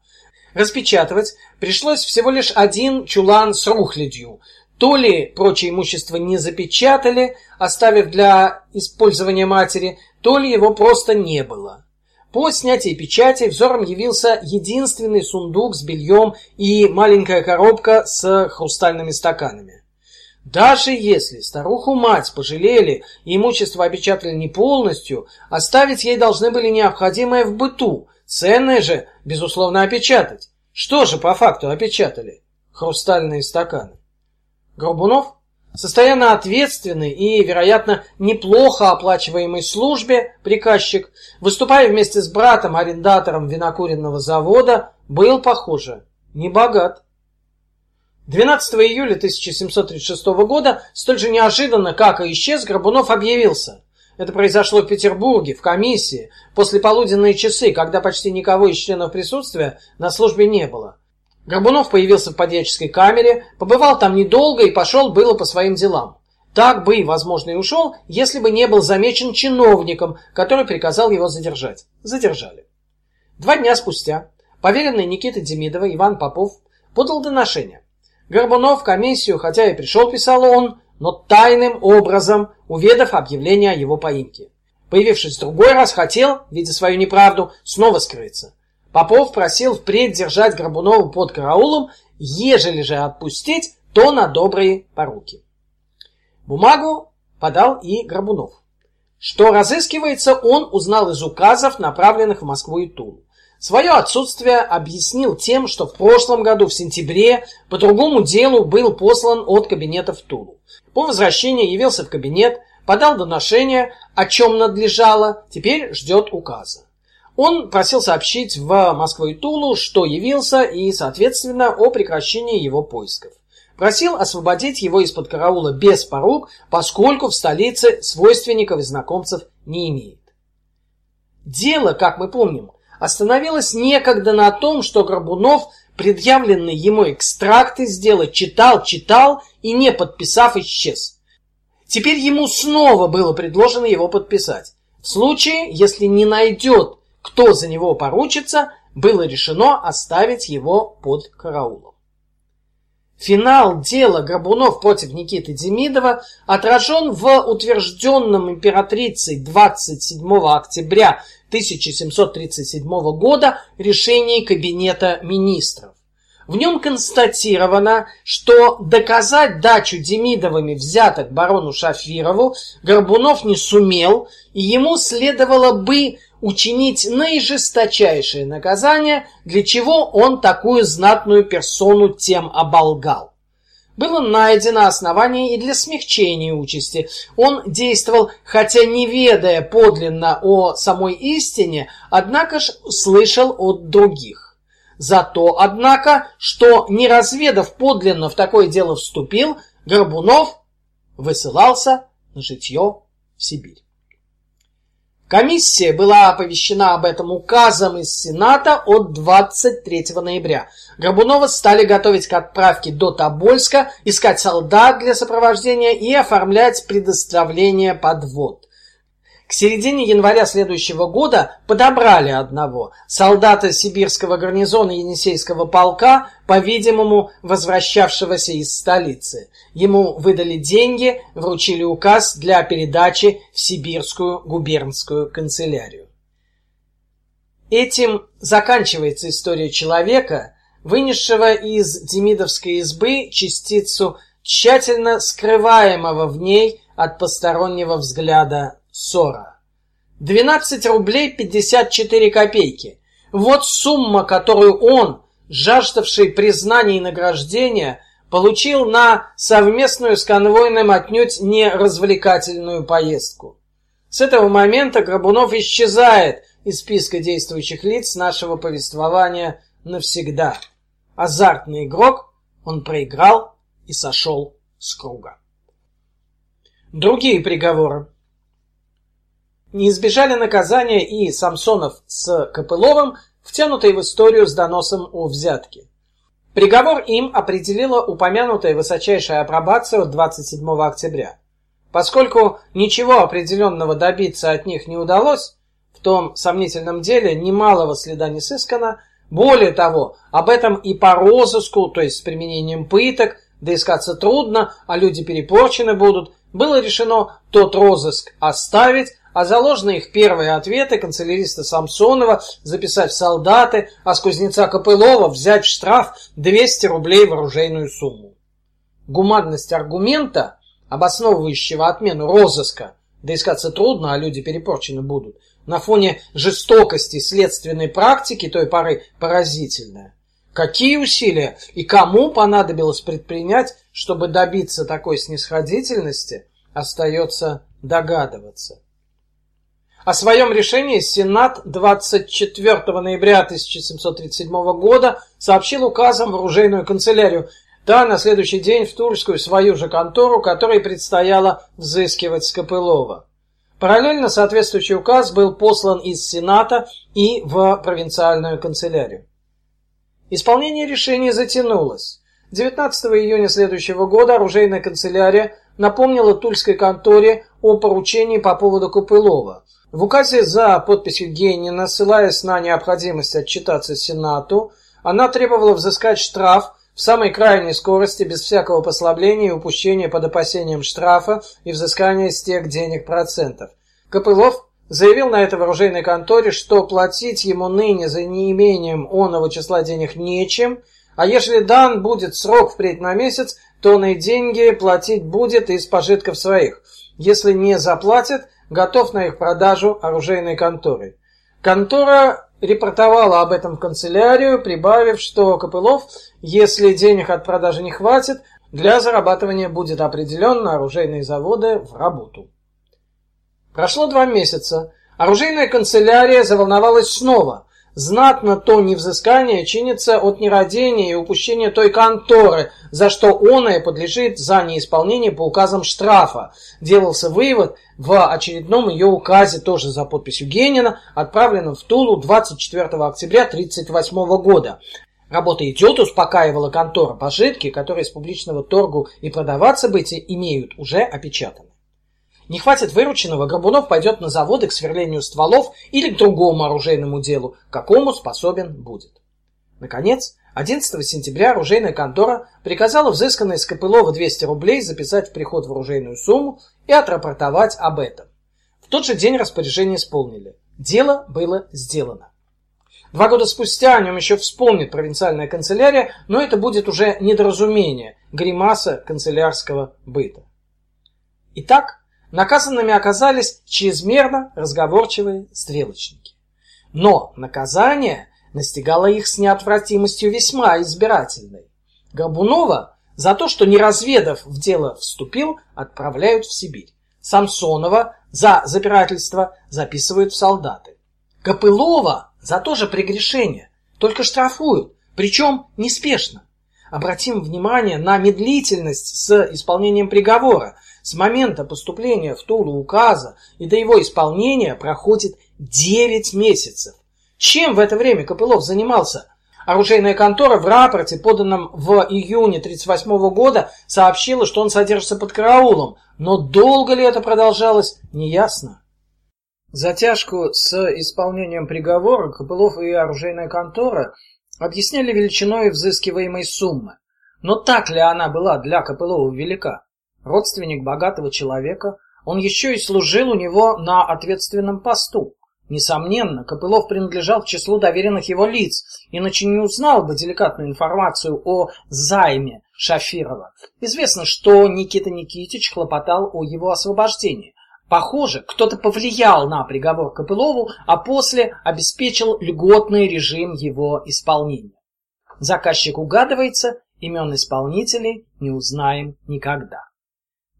Распечатывать пришлось всего лишь один чулан с рухлядью. То ли прочее имущество не запечатали, оставив для использования матери, то ли его просто не было. По снятии печати взором явился единственный сундук с бельем и маленькая коробка с хрустальными стаканами. Даже если старуху-мать пожалели и имущество опечатали не полностью, оставить ей должны были необходимое в быту, ценное же, безусловно, опечатать. Что же по факту опечатали? Хрустальные стаканы. Горбунов, состоя на ответственной и, вероятно, неплохо оплачиваемой службе, приказчик, выступая вместе с братом-арендатором винокуренного завода, был, похоже, не богат. двенадцатого июля тысяча семьсот тридцать шестого года, столь же неожиданно, как и исчез, Горбунов объявился. Это произошло в Петербурге, в комиссии, после полуденные часы, когда почти никого из членов присутствия на службе не было. Горбунов появился в подьяческой камере, побывал там недолго и пошел было по своим делам. Так бы, возможно, и ушел, если бы не был замечен чиновником, который приказал его задержать. Задержали. Два дня спустя поверенный Никиты Демидова Иван Попов подал доношение. Горбунов в комиссию, хотя и пришел, писал он, но тайным образом, уведав объявление о его поимке. Появившись в другой раз, хотел, видя свою неправду, снова скрыться. Попов просил впредь держать Горбунова под караулом, ежели же отпустить, то на добрые поруки. Бумагу подал и Горбунов. Что разыскивается, он узнал из указов, направленных в Москву и Тулу. Свое отсутствие объяснил тем, что в прошлом году, в сентябре, по другому делу был послан от кабинета в Тулу. По возвращении явился в кабинет, подал доношение, о чем надлежало, теперь ждет указа. Он просил сообщить в Москву и Тулу, что явился, и, соответственно, о прекращении его поисков. Просил освободить его из-под караула без порук, поскольку в столице свойственников и знакомцев не имеет. Дело, как мы помним, остановилось некогда на том, что Горбунов предъявленные ему экстракты сделал, читал, читал и, не подписав, исчез. Теперь ему снова было предложено его подписать. В случае, если не найдет, кто за него поручится, было решено оставить его под караулом. Финал дела Горбунов против Никиты Демидова отражен в утвержденном императрицей двадцать седьмого октября тысяча семьсот тридцать седьмого года решении Кабинета министров. В нем констатировано, что доказать дачу Демидовыми взяток барону Шафирову Горбунов не сумел, и ему следовало бы учинить наижесточайшее наказание, для чего он такую знатную персону тем оболгал. Было найдено основание и для смягчения участи. Он действовал, хотя не ведая подлинно о самой истине, однако ж слышал от других. Зато, однако, что не разведав подлинно в такое дело вступил, Горбунов высылался на житье в Сибирь. Комиссия была оповещена об этом указом из Сената от двадцать третьего ноября. Горбунова стали готовить к отправке до Тобольска, искать солдат для сопровождения и оформлять предоставление подвод. К середине января следующего года подобрали одного. Солдата сибирского гарнизона Енисейского полка, по-видимому, возвращавшегося из столицы. Ему выдали деньги, вручили указ для передачи в сибирскую губернскую канцелярию. Этим заканчивается история человека, вынесшего из демидовской избы частицу тщательно скрываемого в ней от постороннего взгляда ссора. двенадцать рублей пятьдесят четыре копейки. Вот сумма, которую он, жаждавший признания и награждения, получил на совместную с конвойным отнюдь не развлекательную поездку. С этого момента Горбунов исчезает из списка действующих лиц нашего повествования навсегда. Азартный игрок, он проиграл и сошел с круга. Другие приговоры. Не избежали наказания и Самсонов с Копыловым, втянутые в историю с доносом о взятке. Приговор им определила упомянутая высочайшая апробация от двадцать седьмого октября. Поскольку ничего определенного добиться от них не удалось, в том сомнительном деле немалого следа не сыскано. Более того, об этом и по розыску, то есть с применением пыток, доискаться трудно, а люди перепорчены будут, было решено тот розыск оставить, а заложены их первые ответы канцеляриста Самсонова записать в солдаты, а с кузнеца Копылова взять в штраф двести рублей в оружейную сумму. Гуманность аргумента, обосновывающего отмену розыска, доискаться трудно, а люди перепорчены будут, на фоне жестокости следственной практики той поры поразительная. Какие усилия и кому понадобилось предпринять, чтобы добиться такой снисходительности, остается догадываться. О своем решении Сенат двадцать четвертого ноября тысяча семьсот тридцать седьмого года сообщил указом в оружейную канцелярию, да на следующий день в Тульскую свою же контору, которой предстояло взыскивать с Копылова. Параллельно соответствующий указ был послан из Сената и в провинциальную канцелярию. Исполнение решения затянулось. девятнадцатого июня следующего года оружейная канцелярия напомнила тульской конторе о поручении по поводу Копылова. В указе за подписью Генина, ссылаясь на необходимость отчитаться Сенату, она требовала взыскать штраф в самой крайней скорости, без всякого послабления и упущения под опасением штрафа и взыскания с тех денег процентов. Копылов заявил на это в оружейной конторе, что платить ему ныне за неимением оного числа денег нечем, а если дан будет срок впредь на месяц, то он и деньги платить будет из пожитков своих. Если не заплатит, готов на их продажу оружейной конторой. Контора репортовала об этом в канцелярию, прибавив, что Копылов, если денег от продажи не хватит, для зарабатывания будет определен на оружейные заводы в работу. Прошло два месяца. Оружейная канцелярия заволновалась снова. Знатно то невзыскание чинится от нерадения и упущения той конторы, за что оное подлежит за неисполнение по указам штрафа. Делался вывод в очередном ее указе, тоже за подписью Генина, отправленном в Тулу двадцать четвертого октября тысяча девятьсот тридцать восьмого года. Работа идет, успокаивала контора, пожитки, которые с публичного торгу и продаваться быть имеют, уже опечатаны. Не хватит вырученного, Горбунов пойдет на заводы к сверлению стволов или к другому оружейному делу, какому способен будет. Наконец, одиннадцатого сентября оружейная контора приказала взысканные с Копылова двести рублей записать в приход в оружейную сумму и отрапортовать об этом. В тот же день распоряжение исполнили. Дело было сделано. Два года спустя о нем еще вспомнит провинциальная канцелярия, но это будет уже недоразумение, гримаса канцелярского быта. Итак, наказанными оказались чрезмерно разговорчивые стрелочники. Но наказание настигало их с неотвратимостью весьма избирательной. Горбунова за то, что не разведав в дело вступил, отправляют в Сибирь. Самсонова за запирательство записывают в солдаты. Копылова за то же прегрешение, только штрафуют, причем неспешно. обратим внимание на медлительность с исполнением приговора. С момента поступления в Тулу указа и до его исполнения проходит девять месяцев. Чем в это время Копылов занимался? Оружейная контора в рапорте, поданном в июне тысяча девятьсот тридцать восьмого года, сообщила, что он содержится под караулом, но долго ли это продолжалось, неясно. Затяжку с исполнением приговора Копылов и оружейная контора объясняли величиной взыскиваемой суммы. Но так ли она была для Копылова велика? Родственник богатого человека, он еще и служил у него на ответственном посту. Несомненно, Копылов принадлежал к числу доверенных его лиц, иначе не узнал бы деликатную информацию о займе Шафирова. Известно, что Никита Никитич хлопотал о его освобождении. Похоже, кто-то повлиял на приговор Копылову, а после обеспечил льготный режим его исполнения. Заказчик угадывается, имен исполнителей не узнаем никогда.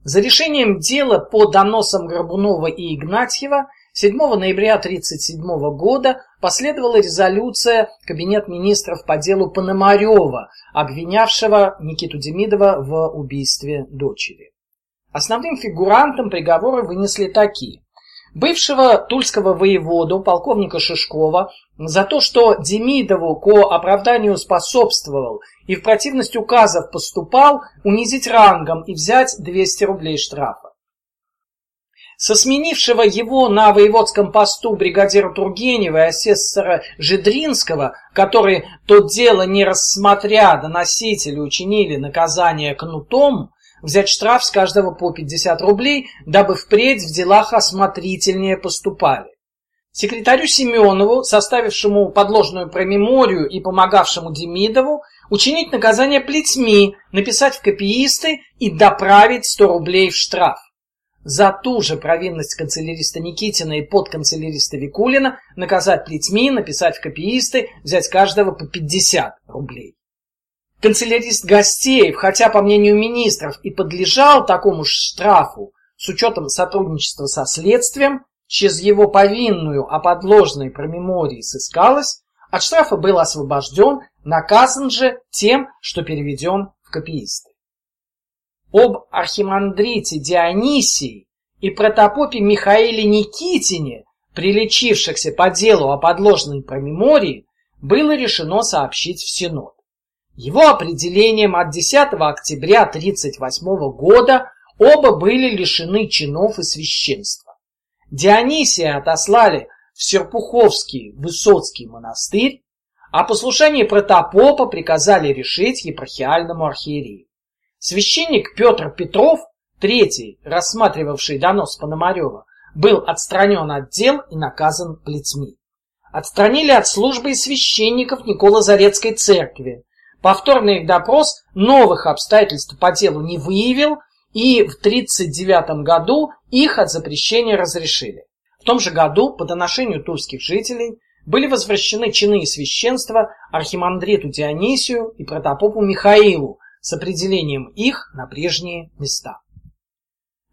За решением дела по доносам Горбунова и Игнатьева седьмого ноября тысяча девятьсот тридцать седьмого года последовала резолюция Кабинет министров по делу Пономарева, обвинявшего Никиту Демидова в убийстве дочери. Основным фигурантам приговоры вынесли такие. Бывшего тульского воеводу, полковника Шишкова, за то, что Демидову ко оправданию способствовал и в противность указов поступал, унизить рангом и взять двести рублей штрафа. Со сменившего его на воеводском посту бригадира Тургенева и асессора Жедринского, которые то дело не рассмотря доносителю учинили наказание кнутом, взять штраф с каждого по пятьдесят рублей, дабы впредь в делах осмотрительнее поступали. Секретарю Семенову, составившему подложную промеморию и помогавшему Демидову, учинить наказание плетьми, написать в копиисты и доправить сто рублей в штраф. За ту же провинность канцеляриста Никитина и подканцеляриста Викулина наказать плетьми, написать в копиисты, взять каждого по пятьдесят рублей. Канцелярист Гостеев, хотя, по мнению министров, и подлежал такому же штрафу, с учетом сотрудничества со следствием, через его повинную о подложной промемории сыскалось, от штрафа был освобожден, наказан же тем, что переведен в копиисты. Об архимандрите Дионисии и протопопе Михаиле Никитине, приличившихся по делу о подложной промемории, было решено сообщить в Синод. Его определением от десятого октября тысяча девятьсот тридцать восьмого года оба были лишены чинов и священства. Дионисия отослали в Серпуховский Высоцкий монастырь, а послушание протопопа приказали решить епархиальному архиерею. Священник Петр Петров, третий, рассматривавший донос Пономарева, был отстранен от дел и наказан плетьми. Отстранили от службы и священников Николо-Зарецкой церкви. Повторный их допрос новых обстоятельств по делу не выявил, и в тридцать девятом году их от запрещения разрешили. В том же году по доношению тульских жителей были возвращены чины и священства архимандриту Дионисию и протопопу Михаилу, с определением их на прежние места.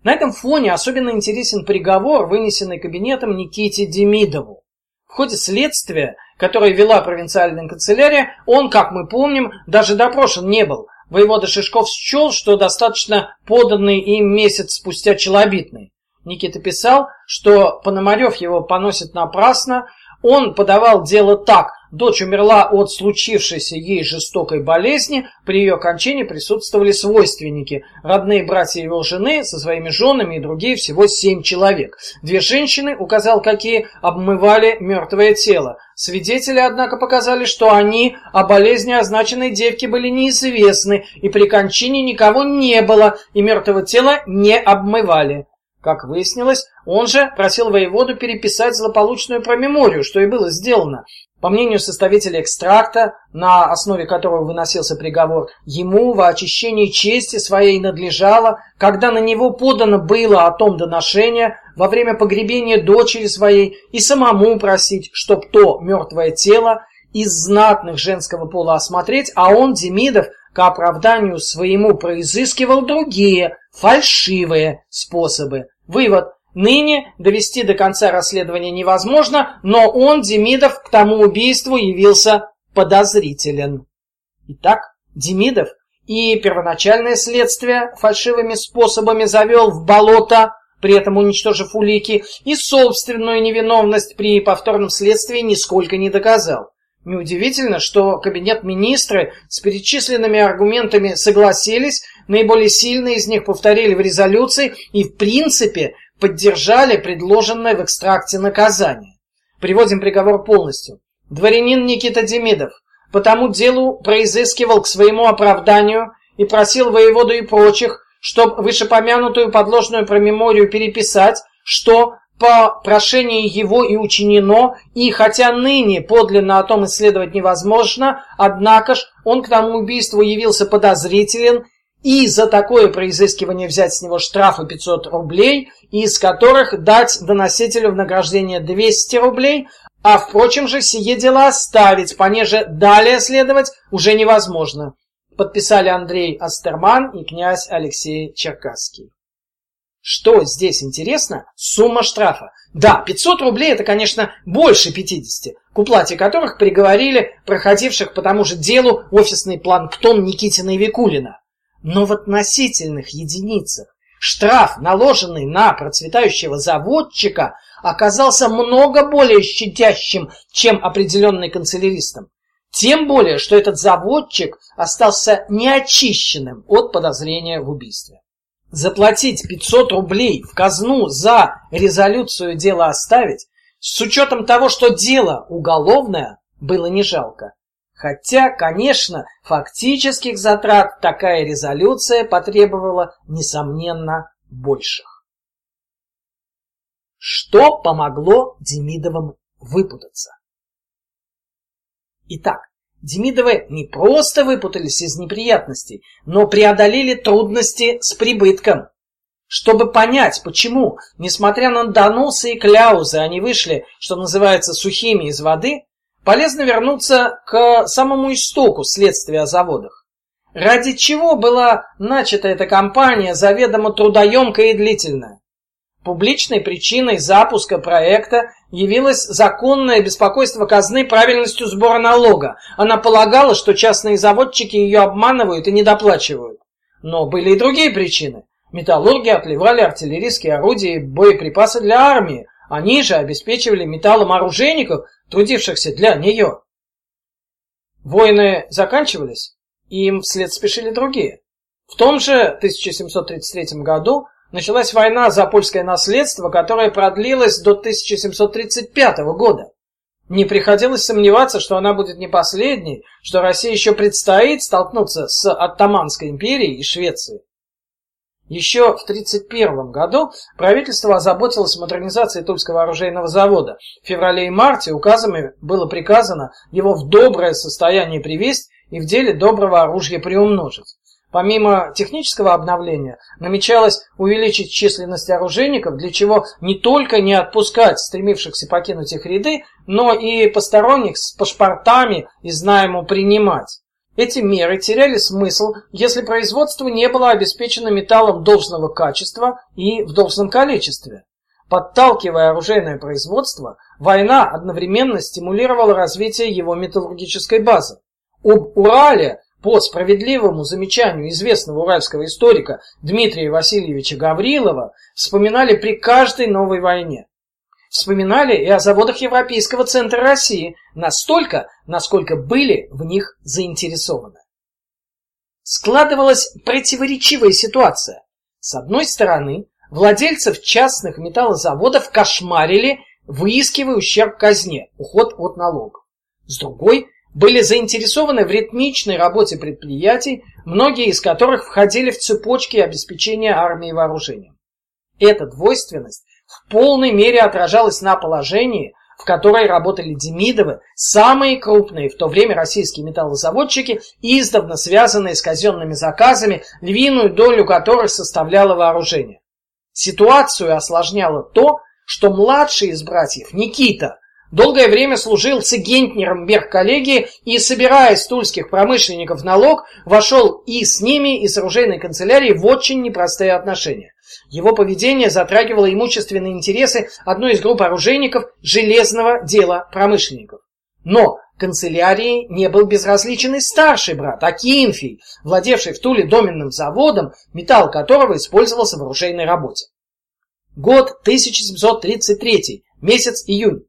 На этом фоне особенно интересен приговор, вынесенный кабинетом Никите Демидову. В ходе следствия, которое вела провинциальная канцелярия, он, как мы помним, даже допрошен не был. Воевода Шишков счел, что достаточно поданный им месяц спустя челобитный. Никита писал, что Пономарев его поносит напрасно. Он подавал дело так: дочь умерла от случившейся ей жестокой болезни, при ее кончине присутствовали свойственники, родные братья его жены со своими женами и другие, всего семь человек. Две женщины, указал какие, обмывали мертвое тело. Свидетели, однако, показали, что они о болезни означенной девки были неизвестны, и при кончине никого не было, и мертвого тела не обмывали. Как выяснилось, он же просил воеводу переписать злополучную промеморию, что и было сделано. По мнению составителя экстракта, на основе которого выносился приговор, ему во очищении чести своей надлежало, когда на него подано было о том доношение во время погребения дочери своей, и самому просить, чтоб то мертвое тело из знатных женского пола осмотреть, а он, Демидов, к оправданию своему произыскивал другие, фальшивые способы. Вывод. Ныне довести до конца расследование невозможно, но он, Демидов, к тому убийству явился подозрителен. Итак, Демидов и первоначальное следствие фальшивыми способами завел в болото, при этом уничтожив улики, и собственную невиновность при повторном следствии нисколько не доказал. Неудивительно, что кабинет министры с перечисленными аргументами согласились, наиболее сильные из них повторили в резолюции и в принципе поддержали предложенное в экстракте наказание. Приводим приговор полностью. Дворянин Никита Демидов по тому делу произыскивал к своему оправданию и просил воеводу и прочих, чтобы вышепомянутую подложную промеморию переписать, что по прошении его и учинено, и хотя ныне подлинно о том исследовать невозможно, однако ж он к тому убийству явился подозрителен, и за такое произыскивание взять с него штрафы пятьсот рублей, из которых дать доносителю в награждение двести рублей, а впрочем же сие дела оставить, понеже далее следовать уже невозможно. Подписали Андрей Астерман и князь Алексей Черкасский. Что здесь интересно? Сумма штрафа. Да, пятьсот рублей это, конечно, больше пятидесяти, к уплате которых приговорили проходивших по тому же делу офисный планктон Никитина и Викулина. Но в относительных единицах штраф, наложенный на процветающего заводчика, оказался много более щадящим, чем определенный канцеляристом. Тем более, что этот заводчик остался неочищенным от подозрения в убийстве. Заплатить пятьсот рублей в казну за резолюцию дела оставить, с учетом того, что дело уголовное, было не жалко. Хотя, конечно, фактических затрат такая резолюция потребовала, несомненно, больших. Что помогло Демидовым выпутаться? Итак, Демидовы не просто выпутались из неприятностей, но преодолели трудности с прибытком. Чтобы понять, почему, несмотря на доносы и кляузы, они вышли, что называется, сухими из воды, полезно вернуться к самому истоку следствия о заводах. Ради чего была начата эта кампания, заведомо трудоемкая и длительная? Публичной причиной запуска проекта явилось законное беспокойство казны правильностью сбора налога. Она полагала, что частные заводчики ее обманывают и недоплачивают. Но были и другие причины. Металлурги отливали артиллерийские орудия и боеприпасы для армии. Они же обеспечивали металлом оружейников, трудившихся для нее. Войны заканчивались, и им вслед спешили другие. В том же тысяча семьсот тридцать третьем году началась война за польское наследство, которая продлилась до тысяча семьсот тридцать пятого года. Не приходилось сомневаться, что она будет не последней, что России еще предстоит столкнуться с Оттоманской империей и Швецией. Еще в тысяча девятьсот тридцать первом году правительство озаботилось модернизацией Тульского оружейного завода. В феврале и марте указами было приказано его в доброе состояние привести и в деле доброго оружия приумножить. Помимо технического обновления, намечалось увеличить численность оружейников, для чего не только не отпускать стремившихся покинуть их ряды, но и посторонних с паспортами из найму принимать. Эти меры теряли смысл, если производство не было обеспечено металлом должного качества и в должном количестве. Подталкивая оружейное производство, война одновременно стимулировала развитие его металлургической базы. Об Урале, по справедливому замечанию известного уральского историка Дмитрия Васильевича Гаврилова, вспоминали при каждой новой войне. Вспоминали и о заводах Европейского центра России настолько, насколько были в них заинтересованы. Складывалась противоречивая ситуация. С одной стороны, владельцев частных металлозаводов кошмарили, выискивая ущерб казне, уход от налогов. С другой – были заинтересованы в ритмичной работе предприятий, многие из которых входили в цепочки обеспечения армии вооружением. Эта двойственность в полной мере отражалась на положении, в которой работали Демидовы, самые крупные в то время российские металлозаводчики, издавна связанные с казенными заказами, львиную долю которых составляло вооружение. Ситуацию осложняло то, что младший из братьев, Никита, долгое время служил цегентнером верхколлегии и, собирая с тульских промышленников налог, вошел и с ними, и с оружейной канцелярией в очень непростые отношения. Его поведение затрагивало имущественные интересы одной из групп оружейников железного дела промышленников. Но канцелярии не был безразличен и старший брат Акинфей, владевший в Туле доменным заводом, металл которого использовался в оружейной работе. Год тысяча семьсот тридцать третий, месяц июнь.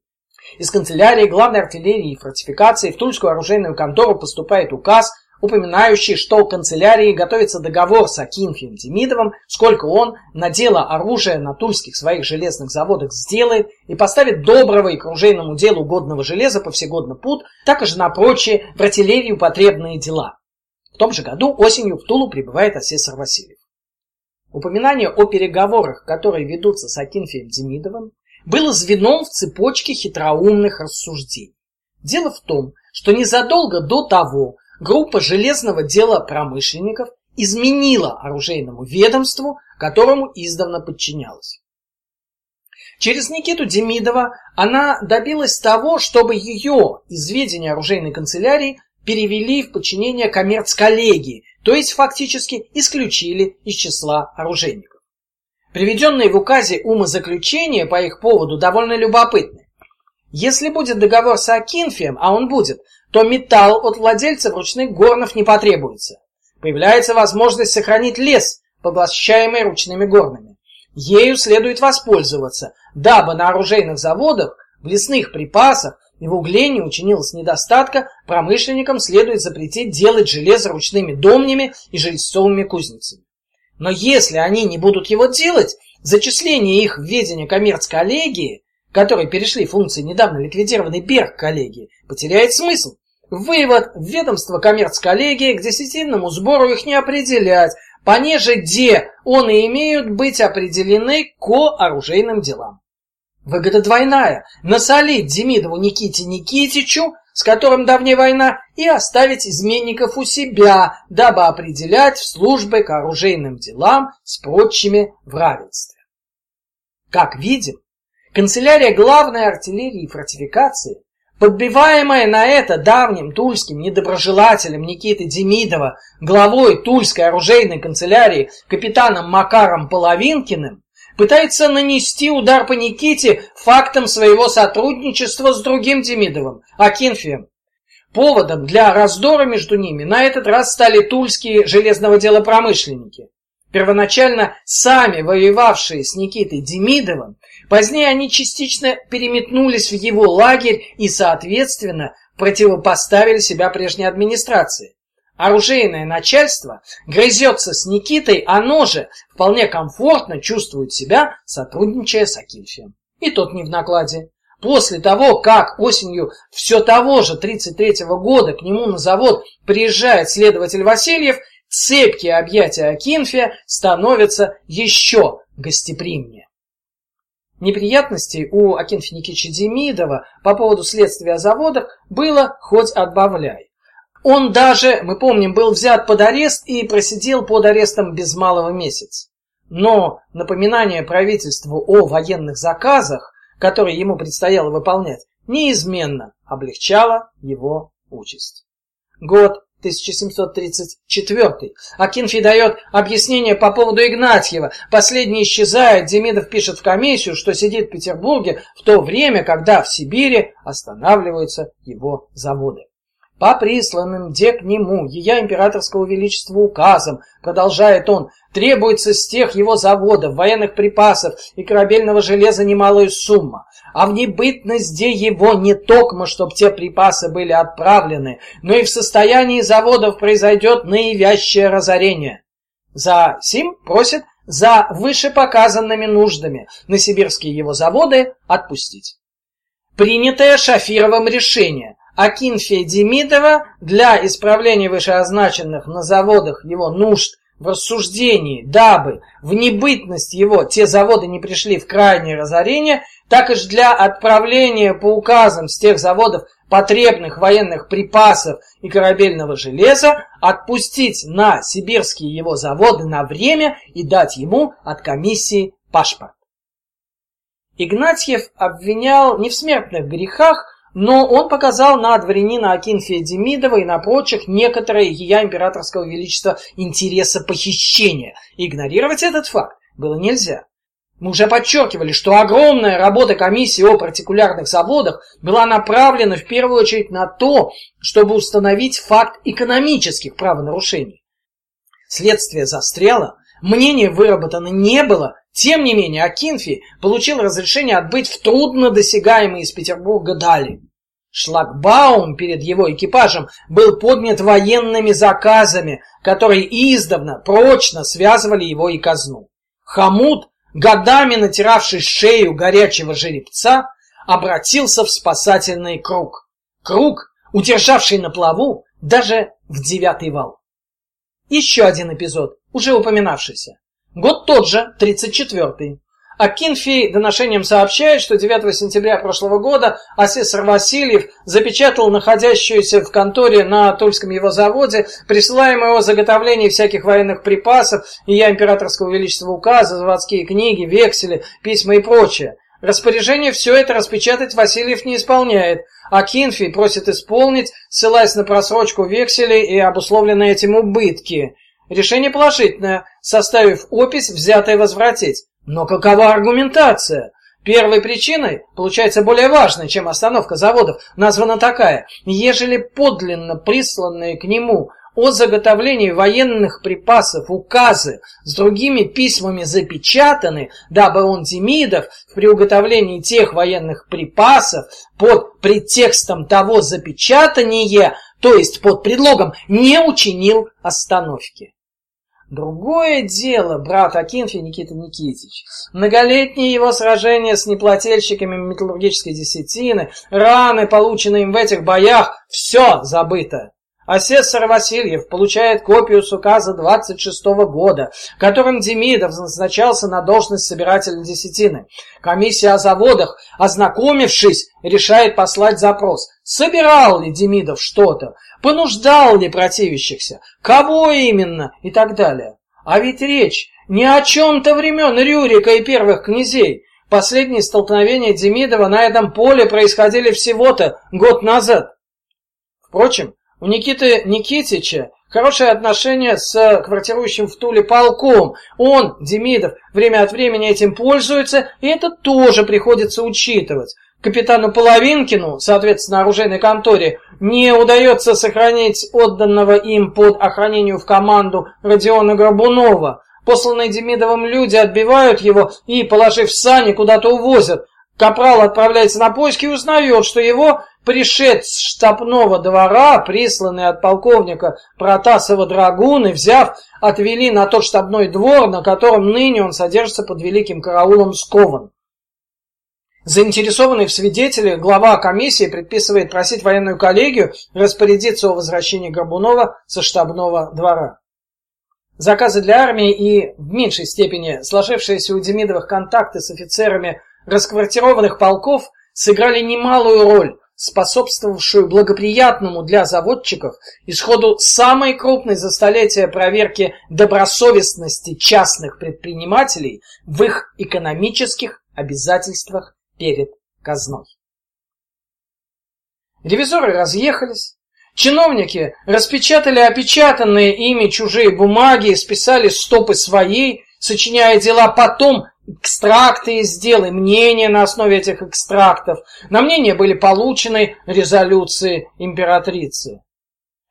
Из канцелярии главной артиллерии и фортификации в Тульскую оружейную контору поступает указ, упоминающий, что у канцелярии готовится договор с Акинфеем Демидовым, сколько он на дело оружия на тульских своих железных заводах сделает и поставит доброго и к оружейному делу годного железа повсегодно пут, так и же на прочие в артиллерию потребные дела. В том же году осенью в Тулу прибывает асессор Васильев. Упоминание о переговорах, которые ведутся с Акинфеем Демидовым, было звеном в цепочке хитроумных рассуждений. Дело в том, что незадолго до того группа железного дела промышленников изменила оружейному ведомству, которому издавна подчинялась. Через Никиту Демидова она добилась того, чтобы ее из ведения оружейной канцелярии перевели в подчинение коммерцколлегии, то есть фактически исключили из числа оружейников. Приведенные в указе умозаключения по их поводу довольно любопытны. Если будет договор с Акинфеем, а он будет, то металл от владельцев ручных горнов не потребуется. Появляется возможность сохранить лес, поглощаемый ручными горнами. Ею следует воспользоваться, дабы на оружейных заводах, в лесных припасах и в угле не учинилось недостатка, промышленникам следует запретить делать железо ручными домнями и жильцовыми кузницами. Но если они не будут его делать, зачисление их в ведение коммерцколлегии, которой перешли функции недавно ликвидированной Берг-коллегии, потеряет смысл. Вывод: в ведомство коммерцколлегии к десятинному сбору их не определять, понеже де он и имеют быть определены ко оружейным делам. Выгода двойная: насолить Демидову Никите Никитичу, с которым давняя война, и оставить изменников у себя, дабы определять в службы к оружейным делам с прочими в равенстве. Как видим, канцелярия главной артиллерии и фортификации, подбиваемая на это давним тульским недоброжелателем Никиты Демидова, главой Тульской оружейной канцелярии капитаном Макаром Половинкиным, пытается нанести удар по Никите фактом своего сотрудничества с другим Демидовым, Акинфеем. Поводом для раздора между ними на этот раз стали тульские железного дела промышленники. Первоначально сами воевавшие с Никитой Демидовым, позднее они частично переметнулись в его лагерь и, соответственно, противопоставили себя прежней администрации. Оружейное начальство грызется с Никитой, оно же вполне комфортно чувствует себя, сотрудничая с Акинфеем. И тот не в накладе. После того, как осенью все того же тридцать третьего года к нему на завод приезжает следователь Васильев, цепкие объятия Акинфея становятся еще гостеприимнее. Неприятностей у Акинфея Никитича Демидова по поводу следствия о заводах было хоть отбавляй. Он даже, мы помним, был взят под арест и просидел под арестом без малого месяц. Но напоминание правительству о военных заказах, которые ему предстояло выполнять, неизменно облегчало его участь. Год тысяча семьсот тридцать четвёртый. Акинфей дает объяснение по поводу Игнатьева. Последний исчезает, Демидов пишет в комиссию, что сидит в Петербурге в то время, когда в Сибири останавливаются его заводы. По присланным де к нему ея императорского величества указом, продолжает он, требуется с тех его заводов, военных припасов и корабельного железа немалая сумма. А в небытность де его не токмо, чтоб те припасы были отправлены, но и в состоянии заводов произойдет наивящее разорение. За сим просит за вышепоказанными нуждами на сибирские его заводы отпустить. Принятое Шафировым решение Акинфея Демидова для исправления вышеозначенных на заводах его нужд в рассуждении, дабы в небытность его те заводы не пришли в крайнее разорение, так и ж для отправления по указам с тех заводов потребных военных припасов и корабельного железа отпустить на сибирские его заводы на время и дать ему от комиссии паспорт. Игнатьев обвинял не в смертных грехах, но он показал на дворянина Акинфея Демидова и на прочих некоторые ея императорского величества интереса похищения. Игнорировать этот факт было нельзя. Мы уже подчеркивали, что огромная работа комиссии о партикулярных заводах была направлена в первую очередь на то, чтобы установить факт экономических правонарушений. Следствие застряло, мнение выработано не было, тем не менее Акинфей получил разрешение отбыть в труднодосягаемой из Петербурга дали. Шлагбаум перед его экипажем был поднят военными заказами, которые издавна прочно связывали его и казну. Хомут, годами натиравший шею горячего жеребца, обратился в спасательный круг. Круг, удержавший на плаву даже в девятый вал. Еще один эпизод, уже упоминавшийся. Год тот же, тридцать четвёртый. Акинфей доношением сообщает, что девятого сентября прошлого года асессор Васильев запечатал находящуюся в конторе на Тульском его заводе присылаемое о заготовлении всяких военных припасов, ия императорского величества указа, заводские книги, вексели, письма и прочее. Распоряжение все это распечатать Васильев не исполняет. Акинфей просит исполнить, ссылаясь на просрочку векселей и обусловленные этим убытки. Решение положительное, составив опись, взятое возвратить. Но какова аргументация? Первой причиной, получается более важной, чем остановка заводов, названа такая: ежели подлинно присланные к нему о заготовлении военных припасов указы с другими письмами запечатаны, дабы он, Демидов, при уготовлении тех военных припасов под претекстом того запечатания, то есть под предлогом, не учинил остановки. Другое дело, брат Акинфей Никита Никитич. Многолетние его сражения с неплательщиками металлургической десятины, раны, полученные им в этих боях, все забыто. Асессор Васильев получает копию с указа двадцать шестого года, которым Демидов назначался на должность собирателя десятины. Комиссия о заводах, ознакомившись, решает послать запрос. Собирал ли Демидов что-то? Понуждал ли противящихся? Кого именно? И так далее. А ведь речь не о чем-то времен Рюрика и первых князей. Последние столкновения Демидова на этом поле происходили всего-то год назад. Впрочем, у Никиты Никитича хорошее отношение с квартирующим в Туле полком. Он, Демидов, время от времени этим пользуется, и это тоже приходится учитывать. Капитану Половинкину, соответственно, оружейной конторе, не удается сохранить отданного им под охранению в команду Родиона Горбунова. Посланные Демидовым люди отбивают его и, положив в сани, куда-то увозят. Капрал отправляется на поиски и узнает, что его пришед с штабного двора, присланный от полковника Протасова драгуны, взяв, отвели на тот штабной двор, на котором ныне он содержится под великим караулом скован. Заинтересованный в свидетеле, глава комиссии предписывает просить военную коллегию распорядиться о возвращении Горбунова со штабного двора. Заказы для армии и, в меньшей степени, сложившиеся у Демидовых контакты с офицерами расквартированных полков сыграли немалую роль, способствовавшую благоприятному для заводчиков исходу самой крупной за столетие проверки добросовестности частных предпринимателей в их экономических обязательствах перед казной. Ревизоры разъехались. Чиновники распечатали опечатанные ими чужие бумаги, списали стопы своей, сочиняя дела потом, экстракты из дел и мнения на основе этих экстрактов. На мнение были получены резолюции императрицы.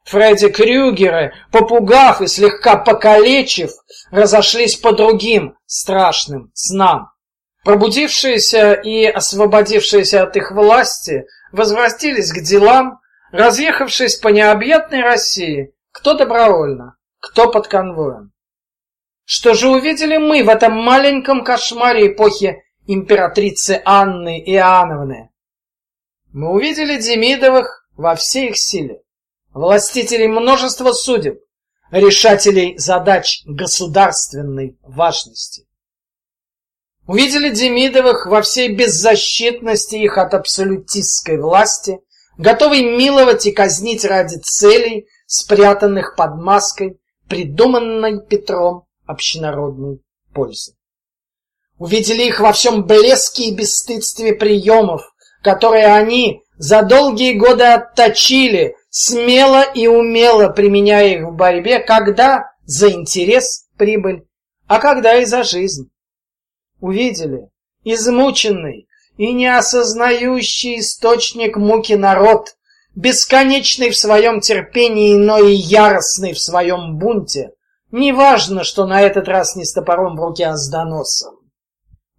Фредди Крюгеры, попугав и слегка покалечив, разошлись по другим страшным снам. Пробудившиеся и освободившиеся от их власти возвратились к делам, разъехавшись по необъятной России, кто добровольно, кто под конвоем. Что же увидели мы в этом маленьком кошмаре эпохи императрицы Анны Иоанновны? Мы увидели Демидовых во всей их силе, властителей множества судеб, решателей задач государственной важности. Увидели Демидовых во всей беззащитности их от абсолютистской власти, готовой миловать и казнить ради целей, спрятанных под маской, придуманной Петром общенародной пользы. Увидели их во всем блеске и бесстыдстве приемов, которые они за долгие годы отточили, смело и умело применяя их в борьбе, когда за интерес, прибыль, а когда и за жизнь. увидели измученный и неосознающий источник муки народ, бесконечный в своем терпении, но и яростный в своем бунте, неважно, что на этот раз не с топором в руке, а с доносом.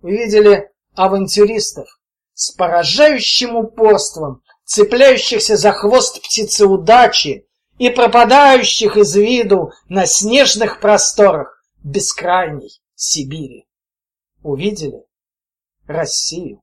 Увидели авантюристов с поражающим упорством, цепляющихся за хвост птицы удачи и пропадающих из виду на снежных просторах бескрайней Сибири. Увидели Россию.